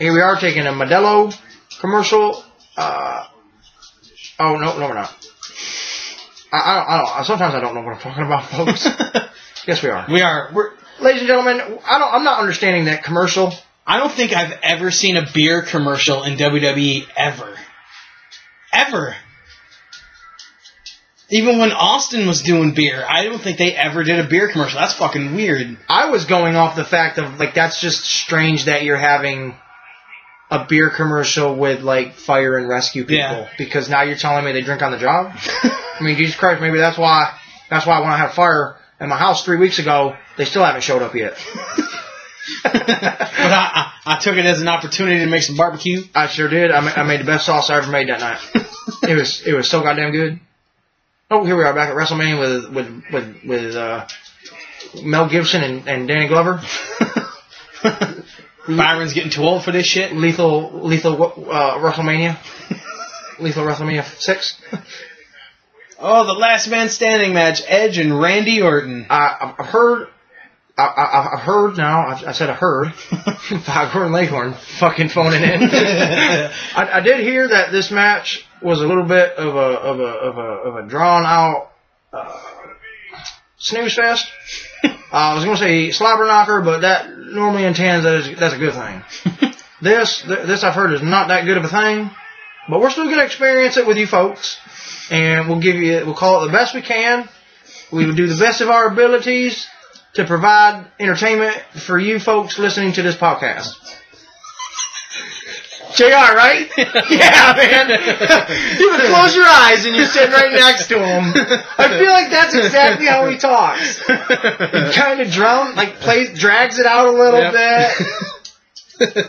Here we are taking a Modelo commercial. Oh, no, we're not. I sometimes I don't know what I'm talking about, folks. Yes, we are. We're, ladies and gentlemen, I'm not understanding that commercial. I don't think I've ever seen a beer commercial in WWE ever. Ever. Even when Austin was doing beer, I don't think they ever did a beer commercial. That's fucking weird. I was going off the fact of, like, that's just strange that you're having a beer commercial with, like, fire and rescue people. Yeah. Because now you're telling me they drink on the job? I mean, Jesus Christ, maybe that's why when I had fire in my house 3 weeks ago, they still haven't showed up yet. But I took it as an opportunity to make some barbecue. I sure did. I made the best sauce I ever made that night. It was so goddamn good. Oh, here we are back at WrestleMania with Mel Gibson and Danny Glover. Byron's getting too old for this shit. Lethal WrestleMania. Lethal WrestleMania 6. Oh, the Last Man Standing match: Edge and Randy Orton. I heard. Foghorn Leghorn, fucking phoning in. I did hear that this match was a little bit of a drawn out snooze fest. I was gonna say slobber knocker, but that normally intends that's a good thing. This I've heard is not that good of a thing, but we're still gonna experience it with you folks, and we'll call it the best we can. We will do the best of our abilities to provide entertainment for you folks listening to this podcast. JR, right? Yeah, man. You would close your eyes and you're sitting right next to him. I feel like that's exactly how he talks. He kind of drums, like drags it out a little bit.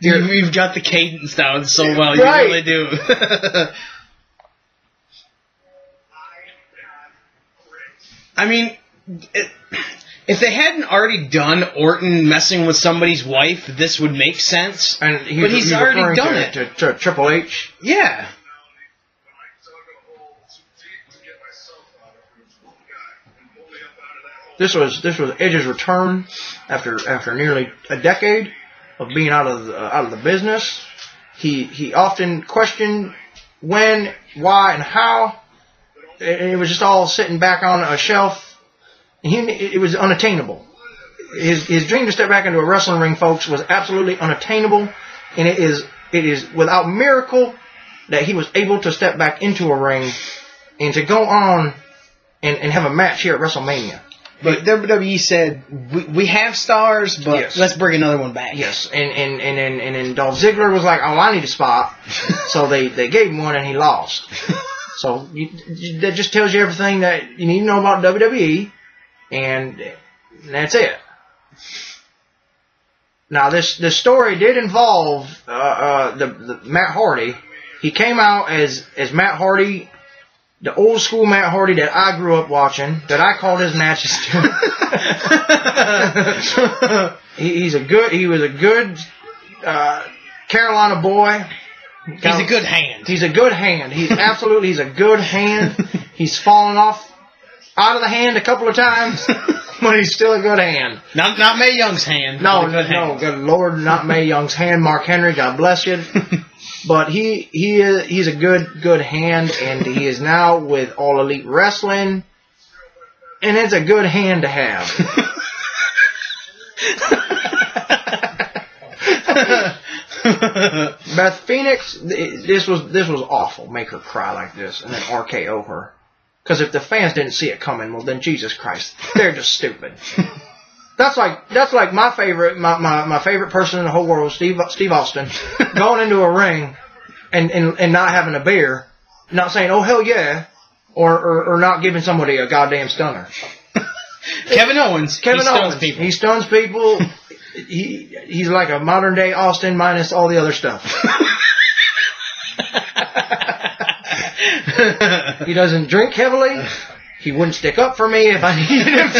Dude, you've got the cadence down so well. Right. You really do. I mean, if they hadn't already done Orton messing with somebody's wife, this would make sense. And he's already done it. To Triple H? Yeah. This was Edge's return after nearly a decade of being out of the business. He often questioned when, why, and how. It was just all sitting back on a shelf. It was unattainable. His dream to step back into a wrestling ring, folks, was absolutely unattainable, and it is without miracle that he was able to step back into a ring and to go on and have a match here at WrestleMania. But WWE said, we have stars, but yes, let's bring another one back. Yes, and then Dolph Ziggler was like, oh, I need a spot. So they gave him one, and he lost. So that just tells you everything that you need to know about WWE. And that's it. Now, this story did involve the Matt Hardy. He came out as Matt Hardy, the old school Matt Hardy that I grew up watching, that I called his matches to. He was a good Carolina boy. He's a good hand. He's a good hand. He's a good hand. He's fallen off out of the hand a couple of times, but he's still a good hand. Not Mae Young's hand. No, good Lord, not Mae Young's hand. Mark Henry, God bless you. But he's a good hand, and he is now with All Elite Wrestling, and it's a good hand to have. Beth Phoenix, this was awful. Make her cry like this, and then RKO her. Because if the fans didn't see it coming, well then Jesus Christ, they're just stupid. That's like my favorite person in the whole world, Steve Austin, going into a ring and not having a beer, not saying oh hell yeah, or not giving somebody a goddamn stunner. Kevin Owens stuns people. He stuns people. He's like a modern day Austin minus all the other stuff. He doesn't drink heavily. He wouldn't stick up for me if I needed him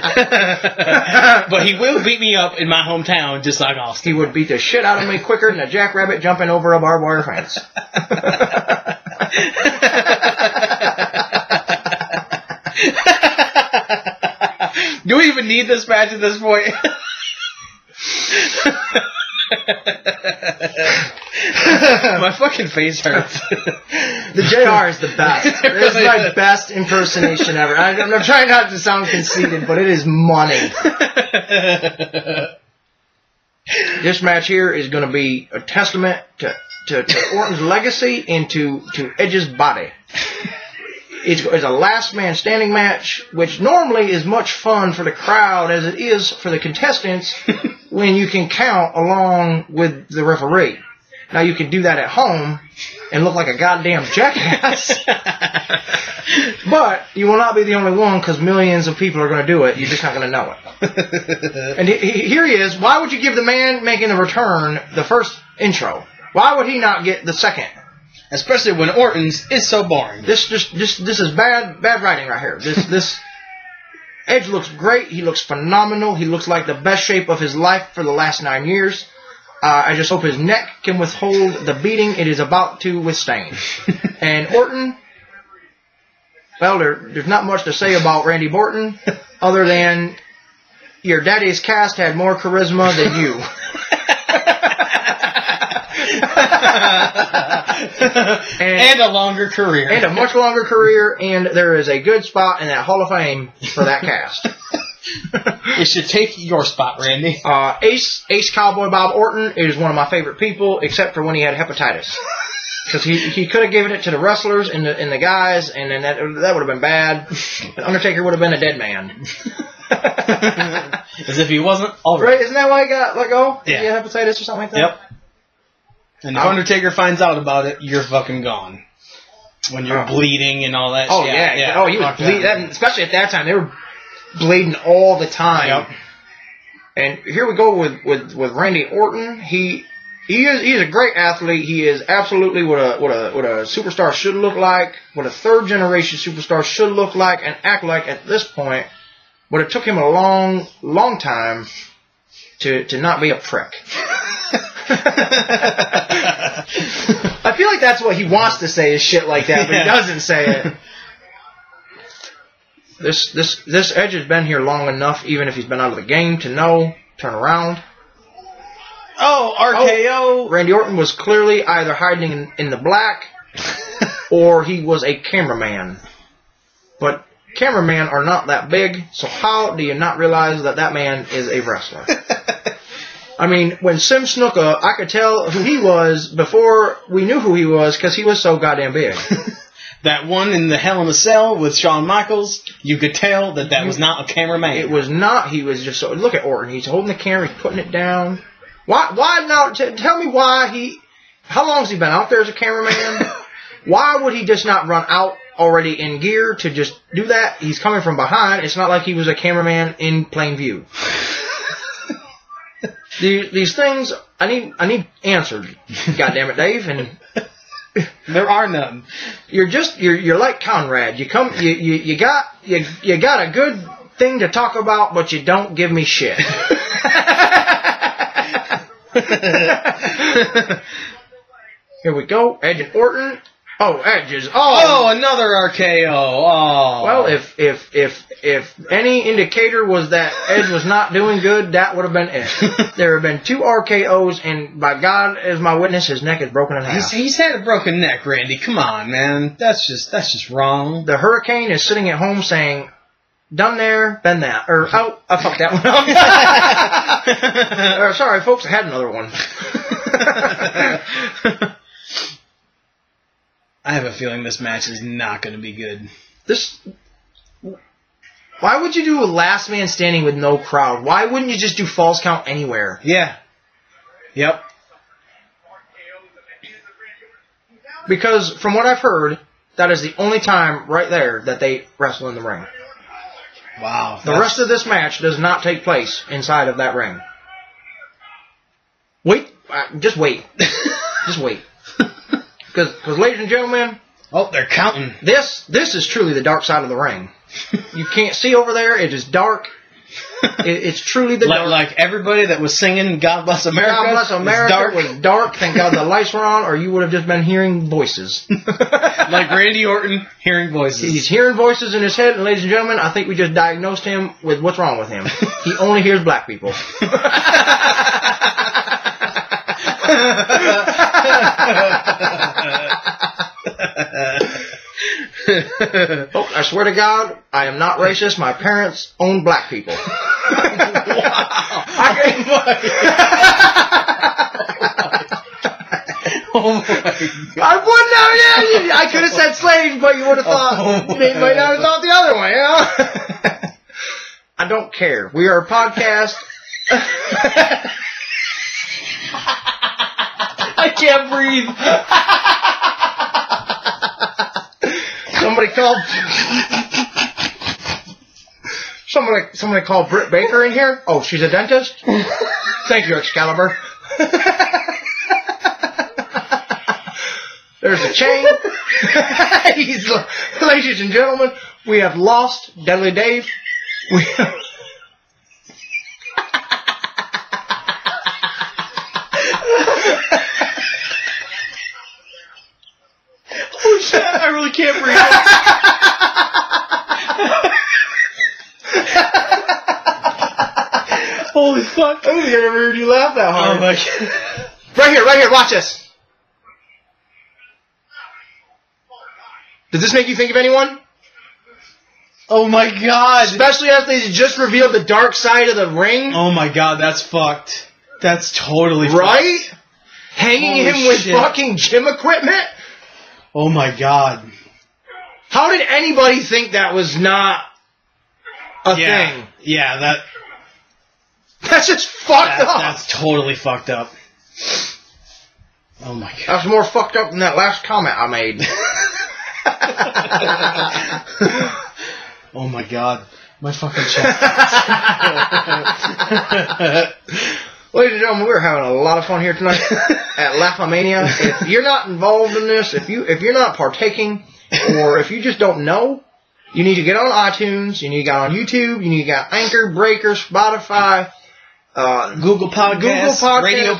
to. But he will beat me up in my hometown just like Austin. He would beat the shit out of me quicker than a jackrabbit jumping over a barbed wire fence. Do we even need this match at this point? My fucking face hurts. The JR is the best. It's my best impersonation ever. I'm trying not to sound conceited, but it is money. This match here is going to be a testament to Orton's legacy and to Edge's body. It's a last man standing match, which normally is much fun for the crowd as it is for the contestants when you can count along with the referee. Now you can do that at home and look like a goddamn jackass. But you will not be the only one because millions of people are going to do it. You're just not going to know it. And here he is. Why would you give the man making the return the first intro? Why would he not get the second? especially when Orton's is so boring. This is bad writing right here. This Edge looks great. He looks phenomenal. He looks like the best shape of his life for the last 9 years. I just hope his neck can withhold the beating it is about to withstand. And Orton, well, there's not much to say about Randy Orton other than your daddy's cast had more charisma than you. and a longer career. And a much longer career, and there is a good spot in that Hall of Fame for that cast. It should take your spot, Randy. Ace Cowboy Bob Orton is one of my favorite people, except for when he had hepatitis. Because he could have given it to the wrestlers and the guys, and then that would have been bad. The Undertaker would have been a dead man. As if he wasn't already. Right? Isn't that why he got let go? Yeah. He had hepatitis or something like that? Yep. And if Undertaker finds out about it, you're fucking gone. When you're bleeding and all that shit. Yeah. Oh, he was bleeding. Especially at that time. They were bleeding all the time. Yep. And here we go with Randy Orton. He's a great athlete. He is absolutely what a superstar should look like, what a third generation superstar should look like and act like at this point. But it took him a long time to not be a prick. I feel like that's what he wants to say is shit like that, but he doesn't say it. This Edge has been here long enough, even if he's been out of the game, to know turn around. Oh, RKO! Randy Orton was clearly either hiding in the black, or he was a cameraman. But cameramen are not that big, so how do you not realize that man is a wrestler? I mean, when Sim Snuka, I could tell who he was before we knew who he was, because he was so goddamn big. That one in the Hell in a Cell with Shawn Michaels, you could tell that was not a cameraman. It was not. He was just so... Look at Orton. He's holding the camera. He's putting it down. Why now? Tell me why he... How long has he been out there as a cameraman? Why would he just not run out already in gear to just do that? He's coming from behind. It's not like he was a cameraman in plain view. These things, I need answered. God damn it, Dave. And there are none. You're like Conrad. You come, you got a good thing to talk about, but you don't give me shit. Here we go, Edge and Orton. Oh, Edge is another RKO. Oh. Well, if any indicator was that Edge was not doing good, that would have been it. There have been 2 RKOs, and by God as my witness, his neck is broken in half. He's had a broken neck, Randy. Come on, man. That's just wrong. The Hurricane is sitting at home saying, "Done there, been that." Or oh, I fucked that one up. Or, sorry, folks, I had another one. I have a feeling this match is not going to be good. Why would you do a last man standing with no crowd? Why wouldn't you just do false count anywhere? Yeah. Yep. Because from what I've heard, that is the only time right there that they wrestle in the ring. Wow. The rest of this match does not take place inside of that ring. Wait. Just wait. Just wait. Because, ladies and gentlemen... Oh, they're counting. This is truly the dark side of the ring. You can't see over there. It is dark. It's truly the dark. Like everybody that was singing God Bless America. God Bless America was dark. Thank God the lights were on, or you would have just been hearing voices. Like Randy Orton hearing voices. He's hearing voices in his head, and ladies and gentlemen, I think we just diagnosed him with what's wrong with him. He only hears black people. Oh, I swear to God, I am not racist. My parents own black people. Wow. Oh my God. I could have said slaves, but you would have thought, you might not have thought the other way, huh? I don't care. We are a podcast. I can't breathe. Somebody called Britt Baker in here. Oh, she's a dentist? Thank you, Excalibur. There's a chain. Ladies and gentlemen, we have lost Deadly Dave. We have... Holy shit, I really can't breathe. Holy fuck. I don't think I've ever heard you laugh that hard. Oh my God. Right here, watch this. Does this make you think of anyone? Oh my God. Especially after they just revealed the dark side of the ring. Oh my God, that's fucked. That's totally fucked. Right? Hanging him with fucking gym equipment? Oh my God. How did anybody think that was not a thing? Yeah, that's just fucked up. That's totally fucked up. Oh my God. That's more fucked up than that last comment I made. Oh my God, my fucking chest. Ladies and gentlemen, we're having a lot of fun here tonight at Laugh-O-Mania. If you're not involved in this, if you're not partaking, or if you just don't know, you need to get on iTunes, you need to get on YouTube, you need to get Anchor, Breaker, Spotify, Google Podcasts, Radio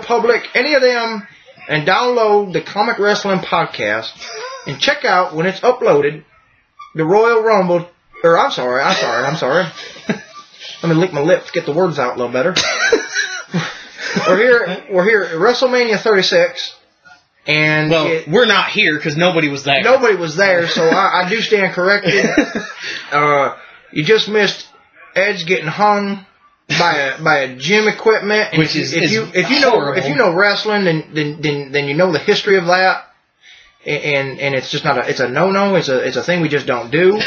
Public, any of them, and download the Comic Wrestling Podcast. And check out, when it's uploaded, the Royal Rumble... Or, I'm sorry. Let me lick my lips, get the words out a little better. We're here at WrestleMania 36, and... Well, we're not here, because nobody was there. Nobody was there, so I do stand corrected. You just missed Edge getting hung by a gym equipment. And which if you know wrestling, then you know the history of that. And it's just it's a no-no. It's a thing we just don't do.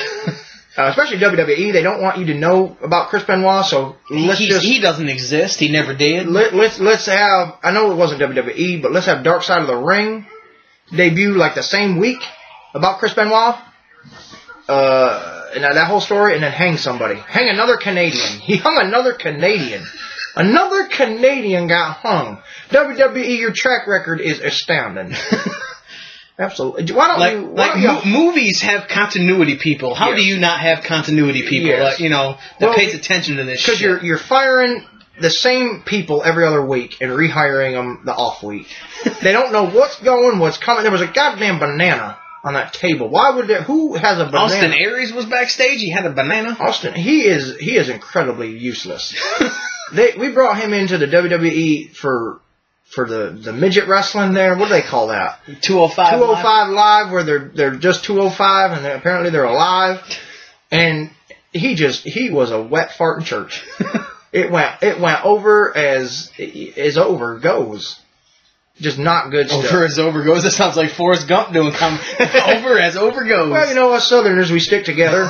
Especially WWE, they don't want you to know about Chris Benoit. So he doesn't exist. He never did. Let's have. I know it wasn't WWE, but let's have Dark Side of the Ring debut like the same week about Chris Benoit. And that whole story, and then hang somebody. Hang another Canadian. He hung another Canadian. Another Canadian got hung. WWE, your track record is astounding. Absolutely. Movies have continuity people. How do you not have continuity people? Yes. That pays attention to this shit. Because you're firing the same people every other week and rehiring them the off week. They don't know what's coming. There was a goddamn banana on that table. Who has a banana? Austin Aries was backstage. He had a banana. Austin, he is incredibly useless. We brought him into the WWE for the midget wrestling there. What do they call that? 205 Live, where they're just 205, and apparently they're alive. And he was a wet fart in church. It went over as over goes. Just not good stuff. Over as over goes. That sounds like Forrest Gump doing over as over goes. Well, us Southerners, we stick together.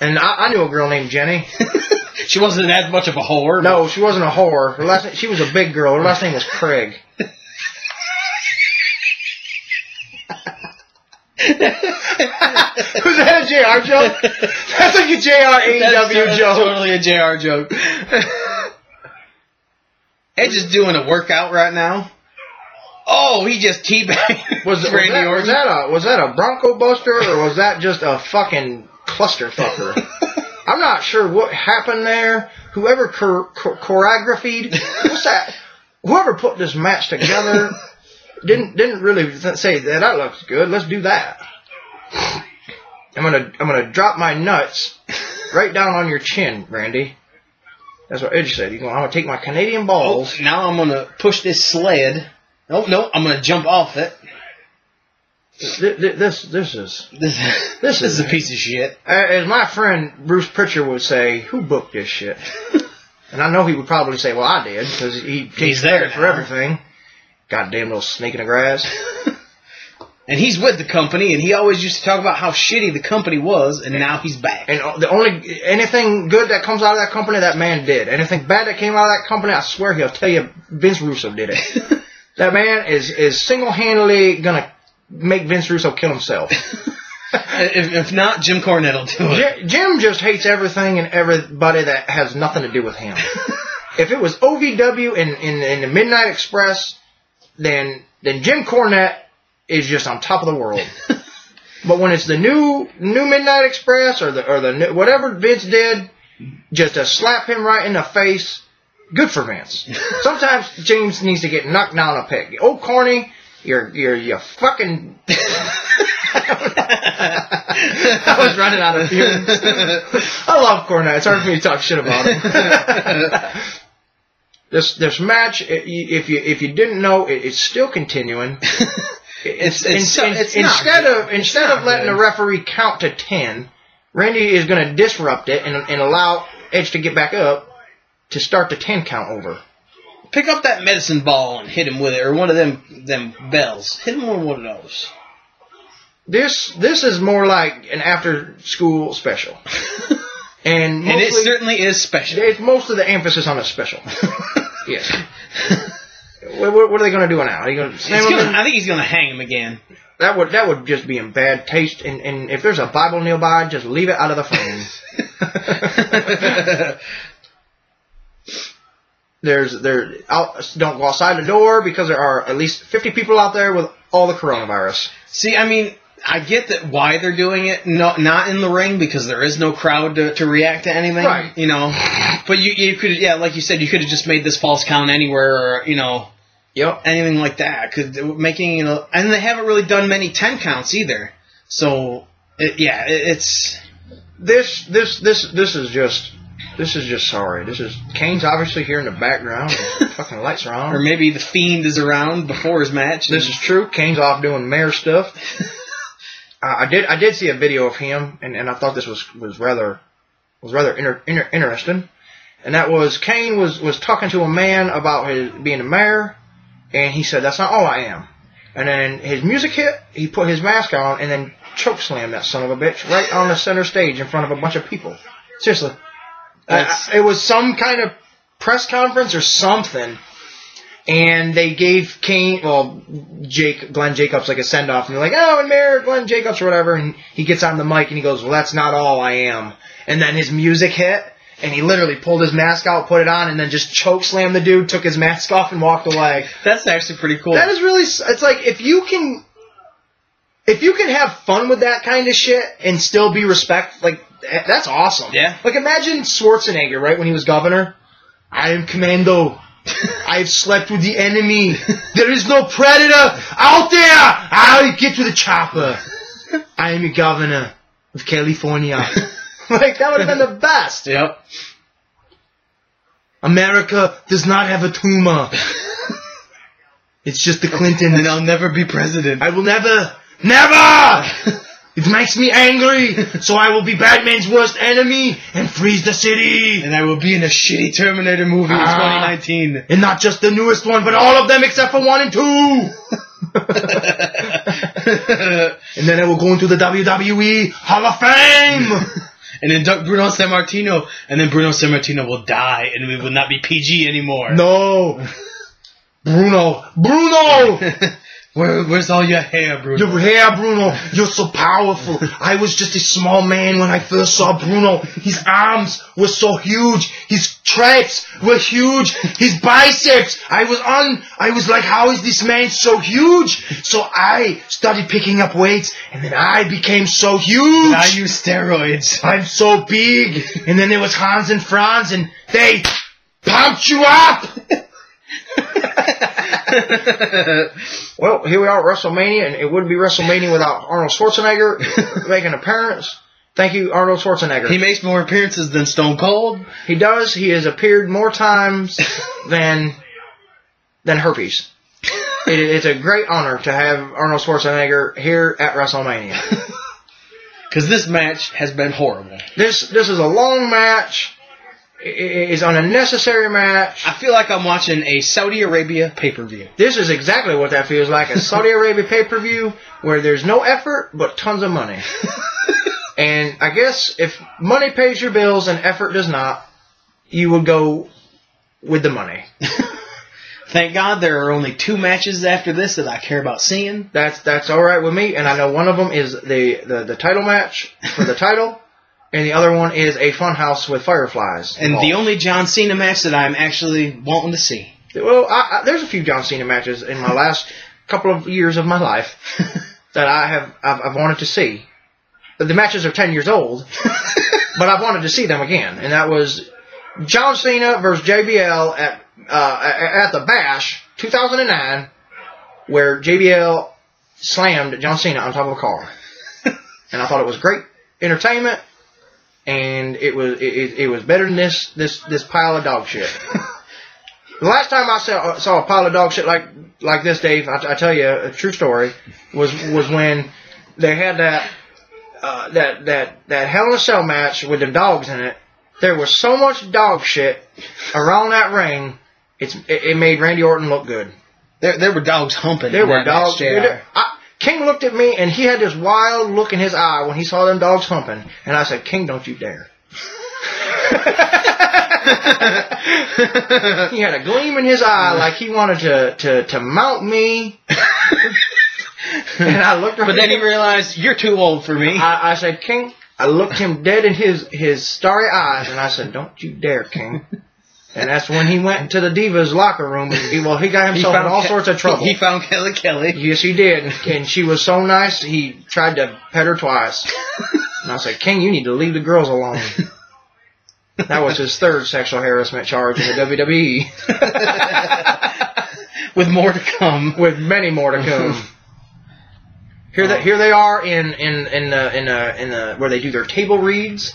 And I knew a girl named Jenny. She wasn't as much of a whore. No, she wasn't a whore. She was a big girl. Her last name was Craig. Was that a JR joke? That's like a JR AEW joke. Totally a JR joke. Edge is doing a workout right now. Oh, he just teabagged Randy Orton. Was that a Bronco Buster, or was that just a fucking cluster fucker? I'm not sure what happened there. Whoever choreographed, what's that? Whoever put this match together didn't really say that looks good. Let's do that. I'm gonna drop my nuts right down on your chin, Randy. That's what Edge said. I'm gonna take my Canadian balls. Oh, now I'm gonna push this sled. No, I'm gonna jump off it. This is a piece of shit. As my friend Bruce Pritchard would say, who booked this shit? And I know he would probably say, well, I did, because he's there for everything. Goddamn little snake in the grass. And he's with the company, and he always used to talk about how shitty the company was, and now he's back. And the only anything good that comes out of that company, that man did. Anything bad that came out of that company, I swear he'll tell you Vince Russo did it. That man is single-handedly gonna make Vince Russo kill himself. If not, Jim Cornette will do it. Jim just hates everything and everybody that has nothing to do with him. If it was OVW and the Midnight Express, then Jim Cornette is just on top of the world. But when it's the new Midnight Express or the whatever Vince did, just to slap him right in the face. Good for Vince. Sometimes James needs to get knocked down a peg. Oh, corny, you're fucking. I was running out of fumes. I love Cornette. It's hard for me to talk shit about him. This match, if you didn't know, it's still continuing. Instead of letting the referee count to 10, Randy is going to disrupt it and allow Edge to get back up to start the 10 count over. Pick up that medicine ball and hit him with it, or one of them bells. Hit him with one of those. This is more like an after school special. And it certainly is special. It's most of the emphasis on a special. Yes. What are they going to do now? Are you going to slam him? I think he's going to hang him again. That would just be in bad taste. And if there's a Bible nearby, just leave it out of the frame. Don't go outside the door because there are at least 50 people out there with all the coronavirus. See, I mean, I get that why they're doing it, not in the ring, because there is no crowd to react to anything, right? You know, but you could, yeah, like you said, you could have just made this false count anywhere, or, you know, yep, anything like that. And they haven't really done many 10 counts either. So, it's this is just. This is just sorry. Kane's obviously here in the background. The fucking lights are on. Or maybe the Fiend is around before his match. This is true. Kane's off doing mayor stuff. I did see a video of him, and I thought this was rather interesting. And that was Kane was talking to a man about his being a mayor, and he said, "That's not all I am." And then his music hit. He put his mask on, and then chokeslammed that son of a bitch right on the center stage in front of a bunch of people. Seriously. It was some kind of press conference or something, and they gave Glenn Jacobs, like a send-off, and they're like, "Oh, and Mayor Glenn Jacobs," or whatever, and he gets on the mic and he goes, "Well, that's not all I am." And then his music hit, and he literally pulled his mask out, put it on, and then just chokeslammed the dude, took his mask off, and walked away. That's actually pretty cool. That is really, it's like, if you can have fun with that kind of shit and still be respectful, like, that's awesome. Yeah. Like, imagine Schwarzenegger, right, when he was governor. "I am Commando. I've slept with the enemy. There is no predator out there. I'll get to the chopper. I am the governor of California." Like, that would have been the best. Yep. "America does not have a tumor. It's just the Clintons. And I'll never be president. I will never! It makes me angry, so I will be Batman's worst enemy and freeze the city. And I will be in a shitty Terminator movie in 2019. And not just the newest one, but all of them except for 1 and 2. And then I will go into the WWE Hall of Fame. And induct Bruno Sammartino. And then Bruno Sammartino will die, and we will not be PG anymore. No. Bruno! Where's all your hair, Bruno? Your hair, Bruno. You're so powerful. I was just a small man when I first saw Bruno. His arms were so huge. His traps were huge. His biceps. I was like, how is this man so huge? So I started picking up weights, and then I became so huge. I use steroids. I'm so big. And then there was Hans and Franz, and they pumped you up. Well, here we are at WrestleMania, and it wouldn't be WrestleMania without Arnold Schwarzenegger making an appearance. Thank you, Arnold Schwarzenegger. He makes more appearances than Stone Cold. He does. He has appeared more times than herpes. It's a great honor to have Arnold Schwarzenegger here at WrestleMania. Because this match has been horrible. This is a long match. It's an unnecessary match. I feel like I'm watching a Saudi Arabia pay-per-view. This is exactly what that feels like, a Saudi Arabia pay-per-view where there's no effort but tons of money. And I guess if money pays your bills and effort does not, you would go with the money. Thank God there are only 2 matches after this that I care about seeing. That's all right with me, and I know one of them is the title match for the title. And the other one is a funhouse with fireflies. And the only John Cena match that I'm actually wanting to see. Well, there's a few John Cena matches in my last couple of years of my life that I've wanted to see. But the matches are 10 years old, but I've wanted to see them again, and that was John Cena versus JBL at the Bash 2009, where JBL slammed John Cena on top of a car, and I thought it was great entertainment, and it was better than this pile of dog shit. The last time I saw a pile of dog shit like this, Dave, I tell you a true story, was when they had that Hell in a Cell match with them dogs in it. There was so much dog shit around that ring, it made Randy Orton look good. There were dogs humping. There were dogs. King looked at me, and he had this wild look in his eye when he saw them dogs humping. And I said, "King, don't you dare." He had a gleam in his eye like he wanted to mount me. And I looked at him. But then he realized, you're too old for me. I said, "King," I looked him dead in his starry eyes, and I said, "Don't you dare, King." And that's when he went to the Divas locker room. He got himself in all sorts of trouble. He found Kelly Kelly. Yes, he did. And she was so nice, he tried to pet her twice. And I said, "King, you need to leave the girls alone." That was his third sexual harassment charge in the WWE. With more to come. With many more to come. Here they are in the where they do their table reads.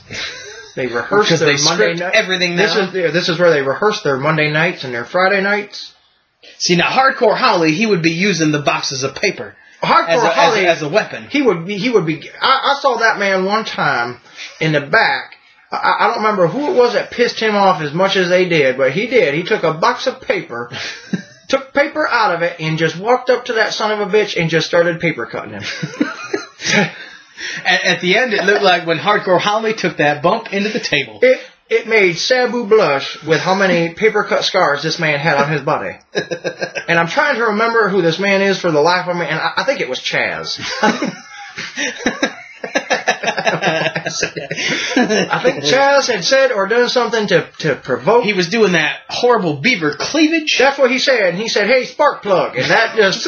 They rehearse because their Monday night everything. Now. This is where they rehearse their Monday nights and their Friday nights. See, now Hardcore Holly, he would be using the boxes of paper as a weapon. He would be. I saw that man one time in the back. I don't remember who it was that pissed him off as much as they did, but he did. He took a box of paper. Took paper out of it and just walked up to that son of a bitch and just started paper cutting him. At the end, it looked like when Hardcore Holly took that bump into the table. It made Sabu blush with how many paper cut scars this man had on his body. And I'm trying to remember who this man is for the life of me, and I think it was Chaz. I think Chaz had said or done something to provoke. He was doing that horrible beaver cleavage. That's what he said. He said, "Hey, spark plug," and that just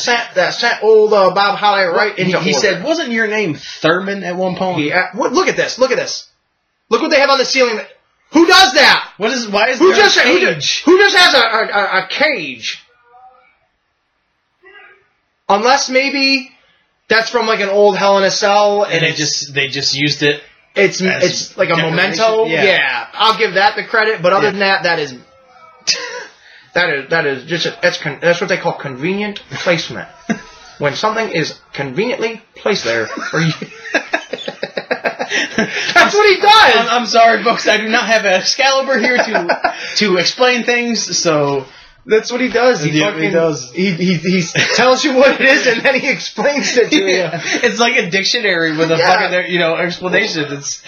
sent old Bob Holly right into. He said, "Wasn't your name Thurman at one point?" Look at this. Look at this. Look what they have on the ceiling. Who does that? What is? Why is who there just a cage? Who just has a cage? Unless maybe. That's from like an old Hell in a Cell, and they just used it. It's like a memento. Yeah, I'll give that the credit. But other than that is just that's what they call convenient placement. When something is conveniently placed there, that's what he does. I'm sorry, folks. I do not have Excalibur here to explain things, so. That's what he does. He tells you what it is, and then he explains it to you. Yeah. It's like a dictionary with a fucking explanation. Ladies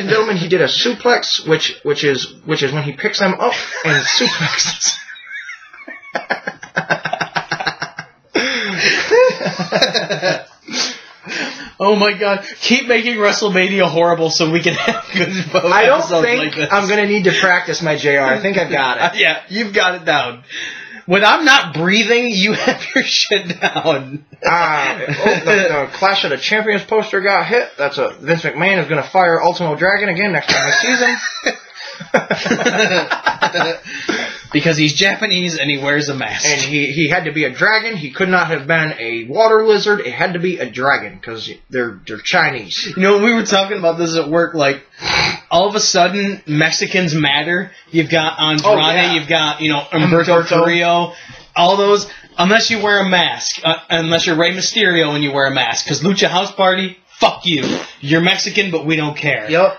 and gentlemen, he did a suplex, which is when he picks them up and suplexes. Oh my God! Keep making WrestleMania horrible so we can have good votes. I don't think like I'm gonna need to practice my JR. I think I've got it. Yeah, you've got it down. When I'm not breathing, you have your shit down. The Clash of the Champions poster got hit. That's a Vince McMahon is gonna fire Ultimo Dragon again next time I see him. Because he's Japanese and he wears a mask. And he had to be a dragon. He could not have been a water lizard. It had to be a dragon because they're Chinese. You know, we were talking about this at work. Like, all of a sudden, Mexicans matter. You've got Andrade. Oh, yeah. You've got, Humberto Carrillo. All those. Unless you wear a mask. Unless you're Rey Mysterio and you wear a mask. Because Lucha House Party, fuck you. You're Mexican, but we don't care. Yep.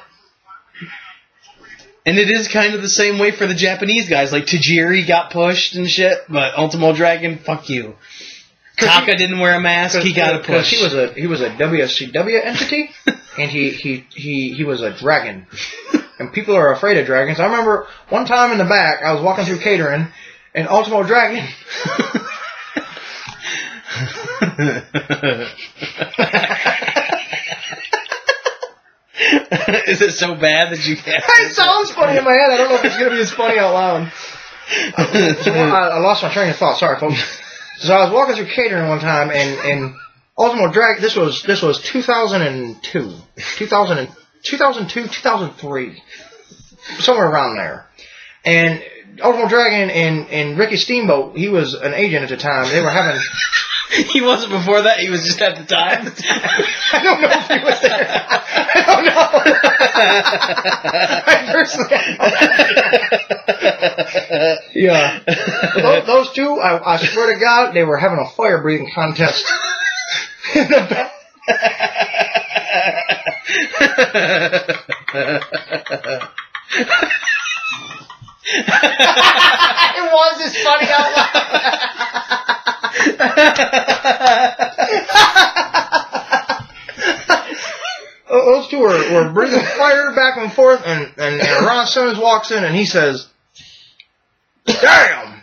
And it is kind of the same way for the Japanese guys. Like, Tajiri got pushed and shit, but Ultimo Dragon, fuck you. Taka didn't wear a mask, he got a push. He was a WCW entity, and he was a dragon. And people are afraid of dragons. I remember one time in the back, I was walking through catering, and Ultimo Dragon... Is it so bad that you can't? It sounds funny in my head. I don't know if it's going to be as funny out loud. I lost my train of thought. Sorry, folks. So I was walking through catering one time, and Ultimo Dragon, this was 2002, 2002, 2003, somewhere around there. And Ultimo Dragon and Ricky Steamboat, he was an agent at the time. They were having... He wasn't before that. He was just at the time. I don't know if he was there. I don't know. I personally. Yeah. Those two, I swear to God, they were having a fire breathing contest in the back. It was as funny out loud. Those two were breathing fire back and forth, and Ron Simmons walks in and he says, "Damn!"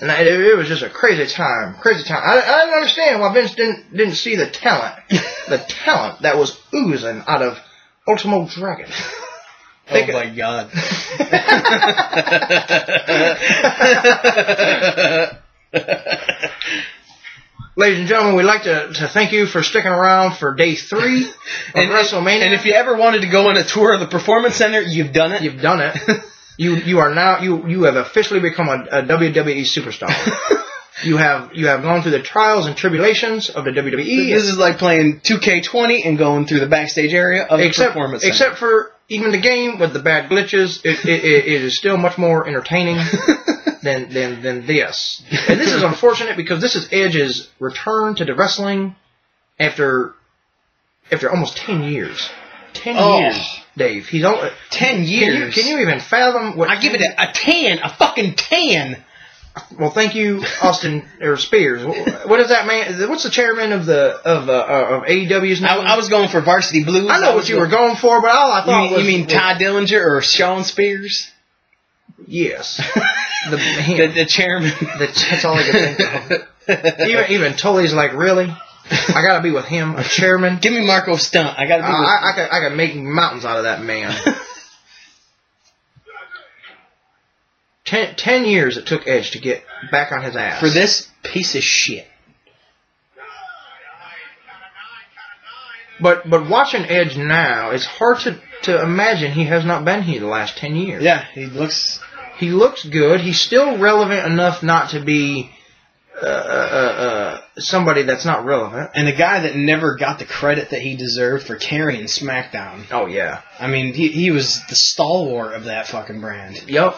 And it was just a crazy time. I don't understand why Vince didn't see the talent that was oozing out of Ultimo Dragon. Oh my God! Ladies and gentlemen, we'd like to thank you for sticking around for day 3 of WrestleMania. And if you ever wanted to go on a tour of the Performance Center, you've done it. You've done it. You are now you have officially become a WWE superstar. You have gone through the trials and tribulations of the WWE. This is like playing 2K20 and going through the backstage area of the Performance Center. Except for even the game with the bad glitches, it is still much more entertaining. Than this. And this is unfortunate because this is Edge's return to the wrestling after almost 10 years. 10 years, Dave. He's only 10 years. Can you even fathom what... I give it a 10. A fucking 10. Well, thank you, Austin or Spears. What is that man? What's the chairman of AEW's name? I was going for Varsity Blues. I know what you were going for, but all I thought was... You mean Ty Dillinger or Shawn Spears? Yes. The chairman. That's all I can think of. Even Tully's like, really? I gotta be with him, a chairman? Give me Marco Stunt. I gotta be with him. I can make mountains out of that man. 10 years it took Edge to get back on his ass. For this piece of shit. But watching Edge now, it's hard to imagine he has not been here the last 10 years. Yeah, he looks good. He's still relevant enough not to be somebody that's not relevant. And a guy that never got the credit that he deserved for carrying SmackDown. Oh, yeah. I mean, he was the stalwart of that fucking brand. Yep.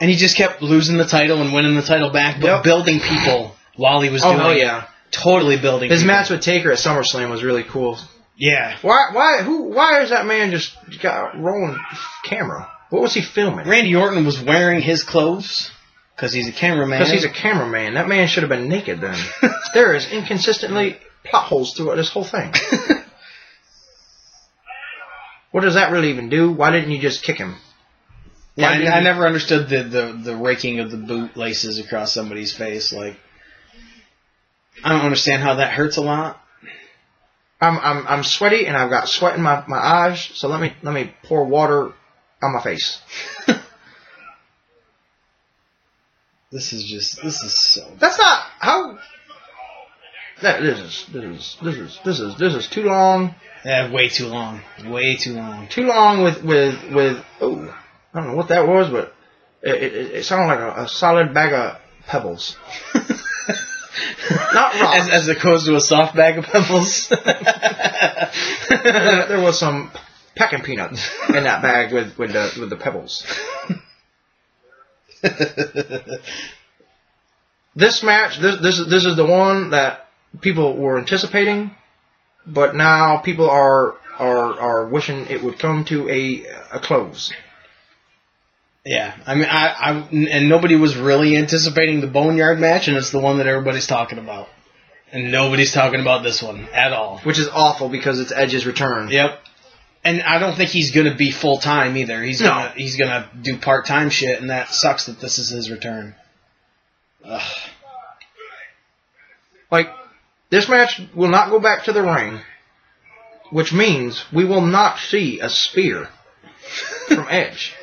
And he just kept losing the title and winning the title back, but building people while he was doing it. Oh, yeah. Totally building people. His match with Taker at SummerSlam was really cool. Yeah. Why is that man just got rolling camera? What was he filming? Randy Orton was wearing his clothes because he's a cameraman. That man should have been naked then. There is inconsistently plot holes throughout this whole thing. What does that really even do? Why didn't you just kick him? Yeah, I never understood the raking of the bootlaces across somebody's face. Like, I don't understand how that hurts a lot. I'm sweaty and I've got sweat in my eyes. So let me pour water on my face. This is so... That's not how... This is too long. Yeah, way too long. Way too long. Too long with oh, I don't know what that was, but it sounded like a solid bag of pebbles. Not rocks. As opposed to a soft bag of pebbles. There was some pecking peanuts in that bag with the pebbles. This match, this is the one that people were anticipating, but now people are wishing it would come to a close. Yeah, I mean, and nobody was really anticipating the Boneyard match, and it's the one that everybody's talking about, and nobody's talking about this one at all, which is awful because it's Edge's return. Yep. And I don't think he's going to be full-time either. He's gonna do part-time shit, and that sucks that this is his return. Ugh. Like, this match will not go back to the ring, which means we will not see a spear from Edge.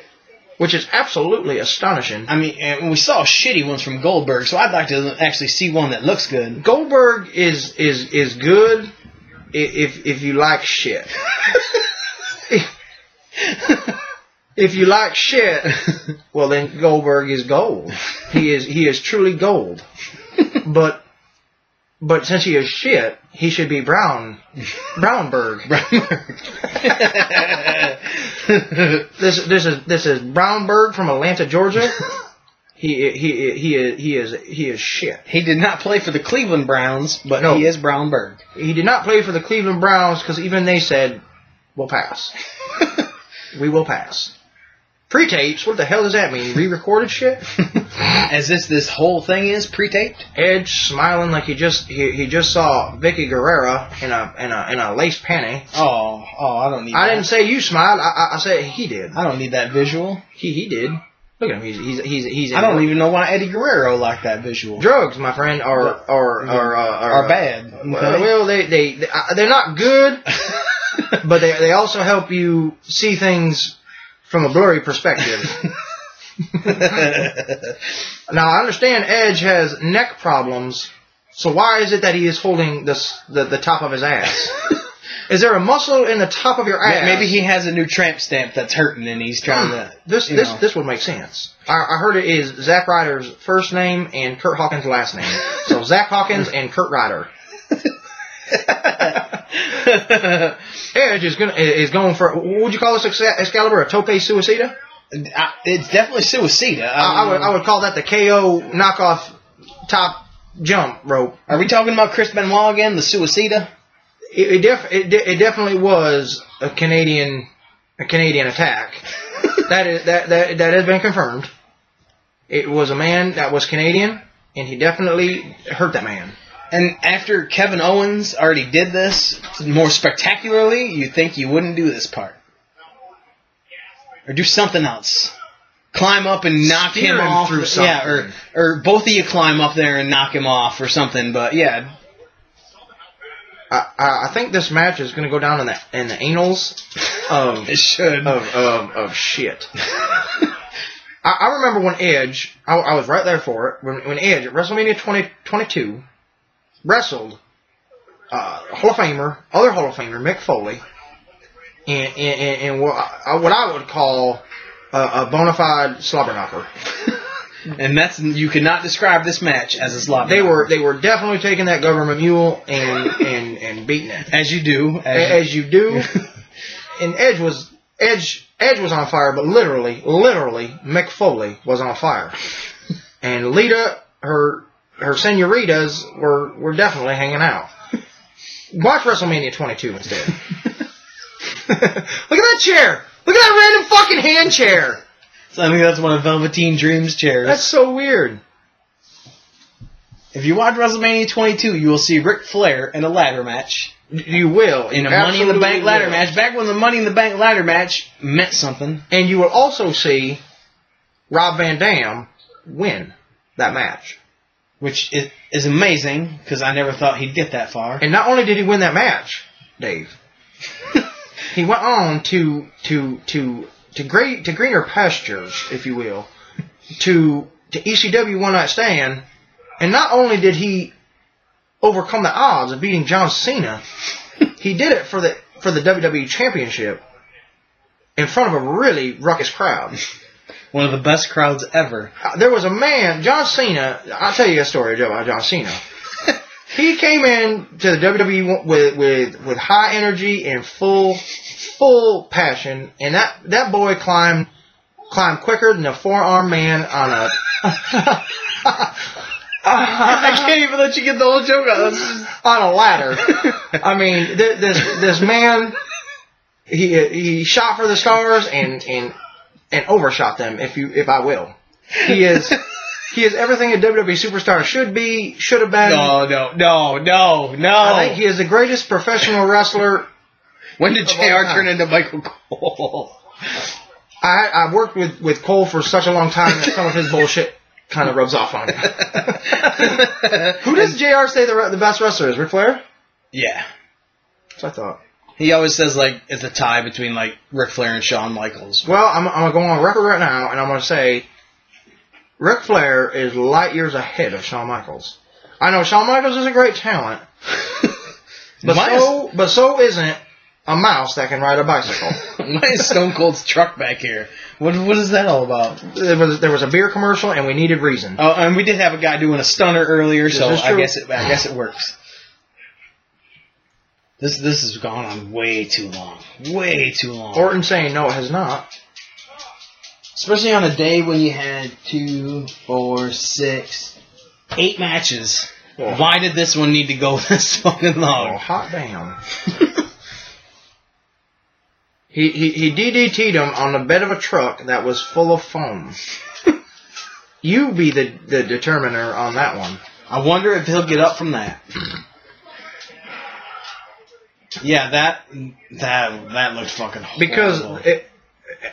which is absolutely astonishing. I mean, and we saw shitty ones from Goldberg, so I'd like to actually see one that looks good. Goldberg is good if you like shit. If you like shit, well then Goldberg is gold. He is truly gold. But since he is shit, he should be Brownberg. Brownberg. This is Brownberg from Atlanta, Georgia. He is shit. He did not play for the Cleveland Browns, but no, he is Brownberg. He did not play for the Cleveland Browns because even they said, "We'll pass. We will pass." Pre-tapes? What the hell does that mean? Re-recorded shit? As if this whole thing is pre-taped? Edge smiling like he just saw Vicky Guerrero in a lace panty. Oh, I don't need that. I didn't say you smiled. I said he did. I don't need that visual. He did. Look at him. He's I don't even know why Eddie Guerrero liked that visual. Drugs, my friend, are bad. Okay. Well, they're not good, but they also help you see things from a blurry perspective. Now, I understand Edge has neck problems, so why is it that he is holding the top of his ass? Is there a muscle in the top of your ass? Maybe he has a new tramp stamp that's hurting and he's trying to... This would make sense. I heard it is Zack Ryder's first name and Kurt Hawkins' last name. So Zack Hawkins and Kurt Ryder. Edge is going for, what would you call this Excalibur, a tope suicida? It's definitely suicida. I would call that the KO knockoff top jump rope. Are we talking about Chris Benoit again, the suicida? It definitely was a Canadian attack. that has been confirmed. It was a man that was Canadian, and he definitely hurt that man. And after Kevin Owens already did this more spectacularly, you'd think you wouldn't do this part. Or do something else. Climb up and knock him off. Through something. Yeah, or both of you climb up there and knock him off or something, but yeah. I think this match is going to go down in the annals of it should. Of shit. I remember when Edge, I was right there for it, when Edge at WrestleMania 22 wrestled Hall of Famer, other Hall of Famer, Mick Foley, and what I would call a bona fide slobberknocker. And that's, you cannot describe this match as a slobber. They were definitely taking that government mule and beating it, as you do, as you do. And Edge was on fire, but literally Mick Foley was on fire, and Lita her senoritas were definitely hanging out. Watch WrestleMania 22 instead. Look at that chair! Look at that random fucking hand chair! So I think that's one of Velveteen Dream's chairs. That's so weird. If you watch WrestleMania 22, you will see Ric Flair in a ladder match. You will. In a Money in the Bank ladder match. Back when the Money in the Bank ladder match meant something. And you will also see Rob Van Dam win that match. Which is amazing, because I never thought he'd get that far. And not only did he win that match, Dave, he went on to greener pastures, if you will, to ECW One Night Stand, and not only did he overcome the odds of beating John Cena, he did it for the WWE Championship in front of a really ruckus crowd. One of the best crowds ever. There was a man, John Cena, I'll tell you a story about John Cena. He came in to the WWE with high energy and full passion, and that boy climbed quicker than a four-armed man on a... I can't even let you get the whole joke out. On a ladder. I mean, this man, he shot for the stars and overshot them, if I will. He is everything a WWE superstar should be, should have been. No. I think he is the greatest professional wrestler. When did JR turn into Michael Cole? I worked with Cole for such a long time that some of his bullshit kind of rubs off on me. Who does JR say the best wrestler is? Ric Flair? Yeah. That's what I thought. He always says, like, it's a tie between, like, Ric Flair and Shawn Michaels. Well, I'm going to go on record right now, and I'm going to say Ric Flair is light years ahead of Shawn Michaels. I know Shawn Michaels is a great talent, but so isn't a mouse that can ride a bicycle. Why is Stone Cold's truck back here? What is that all about? There was a beer commercial, and we needed reason. Oh, and we did have a guy doing a stunner earlier, so I guess it works. This has gone on way too long. Way too long. Orton saying no, it has not. Especially on a day when you had 2, 4, 6, 8 matches. Yeah. Why did this one need to go this fucking long? Oh, hot damn. He DDT'd him on the bed of a truck that was full of foam. You be the determiner on that one. I wonder if he'll get up from that. Yeah, that looks fucking horrible. Because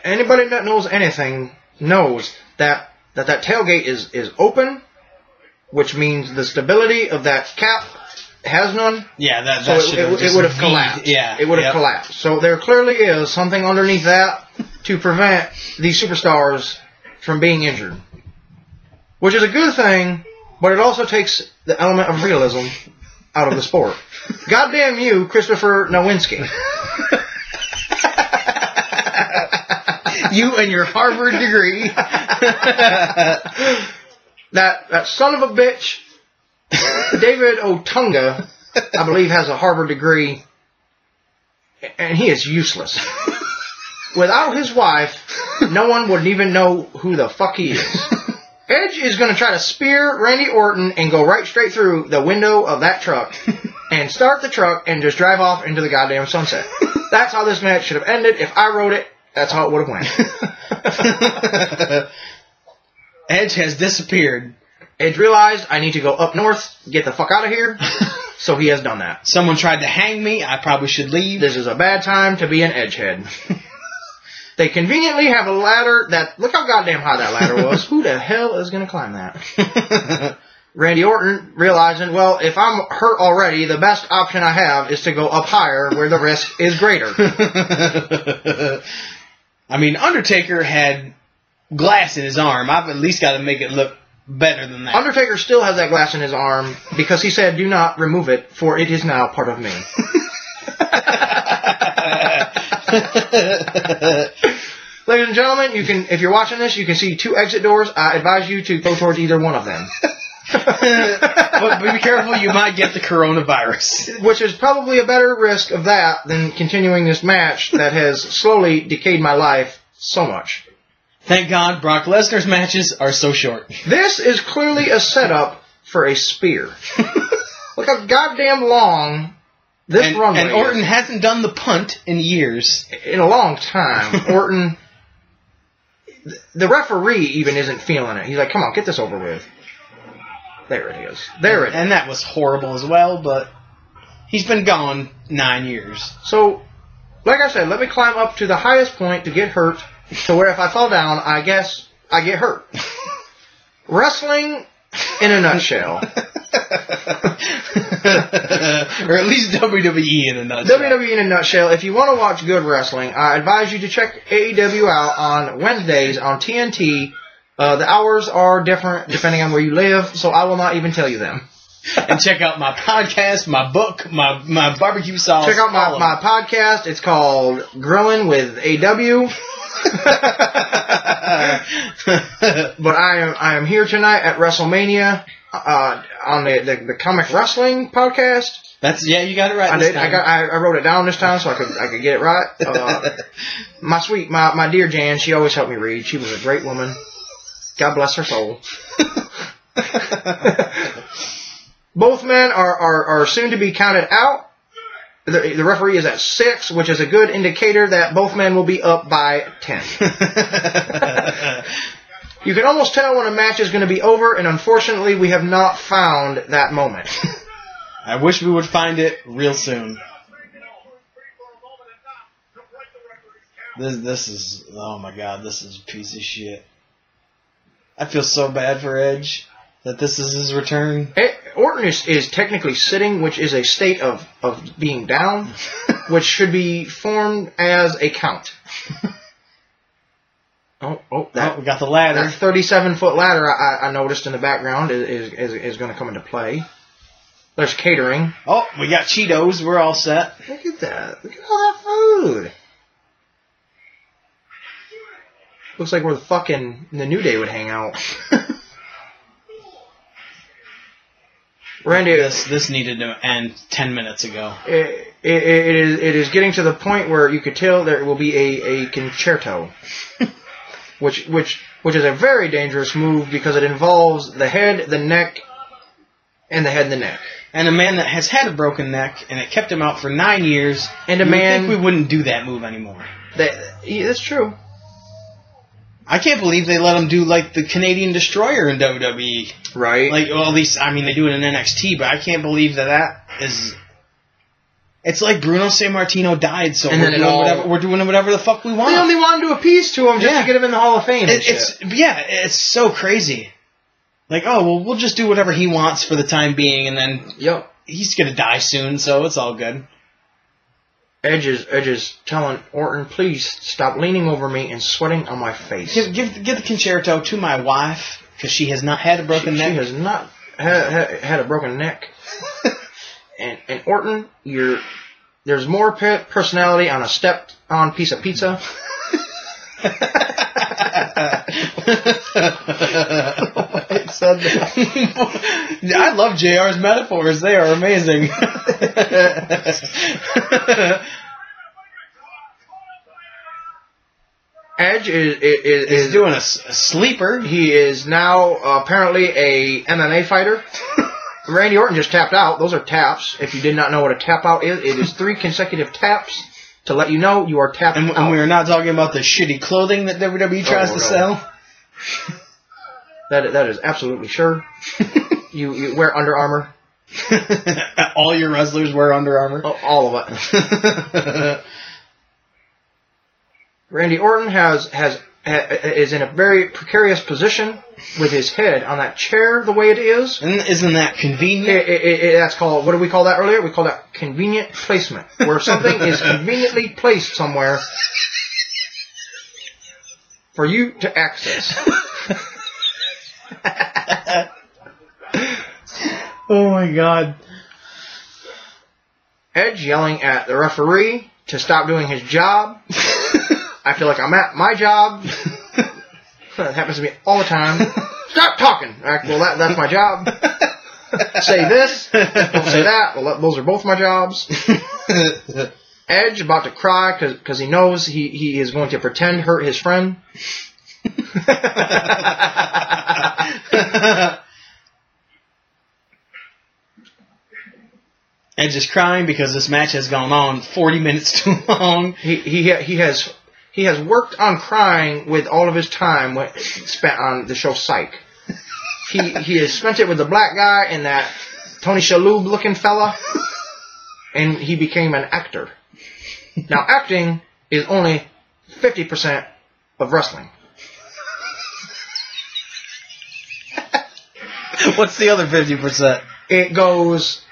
anybody that knows anything knows that tailgate is open, which means the stability of that cap has none. Yeah, that so it would have collapsed. Yeah, it would have collapsed. So there clearly is something underneath that to prevent these superstars from being injured, which is a good thing, but it also takes the element of realism out of the sport. Goddamn you, Christopher Nowinski. You and your Harvard degree. that son of a bitch, David Otunga, I believe, has a Harvard degree, and he is useless. Without his wife, no one would even know who the fuck he is. Edge is going to try to spear Randy Orton and go right straight through the window of that truck and start the truck and just drive off into the goddamn sunset. That's how this match should have ended. If I wrote it, that's how it would have went. Edge has disappeared. Edge realized, I need to go up north, get the fuck out of here. So he has done that. Someone tried to hang me. I probably should leave. This is a bad time to be an edgehead. They conveniently have a ladder that... Look how goddamn high that ladder was. Who the hell is going to climb that? Randy Orton realizing, well, if I'm hurt already, the best option I have is to go up higher where the risk is greater. I mean, Undertaker had glass in his arm. I've at least got to make it look better than that. Undertaker still has that glass in his arm because he said, do not remove it, for it is now part of me. Ladies and gentlemen, you can, if you're watching this, you can see 2 exit doors. I advise you to go towards either one of them. But be careful, you might get the coronavirus. Which is probably a better risk of that than continuing this match that has slowly decayed my life so much. Thank God Brock Lesnar's matches are so short. This is clearly a setup for a spear. Look how goddamn long... And Orton hasn't done the punt in years. In a long time. Orton, the referee even isn't feeling it. He's like, come on, get this over with. There it is. There it is. And that was horrible as well, but he's been gone 9 years. So, like I said, let me climb up to the highest point to get hurt, to where if I fall down, I guess I get hurt. Wrestling in a nutshell. Or at least WWE in a nutshell. WWE in a nutshell. If you want to watch good wrestling, I advise you to check AEW out on Wednesdays on TNT. The hours are different depending on where you live, so I will not even tell you them. And check out my podcast, my book, my barbecue sauce. Check out my podcast. It's called Growing with AW. But I am here tonight at WrestleMania. On the Comic Wrestling podcast. Yeah, you got it right. I wrote it down this time so I could get it right. My dear Jan, she always helped me read. She was a great woman. God bless her soul. Both men are soon to be counted out. The referee is at 6, which is a good indicator that both men will be up by 10. You can almost tell when a match is going to be over, and unfortunately we have not found that moment. I wish we would find it real soon. This is, oh my god, this is a piece of shit. I feel so bad for Edge that this is his return. Orton is technically sitting, which is a state of being down. which should be formed as a count. We got the ladder. That 37-foot ladder I noticed in the background is going to come into play. There's catering. Oh, we got Cheetos. We're all set. Look at that. Look at all that food. Looks like where the fucking the New Day would hang out. Randy, this needed to end 10 minutes ago. It is getting to the point where you could tell there will be a concerto, which is a very dangerous move because it involves the head, the neck, and the head and the neck. And a man that has had a broken neck and it kept him out for 9 years. And I think we wouldn't do that move anymore. That's true. I can't believe they let him do, like, the Canadian Destroyer in WWE. Right. Like, well, at least, I mean, they do it in NXT, but I can't believe that is... It's like Bruno Sammartino died, so we're doing whatever the fuck we want. We only want to do a piece to him just to get him in the Hall of Fame. It's so crazy. Like, oh, well, we'll just do whatever he wants for the time being, and then he's going to die soon, so it's all good. Edge is telling Orton, please stop leaning over me and sweating on my face. Give the concerto to my wife, because she has not had a broken neck. She has not had a broken neck. and Orton, there's more personality on a stepped-on piece of pizza. I said that. I love JR's metaphors. They are amazing. Edge is doing a sleeper. He is now apparently a MMA fighter. Randy Orton just tapped out. Those are taps. If you did not know what a tap out is, it is 3 consecutive taps to let you know you are tapped out. And we are not talking about the shitty clothing that WWE tries to sell. That is absolutely sure. you wear Under Armour. All your wrestlers wear Under Armour. Oh, all of it. Randy Orton is in a very precarious position with his head on that chair the way it is. And isn't that convenient? That's called, what did we call that earlier? We call that convenient placement, where something is conveniently placed somewhere for you to access. Oh my God. Edge yelling at the referee to stop doing his job. I feel like I'm at my job. That happens to me all the time. Stop talking. Right, well, that's my job. Say this. Don't say that. Well, those are both my jobs. Edge about to cry because he knows he is going to pretend hurt his friend. Edge is crying because this match has gone on 40 minutes too long. He has worked on crying with all of his time spent on the show Psych. He has spent it with the black guy and that Tony Shalhoub-looking fella, and he became an actor. Now, acting is only 50% of wrestling. What's the other 50%? It goes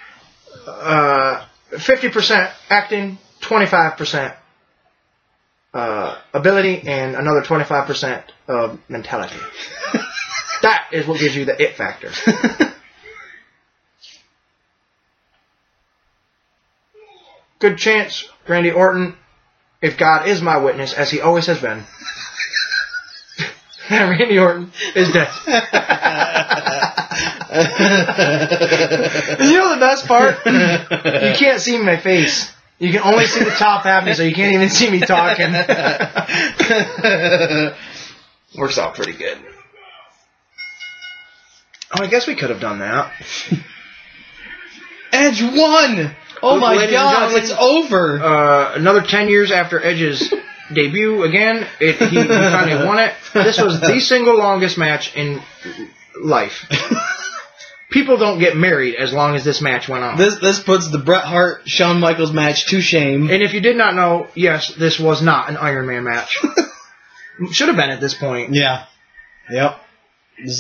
50% acting, 25% ability, and another 25% of mentality. That is what gives you the it factor. Good chance, Randy Orton, if God is my witness, as he always has been, Randy Orton is dead. You know the best part? You can't see my face. You can only see the top half of me, so you can't even see me talking. Works out pretty good. Oh, I guess we could have done that. Edge won! Oh my God, it's over! Another 10 years after Edge's debut, again, he finally won it. This was the single longest match in life. People don't get married as long as this match went on. This puts the Bret Hart-Shawn Michaels match to shame. And if you did not know, yes, this was not an Iron Man match. Should have been at this point. Yeah. Yep.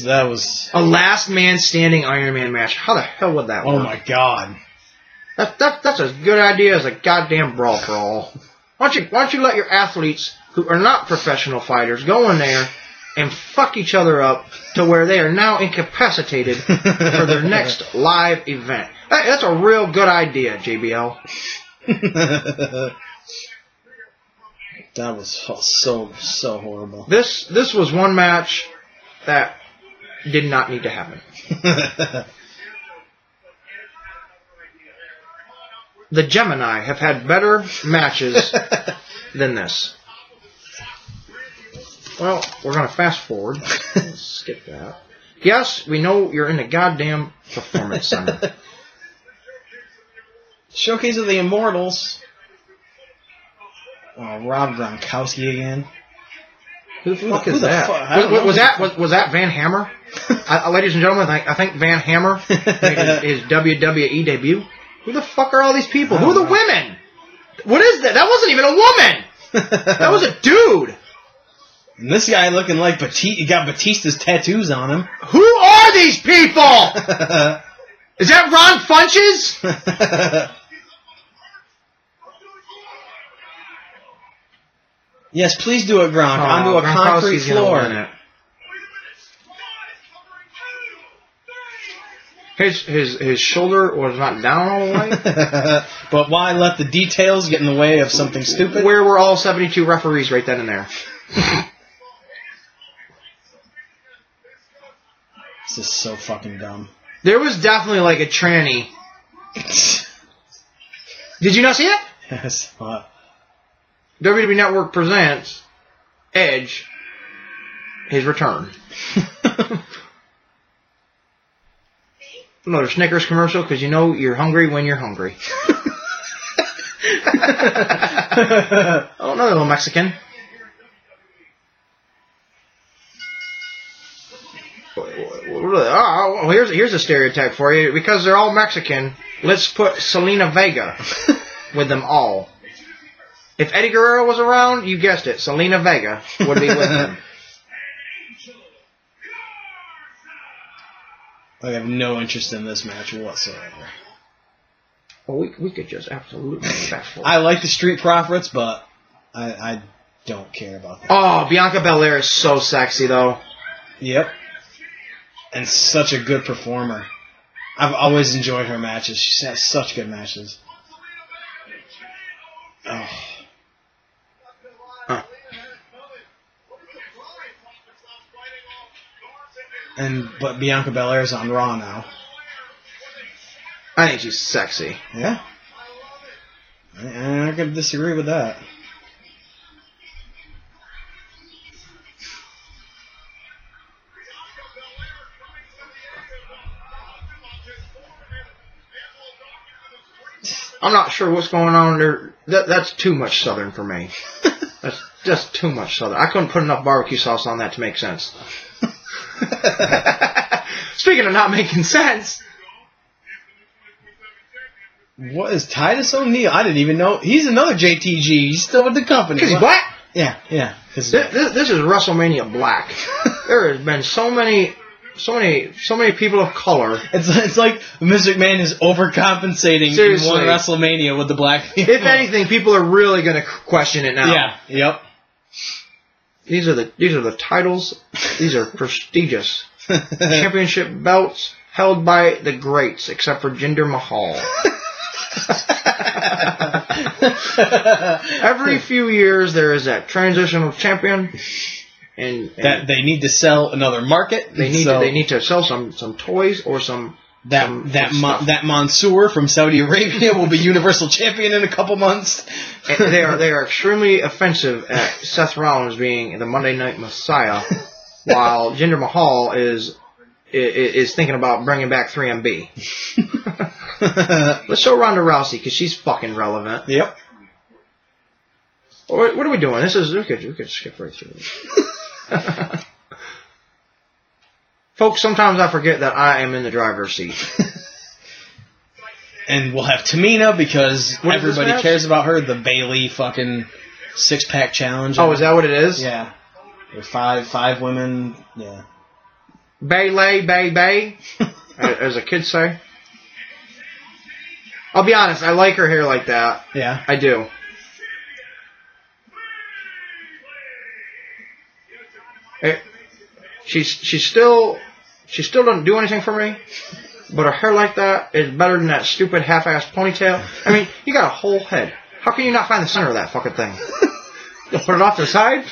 That was... a last man standing Iron Man match. How the hell would that work? Oh my God. That's as good idea as a goddamn brawl for all. Why don't you let your athletes who are not professional fighters go in there and fuck each other up to where they are now incapacitated for their next live event? That's a real good idea, JBL. That was so horrible. This was one match that did not need to happen. The Gemini have had better matches than this. Well, we're going to fast forward. Skip that. Yes, we know you're in a goddamn performance center. Showcase of the Immortals. Oh, Rob Gronkowski again. Who the fuck is that? Was that Van Hammer? Ladies and gentlemen, I think Van Hammer made his WWE debut. Who the fuck are all these people? Who are the women? What is that? That wasn't even a woman. That was a dude. And this guy looking like Batista. He got Batista's tattoos on him. Who are these people? Is that Ron Funches? Yes, please do it, Gronk. Onto a concrete floor. His shoulder was not down all the way. But why let the details get in the way of something stupid? Where were all 72 referees right then and there? This is so fucking dumb. There was definitely like a tranny. Did you not see it? Yes. WWE Network presents Edge, his return. Another Snickers commercial, because you know you're hungry when you're hungry. I don't know, little Mexican. Oh, here's a stereotype for you. Because they're all Mexican, let's put Selena Vega with them all. If Eddie Guerrero was around, you guessed it, Selena Vega would be with him. I have no interest in this match whatsoever. Well, we could just absolutely fast forward. I like the Street Profits, but I don't care about that. Oh, Bianca Belair is so sexy, though. Yep. And such a good performer. I've always enjoyed her matches. She has such good matches. Oh. But Bianca Belair is on Raw now. I think she's sexy. Yeah. I could disagree with that. I'm not sure what's going on there. That's too much Southern for me. That's just too much Southern. I couldn't put enough barbecue sauce on that to make sense. Speaking of not making sense, what is Titus O'Neil? I didn't even know. He's another JTG. He's still with the company. Because he's black? Yeah. This is WrestleMania Black. There has been so many people of color. It's like Mr. McMahon is overcompensating. Seriously. In one WrestleMania with the black people. If anything, people are really going to question it now. Yeah. Yep. These are the titles. These are prestigious championship belts held by the greats, except for Jinder Mahal. Every few years, there is that transitional champion, and that they need to sell another market. They need to sell some toys or some. That Mansoor from Saudi Arabia will be Universal Champion in a couple months. And they are extremely offensive at Seth Rollins being the Monday Night Messiah, while Jinder Mahal is thinking about bringing back 3MB. Let's show Ronda Rousey because she's fucking relevant. Yep. What are we doing? We could skip right through this. Folks, sometimes I forget that I am in the driver's seat. And we'll have Tamina because everybody cares about her. The Bayley fucking 6-pack challenge. Oh, is that what it is? Yeah. There's five women. Yeah. Bayley, as the kids say. I'll be honest, I like her hair like that. Yeah. I do. She still doesn't do anything for me, but her hair like that is better than that stupid half-assed ponytail. I mean, you got a whole head. How can you not find the center of that fucking thing? Put it off to the side?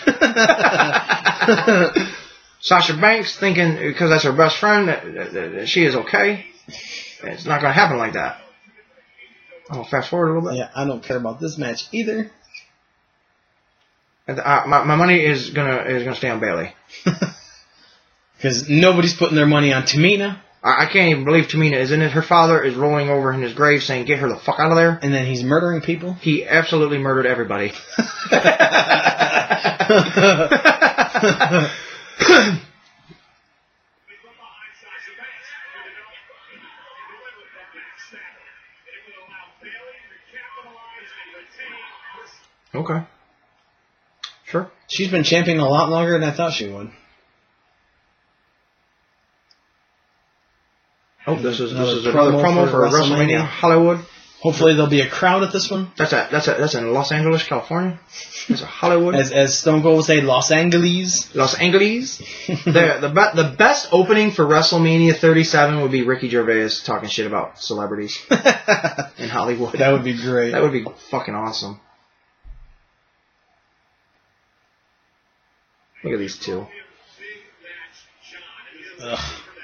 Sasha Banks thinking, because that's her best friend, that she is okay. It's not going to happen like that. I'll fast forward a little bit. Yeah, I don't care about this match either. My money is gonna stay on Bayley. Because nobody's putting their money on Tamina. I can't even believe Tamina is in it. Her father is rolling over in his grave saying, get her the fuck out of there. And then he's murdering people? He absolutely murdered everybody. Okay. Sure. She's been champion a lot longer than I thought she would. Oh, this is another promo for WrestleMania Hollywood. Hopefully there'll be a crowd at this one. That's in Los Angeles, California. That's a Hollywood. as Stone Cold would say, Los Angeles. Los Angeles. the best opening for WrestleMania 37 would be Ricky Gervais talking shit about celebrities in Hollywood. That would be great. That would be fucking awesome. Look at these two. Ugh.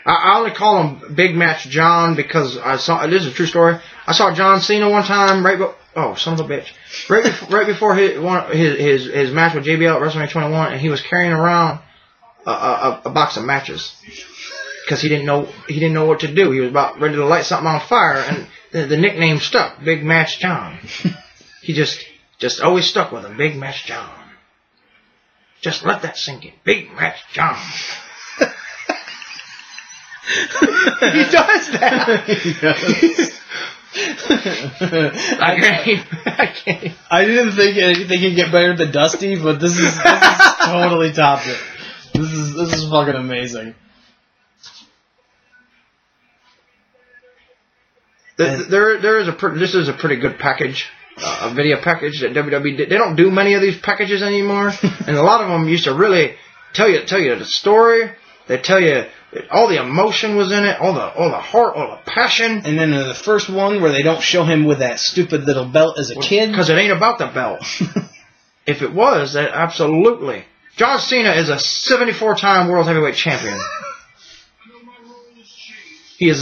I only call him Big Match John because I saw, this is a true story, I saw John Cena one time right before his match with JBL at WrestleMania 21, and he was carrying around a box of matches because he didn't know what to do. He was about ready to light something on fire, and the nickname stuck, Big Match John. He just always stuck with him, Big Match John. Just let that sink in, Big Match John. He does that. He does. I can't. I didn't think anything could get better than Dusty, but this is totally topped it. This is fucking amazing. This is a pretty good package, a video package that WWE did. They don't do many of these packages anymore, and a lot of them used to really tell you the story. They tell you. All the emotion was in it, all the heart, all the passion. And then the first one where they don't show him with that stupid little belt as a kid. Because it ain't about the belt. If it was, that absolutely. John Cena is a 74-time world heavyweight champion. He is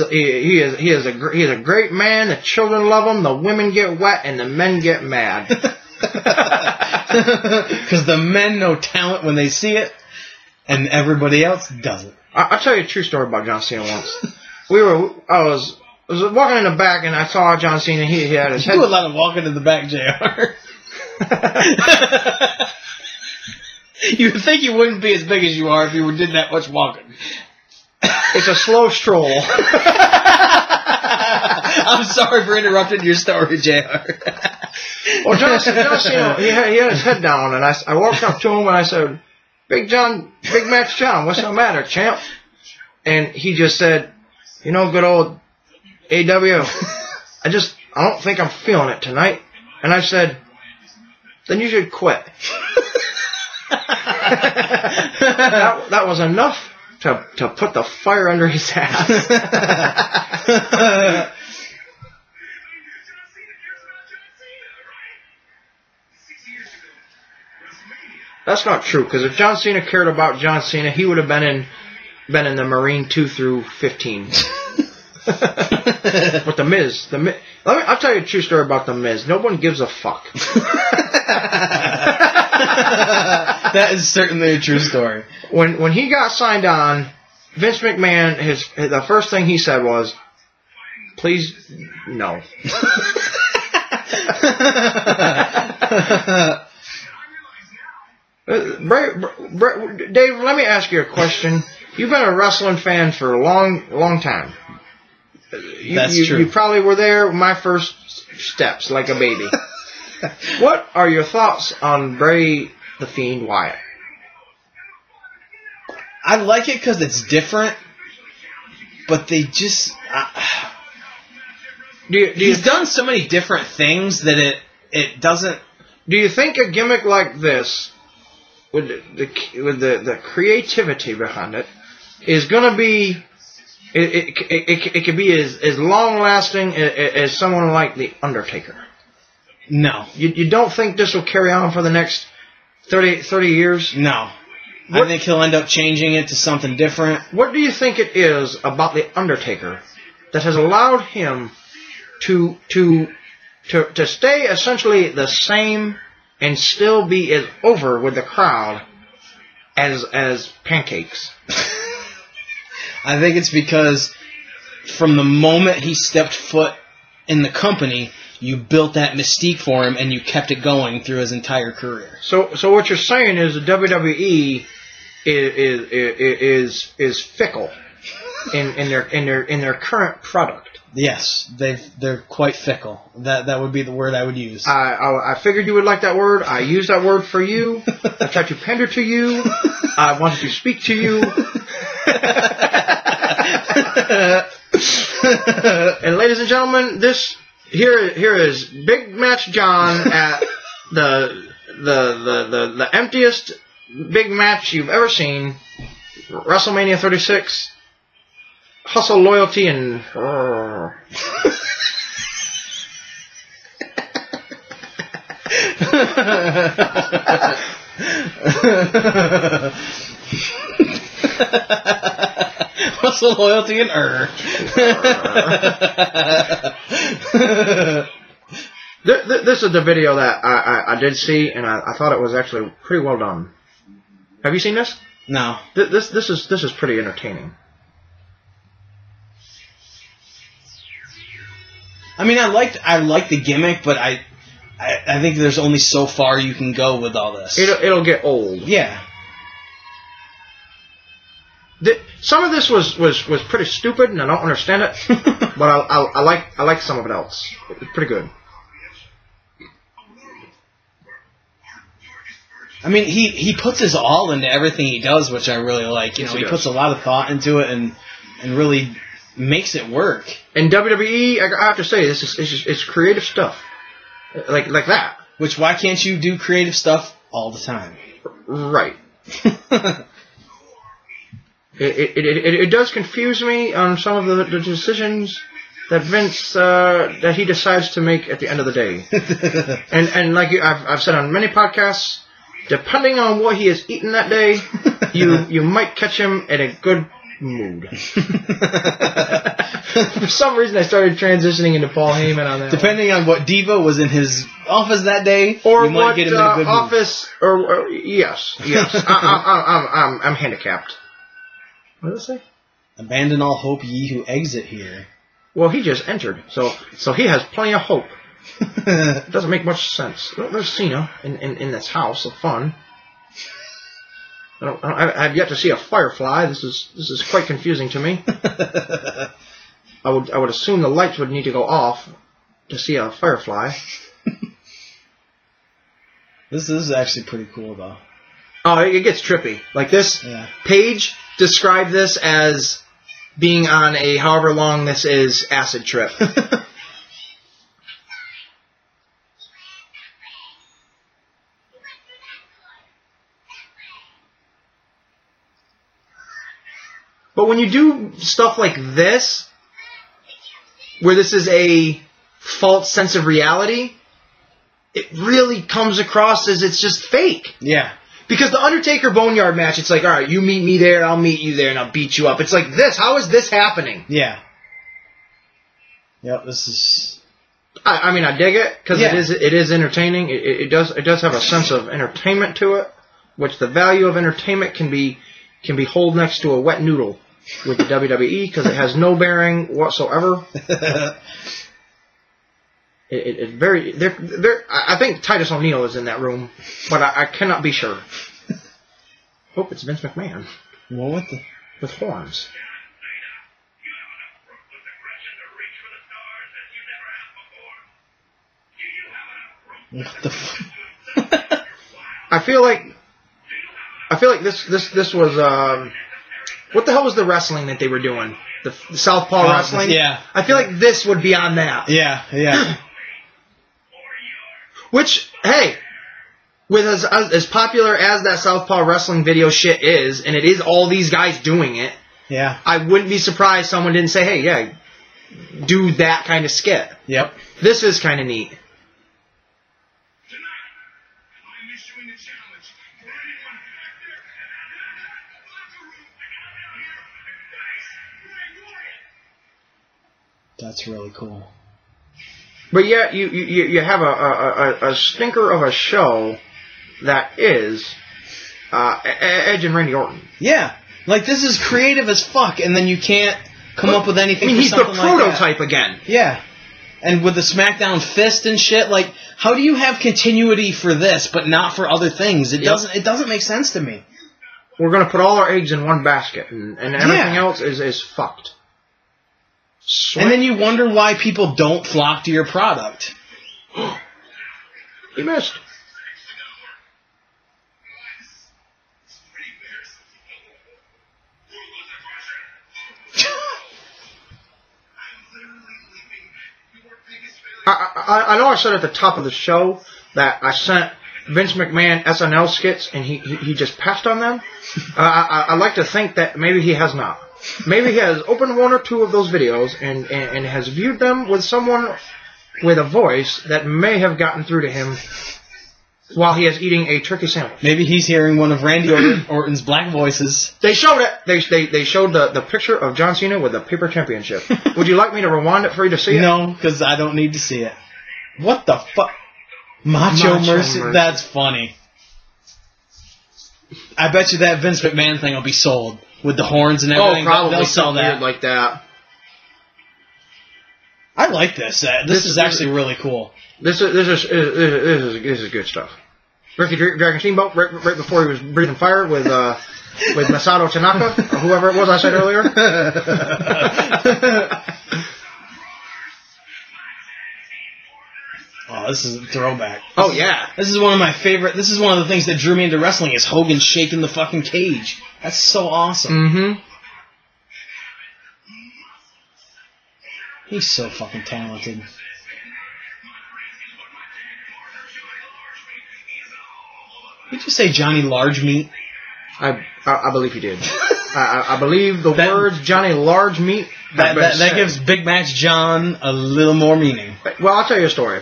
a great man. The children love him. The women get wet, and the men get mad. Because the men know talent when they see it, and everybody else doesn't. I'll tell you a true story about John Cena once. I was walking in the back, and I saw John Cena. He had his head. You do a lot of walking in the back, JR. You would think you wouldn't be as big as you are if you did that much walking. It's a slow stroll. I'm sorry for interrupting your story, JR. Well, John Cena, he had his head down, and I walked up to him, and I said, Big Match John, what's the matter, champ? And he just said, you know, good old AW, I don't think I'm feeling it tonight. And I said, then you should quit. that was enough to put the fire under his ass. That's not true, because if John Cena cared about John Cena, he would have been in the Marine 2 through 15. But The Miz, I'll tell you a true story about The Miz. No one gives a fuck. That is certainly a true story. When he got signed on, Vince McMahon, the first thing he said was, "Please, no." Dave, let me ask you a question. You've been a wrestling fan for a long, long time. That's true. You probably were there my first steps, like a baby. What are your thoughts on Bray the Fiend Wyatt? I like it because it's different, but they just... He's done so many different things that it doesn't... Do you think a gimmick like this, with the creativity behind it, is going to be... It could be as long-lasting as someone like The Undertaker? No. You don't think this will carry on for the next 30 years? No. I think he'll end up changing it to something different. What do you think it is about The Undertaker that has allowed him to stay essentially the same and still be as over with the crowd as pancakes? I think it's because from the moment he stepped foot in the company, you built that mystique for him and you kept it going through his entire career. So what you're saying is the WWE is fickle in their current product. Yes, they're quite fickle. That would be the word I would use. I figured you would like that word. I use that word for you. I tried to pander to you. I wanted to speak to you. And ladies and gentlemen, here is Big Match John at the emptiest big match you've ever seen, WrestleMania 36. Hustle, loyalty, and... Hustle, loyalty, and... This is the video that I did see, and I thought it was actually pretty well done. Have you seen this? No. This is pretty entertaining. I mean, I liked the gimmick, but I think there's only so far you can go with all this. It'll get old. Yeah. Some of this was pretty stupid, and I don't understand it. But I like some of it else. It's pretty good. I mean, he puts his all into everything he does, which I really like. You know, he puts a lot of thought into it, and really makes it work. And WWE, I have to say, this is it's creative stuff, like that. Which, why can't you do creative stuff all the time? Right. It does confuse me on some of the decisions that Vince that he decides to make at the end of the day. and like I've said on many podcasts, depending on what he has eaten that day, you might catch him in a good mood. For some reason, I started transitioning into Paul Heyman on that. Depending on what diva was in his office that day, or you might get him in a good office, mood. Or yes. I'm handicapped. What does it say? Abandon all hope, ye who exit here. Well, he just entered, so he has plenty of hope. It doesn't make much sense. There's Cena in this house of fun. I've yet to see a firefly. This is quite confusing to me. I would assume the lights would need to go off to see a firefly. This is actually pretty cool, though. Oh, it gets trippy. Like this, yeah. Paige described this as being on a however long this is acid trip. But when you do stuff like this, where this is a false sense of reality, it really comes across as it's just fake. Yeah. Because the Undertaker Boneyard match, it's like, all right, you meet me there, I'll meet you there, and I'll beat you up. It's like this. How is this happening? Yeah. Yep. This is. I mean, I dig it because it is entertaining. It does have a sense of entertainment to it, which the value of entertainment can be held next to a wet noodle with the WWE, because it has no bearing whatsoever. I think Titus O'Neil is in that room, but I cannot be sure. Hope it's Vince McMahon. Well, with horns. What the? I feel like this was what the hell was the wrestling that they were doing? the Southpaw wrestling. Yeah. I feel like this would be on that. Yeah, yeah. Which, hey, with as popular as that Southpaw wrestling video shit is, and it is all these guys doing it, yeah, I wouldn't be surprised someone didn't say, hey, yeah, do that kind of skit. Yep. This is kind of neat. That's really cool. But yeah, you have a stinker of a show that is Edge and Randy Orton. Yeah, like this is creative as fuck, and then you can't come up with anything. I mean, he's the prototype again. Yeah, and with the SmackDown fist and shit, like how do you have continuity for this but not for other things? It doesn't. It doesn't make sense to me. We're gonna put all our eggs in one basket, and everything else is fucked. Sweet. And then you wonder why people don't flock to your product. He missed. I know I said at the top of the show that I sent Vince McMahon SNL skits and he just passed on them. I like to think that maybe he has not. Maybe he has opened one or two of those videos and has viewed them with someone with a voice that may have gotten through to him while he is eating a turkey sandwich. Maybe he's hearing one of Randy Orton's black voices. They showed it. They showed the picture of John Cena with the paper championship. Would you like me to rewind it for you to see it? No, because I don't need to see it. What the fuck? Macho Mercy? That's funny. I bet you that Vince McMahon thing will be sold. With the horns and everything. Oh, probably. They'll sell that. Weird like that. I like this. This is actually really cool. This is good stuff. Ricky Dragon Steamboat, right before he was breathing fire with Masato Tanaka, or whoever it was I said earlier. Oh, this is a throwback. Oh, yeah. This is one of my favorite. This is one of the things that drew me into wrestling is Hogan shaking the fucking cage. That's so awesome. Mm-hmm. He's so fucking talented. Did you say Johnny Large Meat? I believe he did. I believe the words Johnny Large Meat. That gives Big Match John a little more meaning. Well, I'll tell you a story.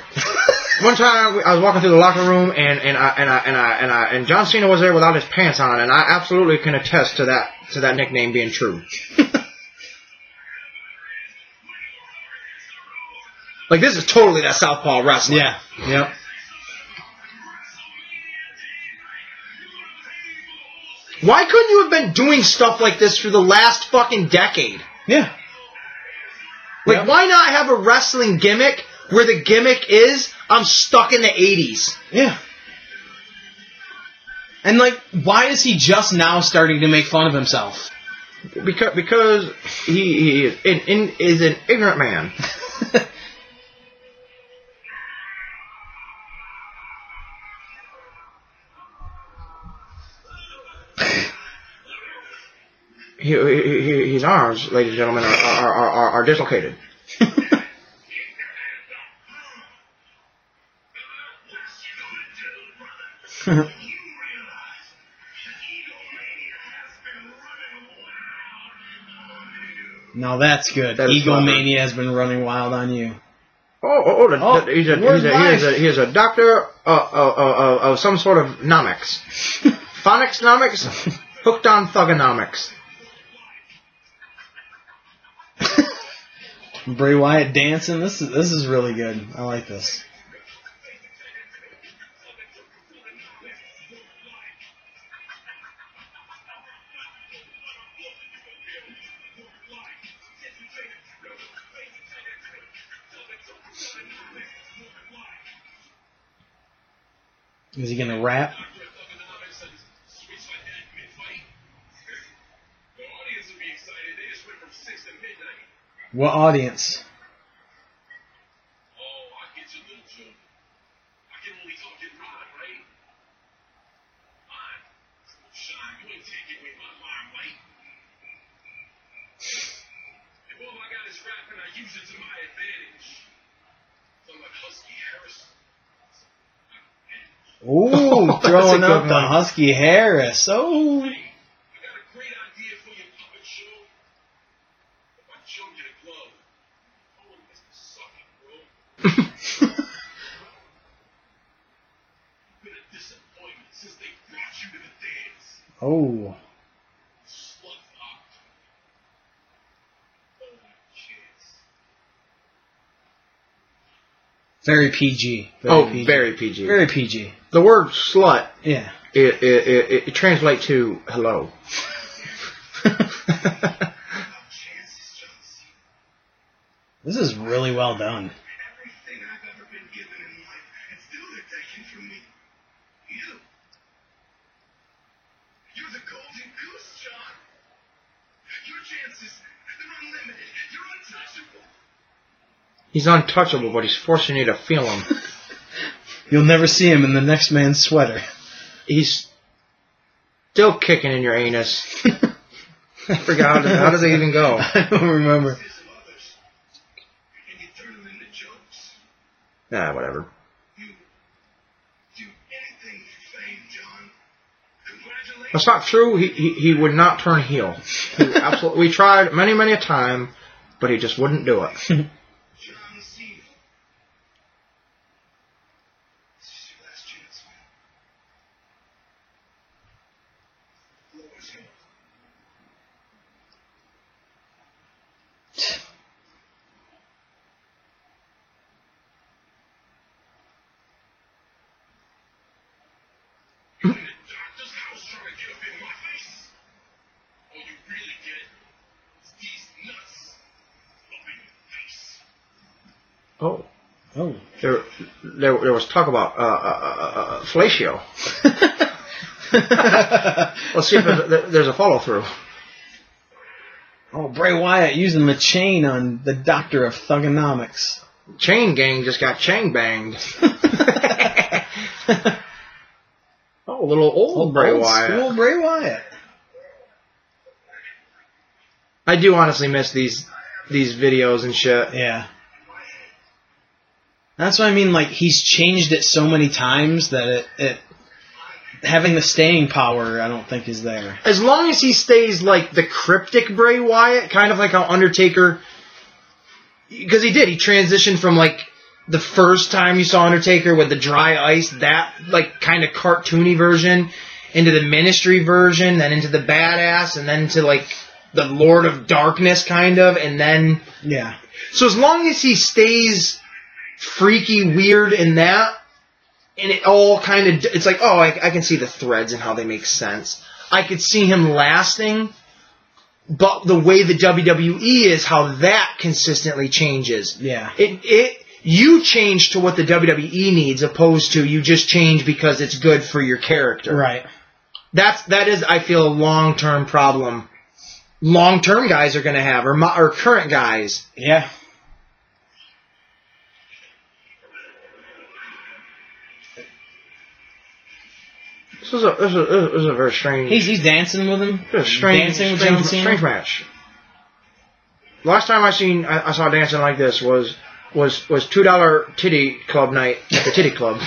One time I was walking through the locker room and John Cena was there without his pants on, and I absolutely can attest to that nickname being true. Like this is totally that Southpaw wrestling. Yeah. Yep. Why couldn't you have been doing stuff like this for the last fucking decade? Yeah. Like, why not have a wrestling gimmick where the gimmick is, I'm stuck in the 80s? Yeah. And, like, why is he just now starting to make fun of himself? Because he is an ignorant man. His arms, ladies and gentlemen, are dislocated. Now that's good. Egomania has been running wild on you. Oh, he's a doctor of some sort of nomics. Phonics-nomics? Hooked on thugonomics. Bray Wyatt dancing. This is really good. I like this. Is he gonna rap? What audience? Ooh, throwing up the Husky Harris. Oh. Oh. Very PG. Very PG. The word slut, yeah, it translates to hello. This is really well done. Everything I've ever been given in life, and still they're taken from me. You're the golden goose, John. Your chances, they're unlimited. You're untouchable. He's untouchable, but he's forcing you to feel him. You'll never see him in the next man's sweater. He's still kicking in your anus. I forgot. How does it even go? I don't remember. Nah, whatever. You do anything for fame, John. Congratulations. That's not true. He would not turn heel. He absolutely. We tried many a time, but he just wouldn't do it. Oh, oh! There was talk about fellatio. Let's see if there's a follow through. Oh, Bray Wyatt using the chain on the Doctor of Thugonomics. Chain gang just got chain banged. Oh, little old Bray Wyatt. Old Bray Wyatt. I do honestly miss these videos and shit. Yeah. That's what I mean, like, he's changed it so many times that it having the staying power, I don't think, is there. As long as he stays, like, the cryptic Bray Wyatt, kind of like how Undertaker... Because he did. He transitioned from, like, the first time you saw Undertaker with the dry ice, that, like, kind of cartoony version, into the ministry version, then into the badass, and then to, like, the Lord of Darkness, kind of, and then... Yeah. So as long as he stays... freaky, weird, and that, and it all kind of, it's like, oh, I can see the threads and how they make sense. I could see him lasting, but the way the WWE is, how that consistently changes. Yeah. You change to what the WWE needs, opposed to you just change because it's good for your character. Right. That is, I feel, a long-term problem. Long-term guys are going to have, or current guys. Yeah. This is a very strange... He's dancing with him. Strange match. Last time I saw dancing like this was $2 titty club night at the titty club.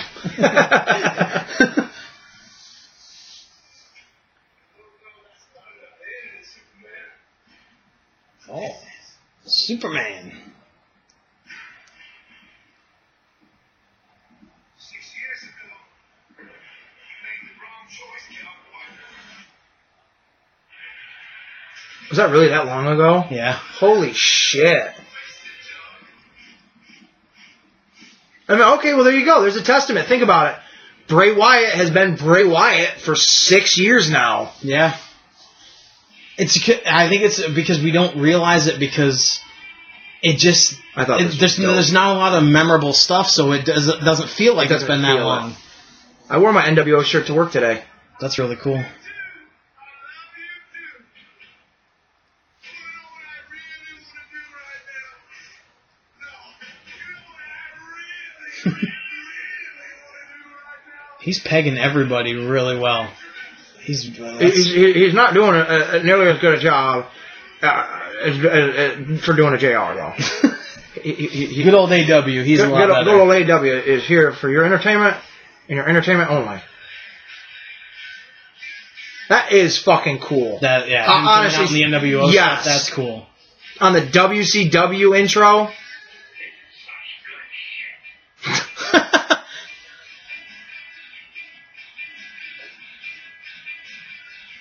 Oh, Superman. Was that really that long ago? Yeah. Holy shit. I mean, okay, well, there you go. There's a testament. Think about it. Bray Wyatt has been Bray Wyatt for 6 years now. Yeah. I think it's because we don't realize it because it just... I thought there's not a lot of memorable stuff, so it doesn't feel like it's been that long. I wore my NWO shirt to work today. That's really cool. He's pegging everybody really well. He's not doing nearly as good a job for doing a JR, though. Good old AW. He's a lot better. Good old AW is here for your entertainment and your entertainment only. That is fucking cool. That, yeah, honestly, on the NWO stuff, that's cool. On the WCW intro.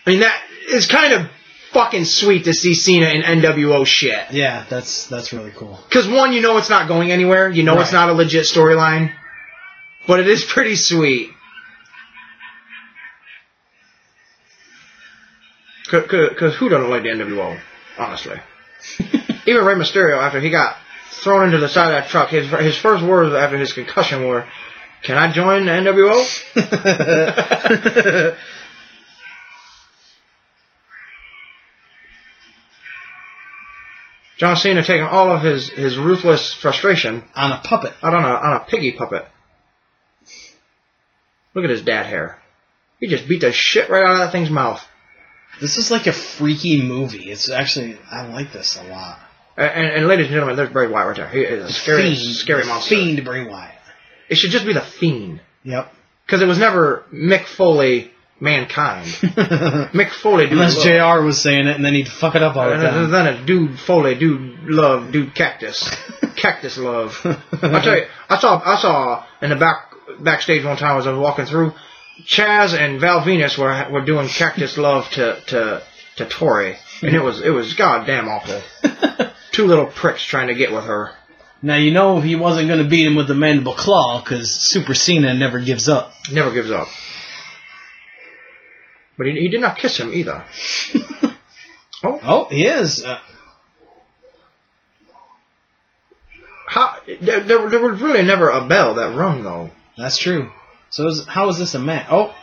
I mean, that is kind of fucking sweet to see Cena in NWO shit. Yeah, that's really cool. Because, one, you know it's not going anywhere. You know it's not a legit storyline. But it is pretty sweet. Because who doesn't like the NWO, honestly? Even Rey Mysterio, after he got thrown into the side of that truck, his first words after his concussion were, "Can I join the NWO?" John Cena taking all of his ruthless frustration on a puppet. Out on a piggy puppet. Look at his dad hair. He just beat the shit right out of that thing's mouth. This is like a freaky movie. It's actually, I like this a lot. And ladies and gentlemen, there's Bray Wyatt right there. He is a scary monster. Fiend Bray Wyatt. It should just be the Fiend. Yep. Because it was never Mick Foley, Mankind. Mick Foley, dude. Unless JR was saying it, and then he'd fuck it up all the time. Then a dude Foley, dude love, dude cactus, cactus love. I tell you, I saw in the backstage one time as I was walking through. Chaz and Val Venus were doing Cactus Love to Tori, and it was goddamn awful. Two little pricks trying to get with her. Now you know he wasn't going to beat him with the mandible claw because Super Cena never gives up. Never gives up. But he did not kiss him either. Oh, he is. There was really never a bell that rung though. That's true. So how is this a match? Oh,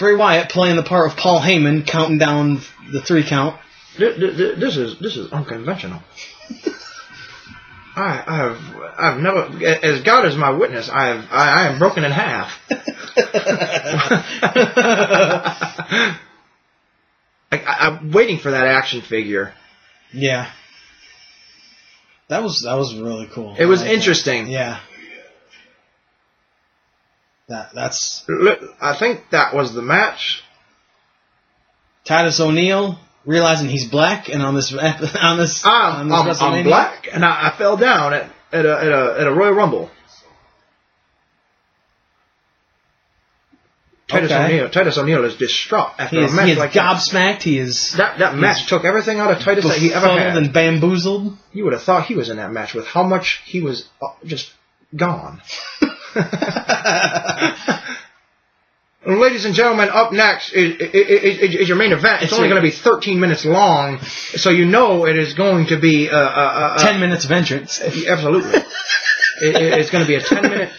Bray Wyatt playing the part of Paul Heyman, counting down the 3 count. This is unconventional. I've never, as God is my witness, I am broken in half. I'm waiting for that action figure. Yeah, that was really cool. It was interesting. Yeah. That's. I think that was the match. Titus O'Neil realizing he's black, and on this I'm black, and I fell down at a Royal Rumble. Titus O'Neil is distraught after a match like gobsmacked. He is that match took everything out of Titus that he ever had. And bamboozled. You would have thought he was in that match with how much he was just gone. Ladies and gentlemen, up next is your main event. It's only going to be 13 minutes long, so you know it is going to be 10 minutes of entrance. Absolutely. It's going to be a 10-minute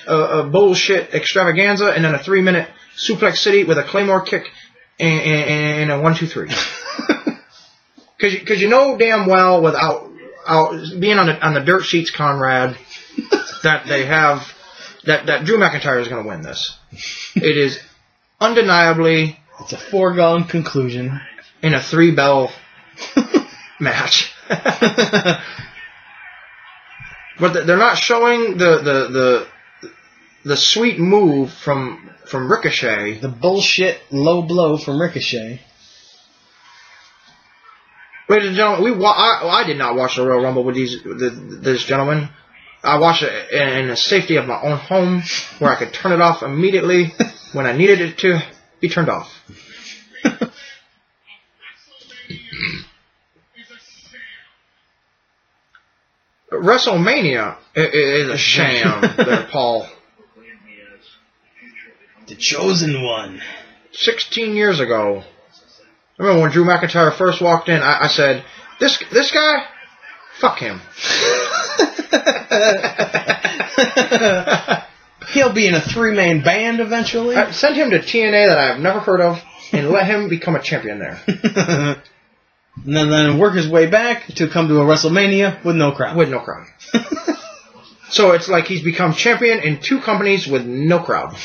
bullshit extravaganza, and then a 3-minute suplex city with a claymore kick and a 1-2-3. Because you know damn well, without being on the dirt sheets, Conrad, that they have. That Drew McIntyre is going to win this. It is undeniably... It's a foregone conclusion. In a 3-bell match. But they're not showing the sweet move from Ricochet. The bullshit low blow from Ricochet. Ladies and gentlemen, I did not watch the Royal Rumble with this gentleman. I watched it in the safety of my own home, where I could turn it off immediately when I needed it to be turned off. WrestleMania is a sham there, Paul. The Chosen One. 16 years ago. I remember when Drew McIntyre first walked in, I said, this guy? Fuck him. He'll be in a 3-man band eventually. Send him to TNA that I've never heard of and let him become a champion there. And then work his way back to come to a WrestleMania with no crowd. With no crowd. So it's like he's become champion in 2 companies with no crowd.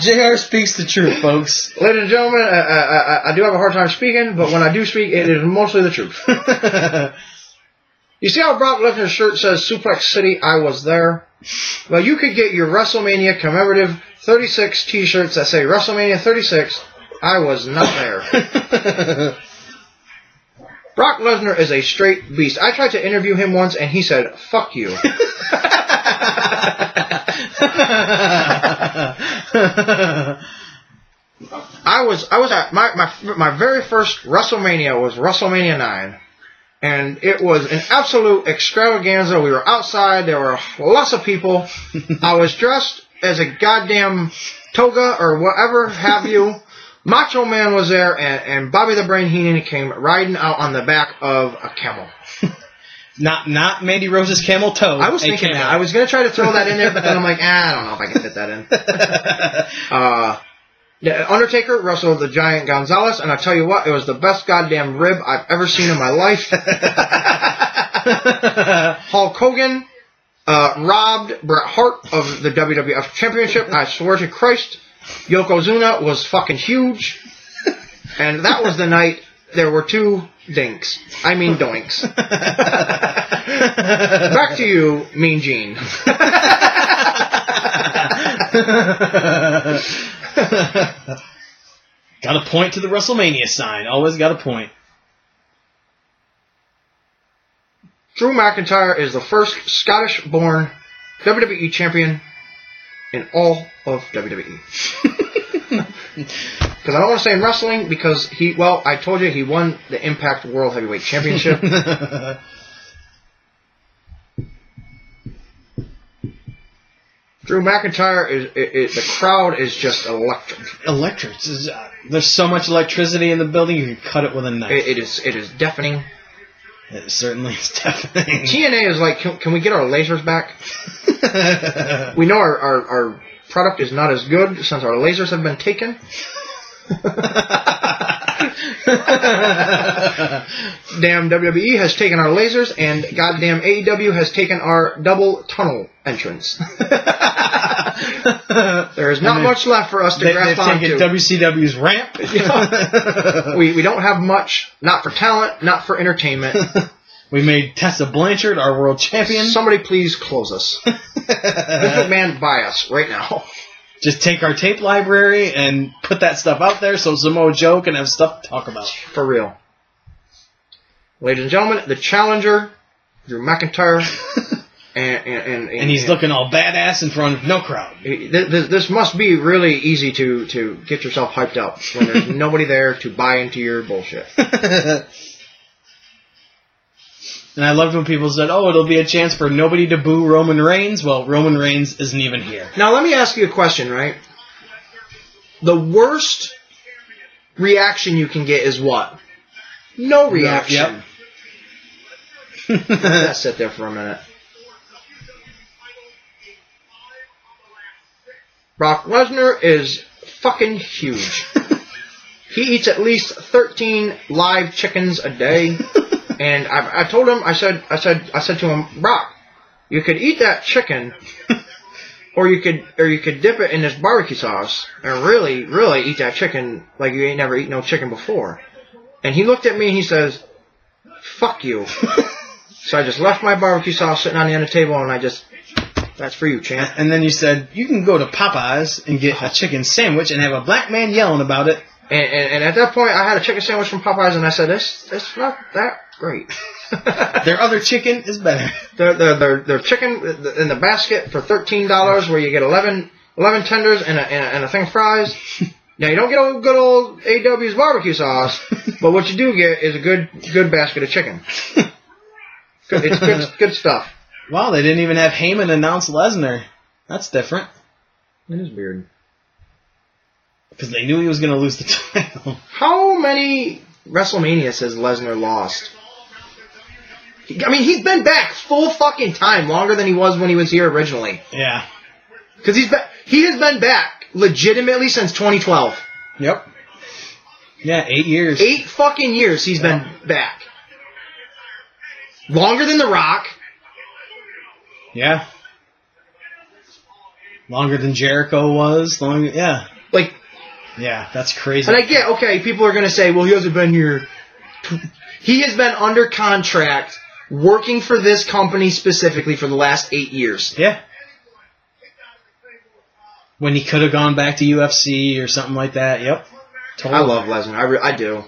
JR speaks the truth, folks. Ladies and gentlemen, I do have a hard time speaking, but when I do speak, it is mostly the truth. You see how Brock Lesnar's shirt says Suplex City, I was there? Well, you could get your WrestleMania commemorative 36 t-shirts that say WrestleMania 36, I was not there. Brock Lesnar is a straight beast. I tried to interview him once and he said, fuck you. I was at my very first WrestleMania was WrestleMania 9. And it was an absolute extravaganza. We were outside. There were lots of people. I was dressed as a goddamn toga or whatever have you. Macho Man was there, and Bobby the Brain Heenan came riding out on the back of a camel. Not Mandy Rose's camel toe. I was thinking that. I was going to try to throw that in there, but then I'm like, I don't know if I can fit that in. Undertaker wrestled the Giant Gonzalez, and I tell you what, it was the best goddamn rib I've ever seen in my life. Hulk Hogan robbed Bret Hart of the WWF Championship. I swear to Christ, Yokozuna was fucking huge. And that was the night there were two dinks. I mean doinks. Back to you, Mean Gene. Got a point to the WrestleMania sign. Always got a point. Drew McIntyre is the first Scottish-born WWE champion in all of WWE. Because I don't want to say in wrestling, because he, well, I told you he won the Impact World Heavyweight Championship. Drew McIntyre is the crowd is just electric. Electric. There's so much electricity in the building, you can cut it with a knife. It is deafening. It certainly is deafening. TNA is like, can we get our lasers back? We know our product is not as good since our lasers have been taken. Damn WWE has taken our lasers, and goddamn AEW has taken our double tunnel entrance. There is not much left for us to grasp onto. They've taken WCW's ramp. Yeah. We don't have much, not for talent, not for entertainment. We made Tessa Blanchard our world champion. Somebody please close us. Vince McMahon, buy us right now. Just take our tape library and put that stuff out there so Samoa Joe can have stuff to talk about. For real. Ladies and gentlemen, the challenger, Drew McIntyre. and he's looking all badass in front of no crowd. This must be really easy to get yourself hyped up when there's nobody there to buy into your bullshit. And I loved when people said, oh, it'll be a chance for nobody to boo Roman Reigns. Well, Roman Reigns isn't even here. Now, let me ask you a question, right? The worst reaction you can get is what? No reaction. Yep. Let's sit there for a minute. Brock Lesnar is fucking huge. He eats at least 13 live chickens a day. And I told him, I said to him, Brock, you could eat that chicken, or you could dip it in this barbecue sauce and really, really eat that chicken like you ain't never eaten no chicken before. And he looked at me and he says, fuck you. So I just left my barbecue sauce sitting on the end of the table and I just, that's for you, champ. And then you said, you can go to Popeye's and get a chicken sandwich and have a black man yelling about it. And at that point, I had a chicken sandwich from Popeye's, and I said, "It's not that great." Their other chicken is better. Their chicken in the basket for $13, where you get 11 tenders and a thing of fries. Now you don't get a good old AW's barbecue sauce, but what you do get is a good basket of chicken. It's good stuff. Wow, they didn't even have Heyman announce Lesnar. That's different. It is weird. Because they knew he was going to lose the title. How many WrestleManias has Lesnar lost? I mean, he's been back full fucking time, longer than he was when he was here originally. Yeah. Because he has been back legitimately since 2012. Yep. Yeah, 8 years. 8 fucking years he's been back. Longer than The Rock. Yeah. Longer than Jericho was. Yeah. Like... Yeah, that's crazy. And I get, okay, people are going to say, well, he hasn't been here. He has been under contract working for this company specifically for the last 8 years. Yeah. When he could have gone back to UFC or something like that. Yep. Totally. I love Lesnar. I do.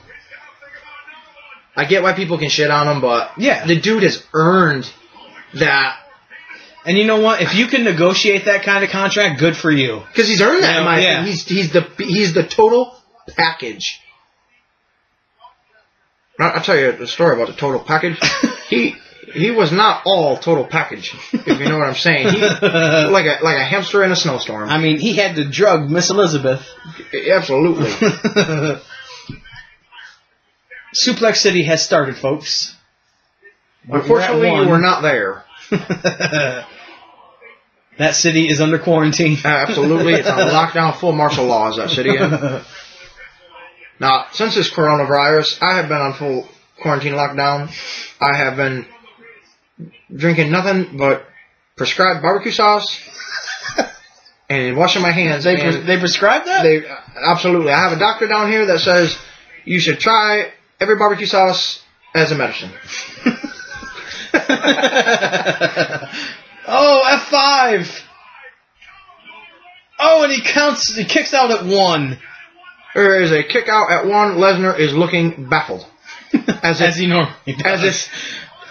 I get why people can shit on him, but yeah, the dude has earned that. And you know what? If you can negotiate that kind of contract, good for you. Because he's earned that. In my opinion. He's the total package. I'll tell you a story about the total package. He was not all total package, if you know what I'm saying. He, like a hamster in a snowstorm. I mean, he had to drug Miss Elizabeth. Absolutely. Suplex City has started, folks. Unfortunately, you were not there. That city is under quarantine. Absolutely. It's on lockdown, full martial law is that city in. Now, since this coronavirus, I have been on full quarantine lockdown. I have been drinking nothing but prescribed barbecue sauce and washing my hands. They prescribe that? Absolutely. I have a doctor down here that says you should try every barbecue sauce as a medicine. Oh, F5! Oh, and he kicks out at 1. There is a kick out at 1. Lesnar is looking baffled. As if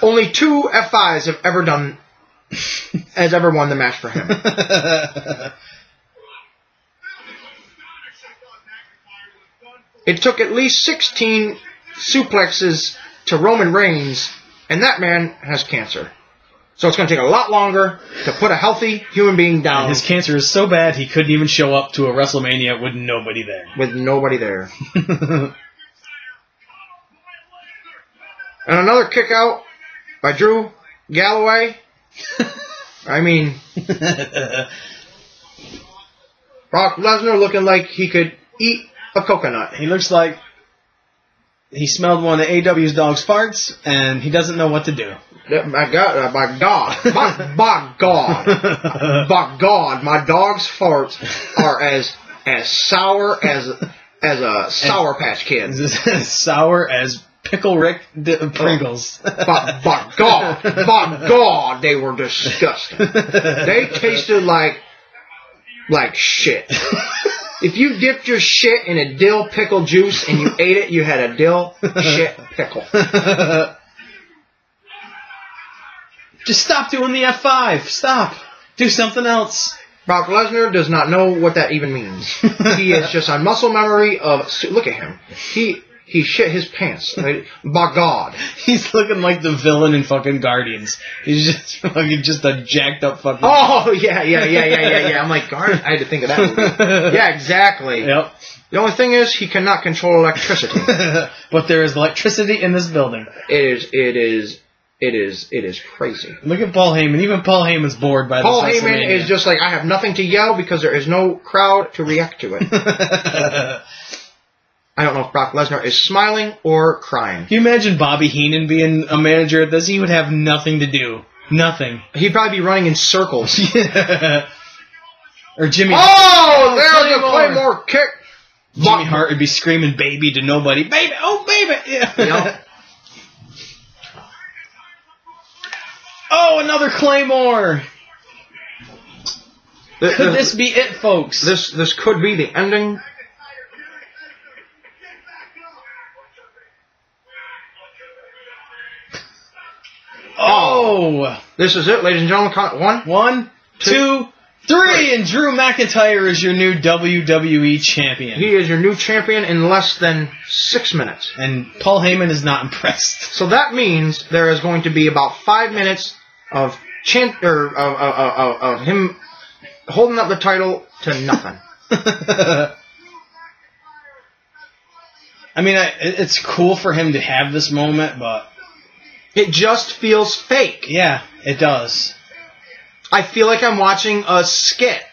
only 2 F5s have ever done, has ever won the match for him. It took at least 16 suplexes to Roman Reigns, and that man has cancer. So it's going to take a lot longer to put a healthy human being down. And his cancer is so bad he couldn't even show up to a WrestleMania with nobody there. And another kick out by Drew Galloway. I mean, Brock Lesnar looking like he could eat a coconut. He looks like he smelled one of AW's dog's farts, and he doesn't know what to do. By God, my dog's farts are as sour as a Sour Patch Kid. As sour as Pickle Rick Pringles. By God, they were disgusting. They tasted like shit. If you dipped your shit in a dill pickle juice and you ate it, you had a dill shit pickle. Just stop doing the F5. Stop. Do something else. Brock Lesnar does not know what that even means. He is just on muscle memory of... Look at him. He shit his pants. By God. He's looking like the villain in fucking Guardians. He's just a jacked up fucking... Oh, yeah. I'm like, Guardians? I had to think of that movie. Yeah, exactly. Yep. The only thing is, he cannot control electricity. But there is electricity in this building. It is crazy. Look at Paul Heyman. Even Paul Heyman's bored by this. Paul Heyman is just like, I have nothing to yell because there is no crowd to react to it. I don't know if Brock Lesnar is smiling or crying. Can you imagine Bobby Heenan being a manager of this? He would have nothing to do. Nothing. He'd probably be running in circles. Yeah. Or Jimmy. Oh, there's a Claymore kick. Jimmy Hart would be screaming baby to nobody. Baby, oh baby. Yeah. Yep. Oh, another Claymore! Could this be it, folks? This could be the ending. Oh! This is it, ladies and gentlemen. Count one, two, three, and Drew McIntyre is your new WWE champion. He is your new champion in less than 6 minutes. And Paul Heyman is not impressed. So that means there is going to be about 5 minutes of him holding up the title to nothing. I mean, it's cool for him to have this moment, but it just feels fake. Yeah, it does. I feel like I'm watching a skit.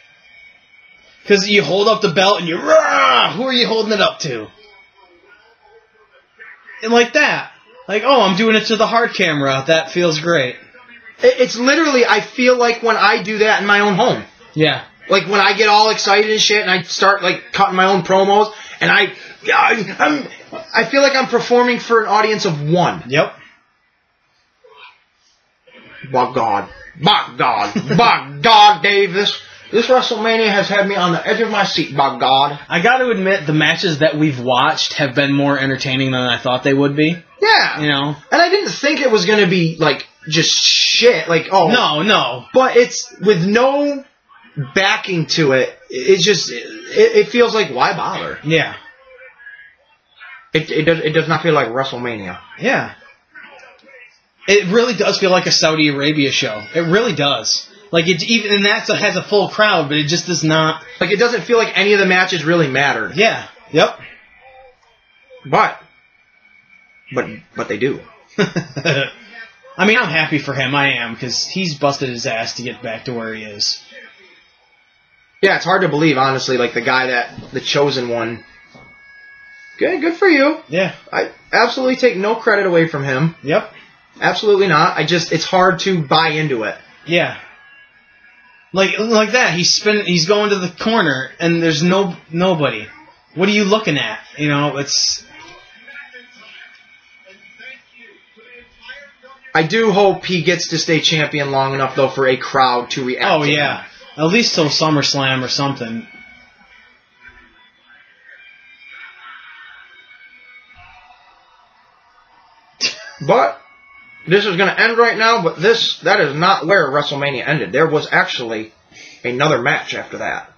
Because you hold up the belt and you... Rah! Who are you holding it up to? And like that. Like, oh, I'm doing it to the hard camera. That feels great. It's literally, I feel like when I do that in my own home. Yeah. Like when I get all excited and shit and I start like cutting my own promos and I feel like I'm performing for an audience of 1. Yep. By God, Dave, this WrestleMania has had me on the edge of my seat, by God. I got to admit, the matches that we've watched have been more entertaining than I thought they would be. Yeah. You know? And I didn't think it was going to be, like, just shit. Like, oh. No. But it's, with no backing to it, it just, it feels like, why bother? Yeah. It does not feel like WrestleMania. Yeah. It really does feel like a Saudi Arabia show. It really does. Like, it even, and that has a full crowd, but it just does not. Like, it doesn't feel like any of the matches really mattered. Yeah. Yep. But they do. I mean, I'm happy for him. I am, because he's busted his ass to get back to where he is. Yeah, it's hard to believe, honestly. Like, the guy that, the chosen one. Good for you. Yeah. I absolutely take no credit away from him. Yep. Absolutely not. I just, it's hard to buy into it. Yeah. Like that. He's going to the corner, and there's nobody. What are you looking at? You know, it's. I do hope he gets to stay champion long enough, though, for a crowd to react. Oh, to yeah. Him. At least till SummerSlam or something. But this is going to end right now, but that is not where WrestleMania ended. There was actually another match after that.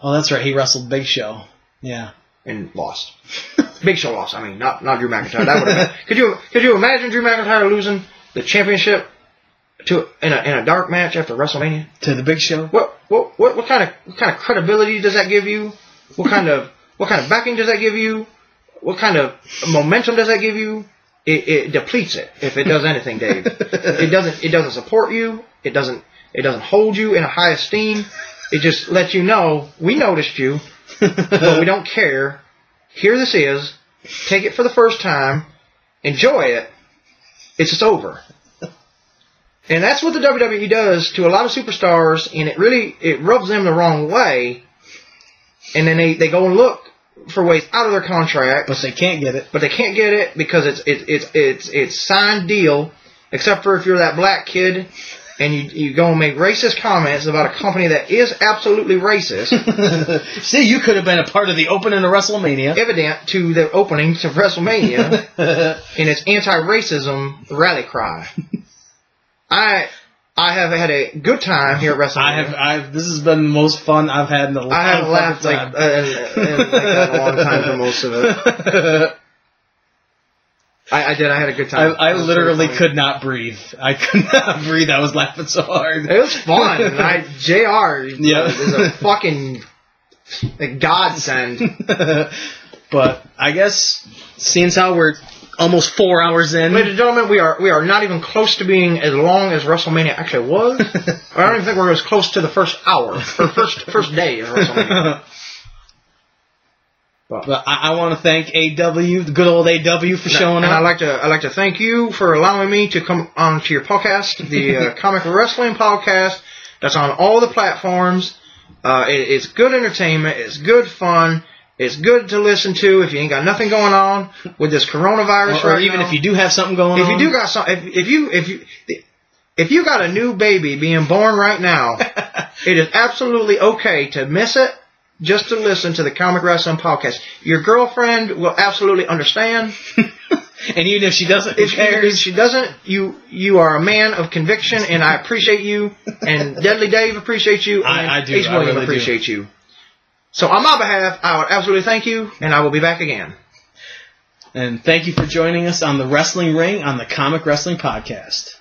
Oh, that's right. He wrestled Big Show. Yeah. And lost. Big Show lost. I mean, not Drew McIntyre. That would have been. Could you imagine Drew McIntyre losing the championship to in a dark match after WrestleMania to the Big Show? What kind of credibility does that give you? What kind of backing does that give you? What kind of momentum does that give you? It depletes it if it does anything, Dave. It doesn't support you. It doesn't hold you in a high esteem. It just lets you know we noticed you, but we don't care. Here this is. Take it for the first time. Enjoy it. It's just over. And that's what the WWE does to a lot of superstars, and it rubs them the wrong way. And then they go and look for ways out of their contract. But they can't get it. But they can't get it because it's signed deal, except for if you're that black kid and you go and make racist comments about a company that is absolutely racist. See, you could have been a part of the opening to WrestleMania. Evident to the opening to WrestleMania in its anti-racism rally cry. I have had a good time here at WrestleMania. This has been the most fun I've had in a long time. I have laughed like a long time for most of it. I did. I had a good time. I literally could not breathe. I could not breathe. I was laughing so hard. It was fun. JR is a fucking godsend. But I guess, seeing how we're almost 4 hours in. Ladies and gentlemen, we are not even close to being as long as WrestleMania actually was. I don't even think we're as close to the first hour, or first day of WrestleMania. But I want to thank AW, the good old AW, for showing up. And I'd like to thank you for allowing me to come onto your podcast, the Comic Wrestling Podcast. That's on all the platforms. It's good entertainment. It's good fun. It's good to listen to if you ain't got nothing going on with this coronavirus, or even if you do have something going on. If you do got something, if you got a new baby being born right now, it is absolutely okay to miss it just to listen to the Comic Wrestling Podcast. Your girlfriend will absolutely understand, and even if she doesn't, if she doesn't, you are a man of conviction, and I appreciate you, and Deadly Dave appreciates you, and I do. Ace William really appreciate you. So on my behalf, I would absolutely thank you, and I will be back again. And thank you for joining us on the Wrestling Ring on the Comic Wrestling Podcast.